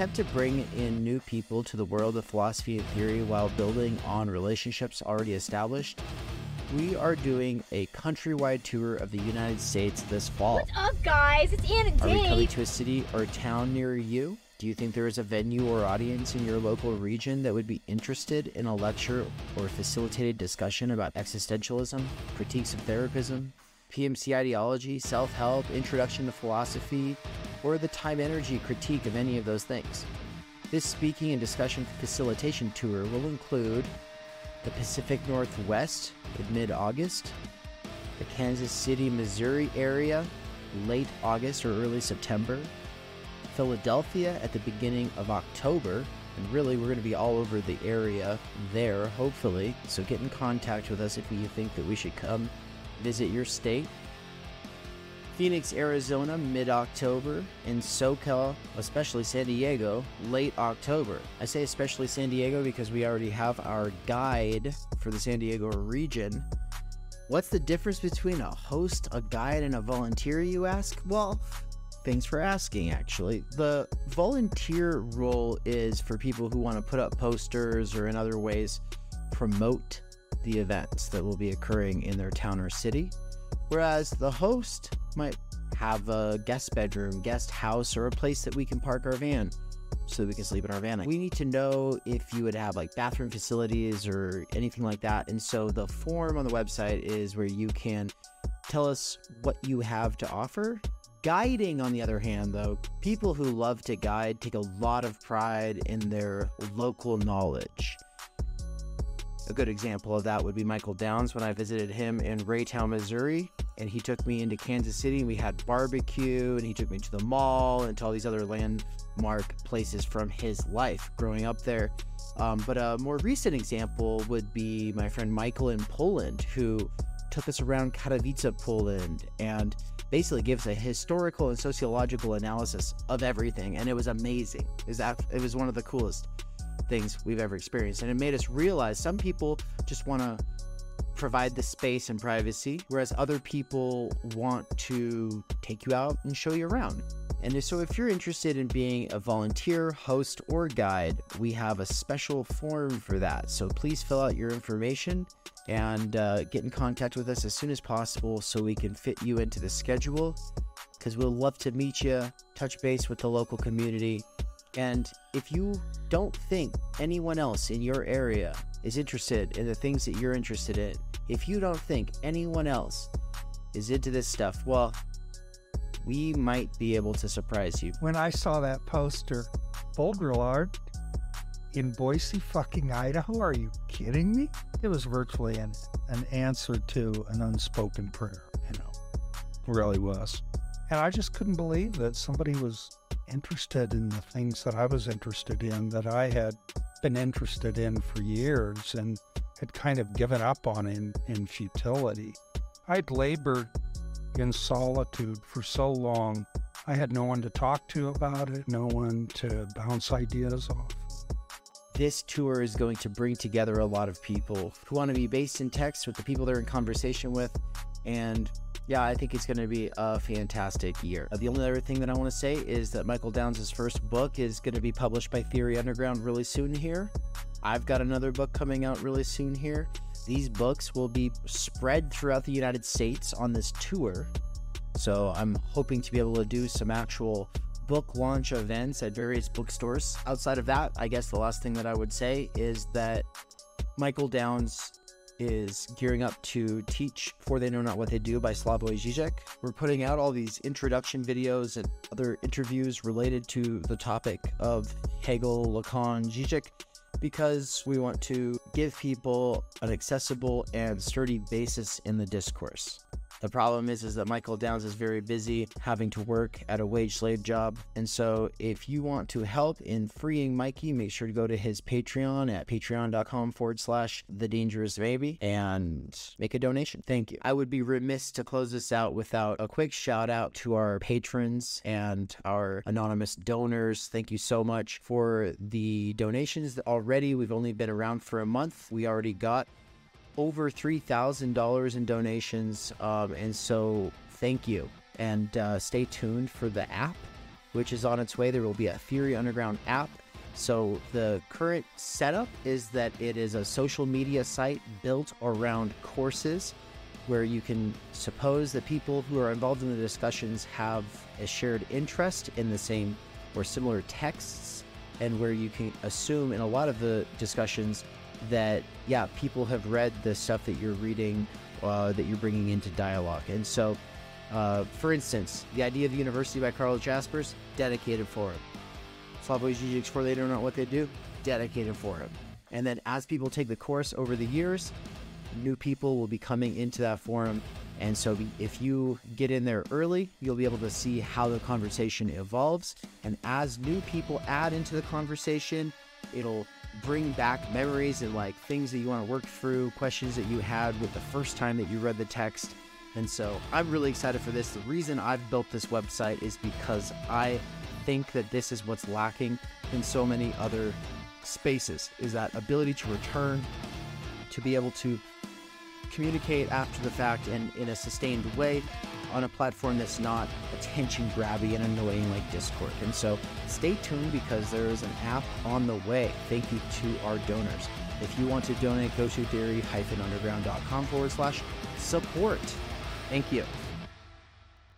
Attempt to bring in new people to the world of philosophy and theory while building on relationships already established, we are doing a countrywide tour of the United States this fall. What's up, guys? It's Ann and Dave. Are we coming to a city or a town near you? Do you think there is a venue or audience in your local region that would be interested in a lecture or facilitated discussion about existentialism, critiques of therapism, P M C ideology, self-help, introduction to philosophy, or the time-energy critique of any of those things? This speaking and discussion facilitation tour will include the Pacific Northwest in mid-August, the Kansas City, Missouri area late August or early September, Philadelphia at the beginning of October, and really we're going to be all over the area there, hopefully, so get in contact with us if you think that we should come visit your state. Phoenix, Arizona, mid-October, and SoCal, especially San Diego, late October. I say especially San Diego because we already have our guide for the San Diego region. What's the difference between a host, a guide, and a volunteer, you ask? Well, thanks for asking, actually. The volunteer role is for people who want to put up posters or in other ways promote the events that will be occurring in their town or city, whereas the host might have a guest bedroom, guest house, or a place that we can park our van so that we can sleep in our van. We need to know if you would have like bathroom facilities or anything like that. And so the form on the website is where you can tell us what you have to offer. Guiding, on the other hand, though, people who love to guide take a lot of pride in their local knowledge. A good example of that would be Michael Downs when I visited him in Raytown, Missouri, and he took me into Kansas City and we had barbecue, and he took me to the mall and to all these other landmark places from his life growing up there. Um, but a more recent example would be my friend Michael in Poland, who took us around Katowice, Poland, and basically gives a historical and sociological analysis of everything. And it was amazing. It was, it was one of the coolest things we've ever experienced, and it made us realize some people just want to provide the space and privacy, whereas other people want to take you out and show you around. And so if you're interested in being a volunteer, host, or guide, we have a special form for that, so please fill out your information and uh, get in contact with us as soon as possible so we can fit you into the schedule, because we'll love to meet you, touch base with the local community. And if you don't think anyone else in your area is interested in the things that you're interested in, if you don't think anyone else is into this stuff, well, we might be able to surprise you. When I saw that poster, Boldreal Art in Boise, fucking Idaho, are you kidding me? It was virtually an, an answer to an unspoken prayer, you know, really was. And I just couldn't believe that somebody was interested in the things that I was interested in, that I had been interested in for years and had kind of given up on in, in futility. I'd labored in solitude for so long. I had no one to talk to about it, no one to bounce ideas off. This tour is going to bring together a lot of people who want to be based in text with the people they're in conversation with, and yeah, I think it's going to be a fantastic year. The only other thing that I want to say is that Michael Downs' first book is going to be published by Theory Underground really soon here. I've got another book coming out really soon here. These books will be spread throughout the United States on this tour. So I'm hoping to be able to do some actual book launch events at various bookstores. Outside of that, I guess the last thing that I would say is that Michael Downs is gearing up to teach For They Know Not What They Do by Slavoj Žižek. We're putting out all these introduction videos and other interviews related to the topic of Hegel, Lacan, Žižek, because we want to give people an accessible and sturdy basis in the discourse. The problem is, is that Michael Downs is very busy having to work at a wage slave job. And so if you want to help in freeing Mikey, make sure to go to his Patreon at patreon.com forward slash the dangerous baby and make a donation. Thank you. I would be remiss to close this out without a quick shout out to our patrons and our anonymous donors. Thank you so much for the donations already. We've only been around for a month. We already got over three thousand dollars in donations, um, and so thank you. And uh, stay tuned for the app, which is on its way. There will be a Theory Underground app. So the current setup is that it is a social media site built around courses where you can suppose that people who are involved in the discussions have a shared interest in the same or similar texts, and where you can assume in a lot of the discussions that, yeah, people have read the stuff that you're reading, uh, that you're bringing into dialogue. And so, uh, for instance, The Idea of the University by Karl Jaspers, dedicated for him. Slavoj Žižek's For They Know Not What They Do, dedicated for him. And then as people take the course over the years, new people will be coming into that forum. And so if you get in there early, you'll be able to see how the conversation evolves. And as new people add into the conversation, it'll bring back memories and like things that you want to work through, questions that you had with the first time that you read the text. And so I'm really excited for this. The reason I've built this website is because I think that this is what's lacking in so many other spaces, is that ability to return, to be able to communicate after the fact and in a sustained way on a platform that's not attention grabby and annoying like Discord. And so stay tuned, because there is an app on the way. Thank you to our donors. If you want to donate, go to dairy-underground.com forward slash support. Thank you.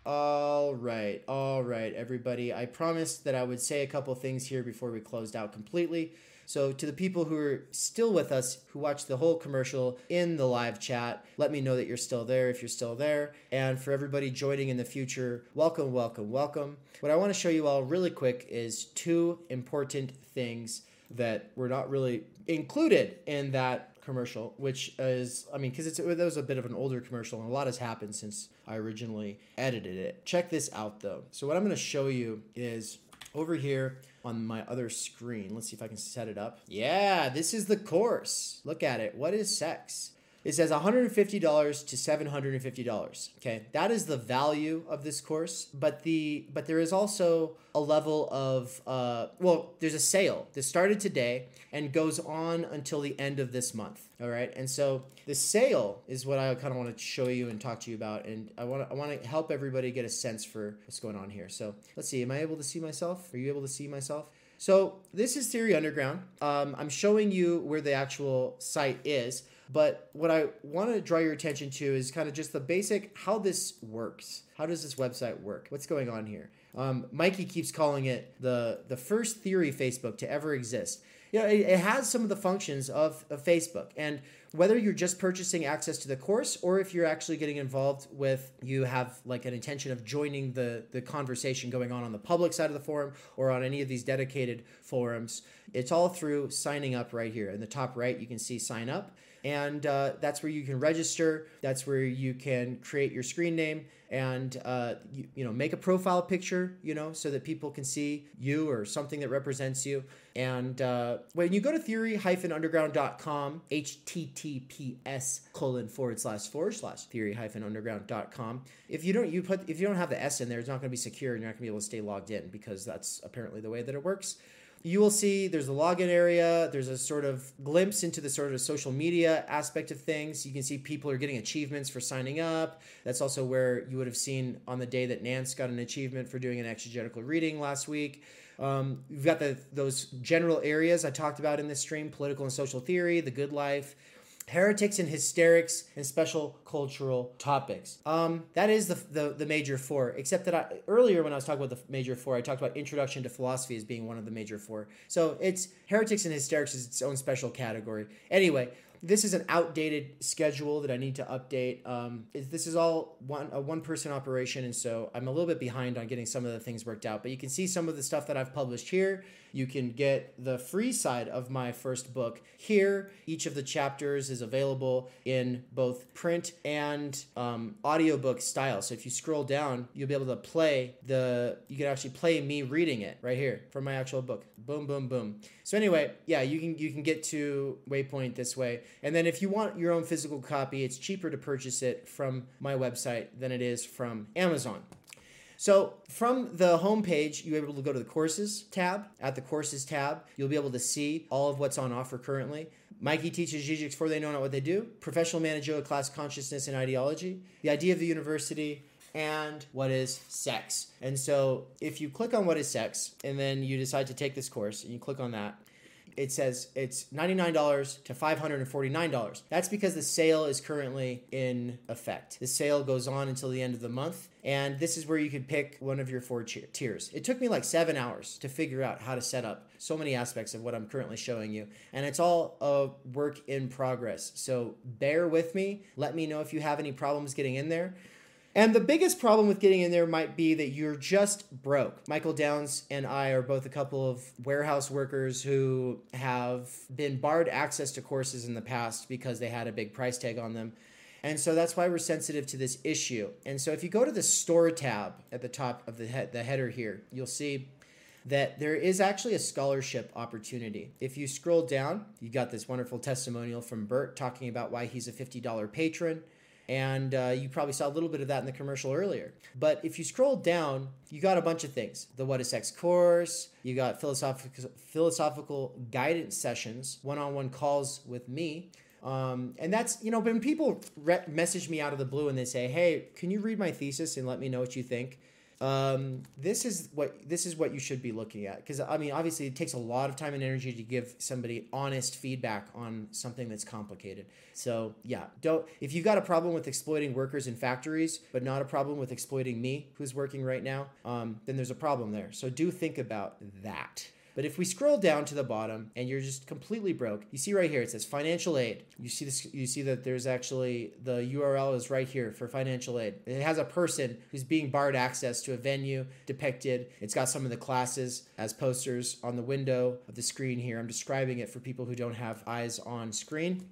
All right. All right, everybody. I promised that I would say a couple things here before we closed out completely. So to the people who are still with us, who watched the whole commercial in the live chat, let me know that you're still there if you're still there. And for everybody joining in the future, welcome, welcome, welcome. What I want to show you all really quick is two important things that were not really included in that commercial, which is, I mean, because it's that was a bit of an older commercial and a lot has happened since I originally edited it. Check this out, though. So what I'm going to show you is over here on my other screen. Let's see if I can set it up. Yeah, this is the course. Look at it. What is sex? It says one hundred fifty dollars to seven hundred fifty dollars. Okay, that is the value of this course. But the but there is also a level of, uh, well, there's a sale that started today and goes on until the end of this month. All right, and so the sale is what I kind of want to show you and talk to you about, and I want to I want to help everybody get a sense for what's going on here. So let's see. Am I able to see myself? Are you able to see myself? So this is Theory Underground. Um, I'm showing you where the actual site is. But what I want to draw your attention to is kind of just the basic, how this works. How does this website work? What's going on here? Um, Mikey keeps calling it the, the first theory Facebook to ever exist. You know, it, it has some of the functions of, of Facebook. And whether you're just purchasing access to the course, or if you're actually getting involved with, you have like an intention of joining the, the conversation going on on the public side of the forum or on any of these dedicated forums, it's all through signing up right here. In the top right, you can see sign up. And uh, that's where you can register. That's where you can create your screen name and, uh, you, you know, make a profile picture, you know, so that people can see you or something that represents you. And uh, when you go to theory underground dot com, https colon forward slash forward slash theory underground dot com, if you don't, you put, if you don't have the S in there, it's not going to be secure and you're not going to be able to stay logged in, because that's apparently the way that it works. You will see there's a login area. There's a sort of glimpse into the sort of social media aspect of things. You can see people are getting achievements for signing up. That's also where you would have seen on the day that Nance got an achievement for doing an exegetical reading last week. Um, you've got the, those general areas I talked about in this stream, political and social theory, the good life. heretics and hysterics, and special cultural topics. Um, that is the, the, the major four, except that I, earlier when I was talking about the major four, I talked about introduction to philosophy as being one of the major four. So it's heretics and hysterics is its own special category. Anyway, this is an outdated schedule that I need to update. Um, this is all one, a one-person operation, and so I'm a little bit behind on getting some of the things worked out. But you can see some of the stuff that I've published here. You can get the free side of my first book here. Each of the chapters is available in both print and um, audiobook style. So if you scroll down, you'll be able to play the... You can actually play me reading it right here from my actual book. Boom, boom, boom. So anyway, yeah, you can, you can get to Waypoint this way. And then if you want your own physical copy, it's cheaper to purchase it from my website than it is from Amazon. So from the homepage, you're able to go to the courses tab. At the courses tab, you'll be able to see all of what's on offer currently. Mikey teaches Zizek's For They Know Not What They Do, Professional Managerial Class Consciousness and Ideology, The Idea of the University, and What Is Sex. And so if you click on What Is Sex, and then you decide to take this course, and you click on that, it says it's ninety-nine dollars to five hundred forty-nine dollars. That's because the sale is currently in effect. The sale goes on until the end of the month, and this is where you could pick one of your four tiers. It took me like seven hours to figure out how to set up so many aspects of what I'm currently showing you, and it's all a work in progress. So bear with me. Let me know if you have any problems getting in there. And the biggest problem with getting in there might be that you're just broke. Michael Downs and I are both a couple of warehouse workers who have been barred access to courses in the past because they had a big price tag on them. And so that's why we're sensitive to this issue. And so if you go to the store tab at the top of the, he the header here, you'll see that there is actually a scholarship opportunity. If you scroll down, you got this wonderful testimonial from Bert talking about why he's a fifty dollar patron. And uh, you probably saw a little bit of that in the commercial earlier. But if you scroll down, you got a bunch of things. The What Is Sex course, you got philosophic philosophical guidance sessions, one-on-one calls with me. Um, and that's, you know, when people re message me out of the blue and they say, hey, can you read my thesis and let me know what you think? Um, this is what, this is what you should be looking at. Cause I mean, obviously it takes a lot of time and energy to give somebody honest feedback on something that's complicated. So yeah, don't, if you've got a problem with exploiting workers in factories, but not a problem with exploiting me who's working right now, um, then there's a problem there. So do think about that. But if we scroll down to the bottom and you're just completely broke, you see right here, it says financial aid. You see this, you see that there's actually, the U R L is right here for financial aid. It has a person who's being barred access to a venue depicted. It's got some of the classes as posters on the window of the screen here. I'm describing it for people who don't have eyes on screen.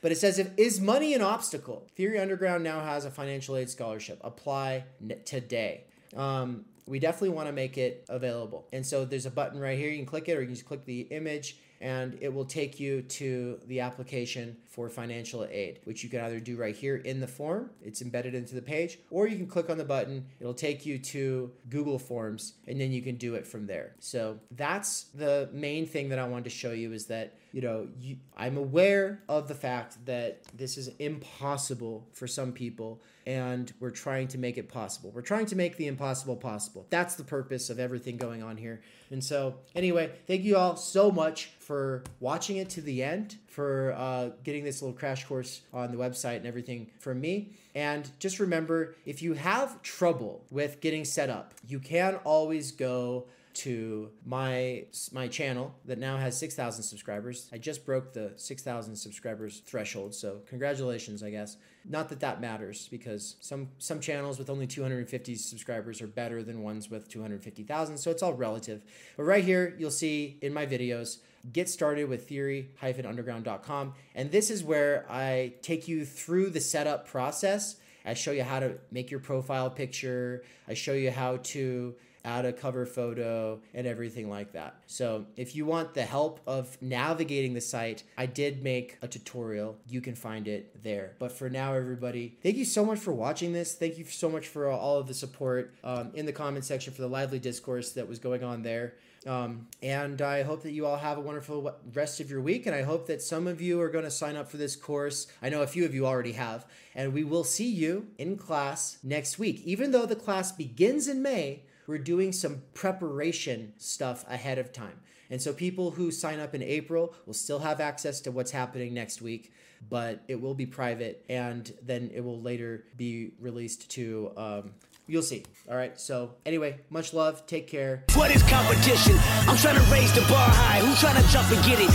But it says, if, is money an obstacle? Theory Underground now has a financial aid scholarship. Apply today. Um, We definitely want to make it available. And so there's a button right here. You can click it, or you can just click the image and it will take you to the application for financial aid, which you can either do right here in the form, it's embedded into the page, or you can click on the button, it'll take you to Google Forms, and then you can do it from there. So that's the main thing that I wanted to show you, is that, you know, you, I'm aware of the fact that this is impossible for some people, and we're trying to make it possible. We're trying to make the impossible possible. That's the purpose of everything going on here. And so anyway, thank you all so much for watching it to the end, for uh, getting this little crash course on the website and everything from me. And just remember, if you have trouble with getting set up, you can always go to my my channel that now has six thousand subscribers. I just broke the six thousand subscribers threshold, so congratulations, I guess. Not that that matters, because some some channels with only two hundred fifty subscribers are better than ones with two hundred fifty thousand, so it's all relative. But right here, you'll see in my videos, get started with theory underground dot com, and this is where I take you through the setup process. I show you how to make your profile picture. I show you how to add a cover photo and everything like that. So if you want the help of navigating the site, I did make a tutorial. You can find it there. But for now, everybody, thank you so much for watching this. Thank you so much for all of the support um, in the comment section, for the lively discourse that was going on there. Um, and I hope that you all have a wonderful rest of your week. And I hope that some of you are going to sign up for this course. I know a few of you already have. And we will see you in class next week. Even though the class begins in May, we're doing some preparation stuff ahead of time. And so people who sign up in April will still have access to what's happening next week, but it will be private, and then it will later be released to, um, you'll see. All right. So anyway, much love. Take care. What is competition? I'm trying to raise the bar high. Who's trying to jump and get it?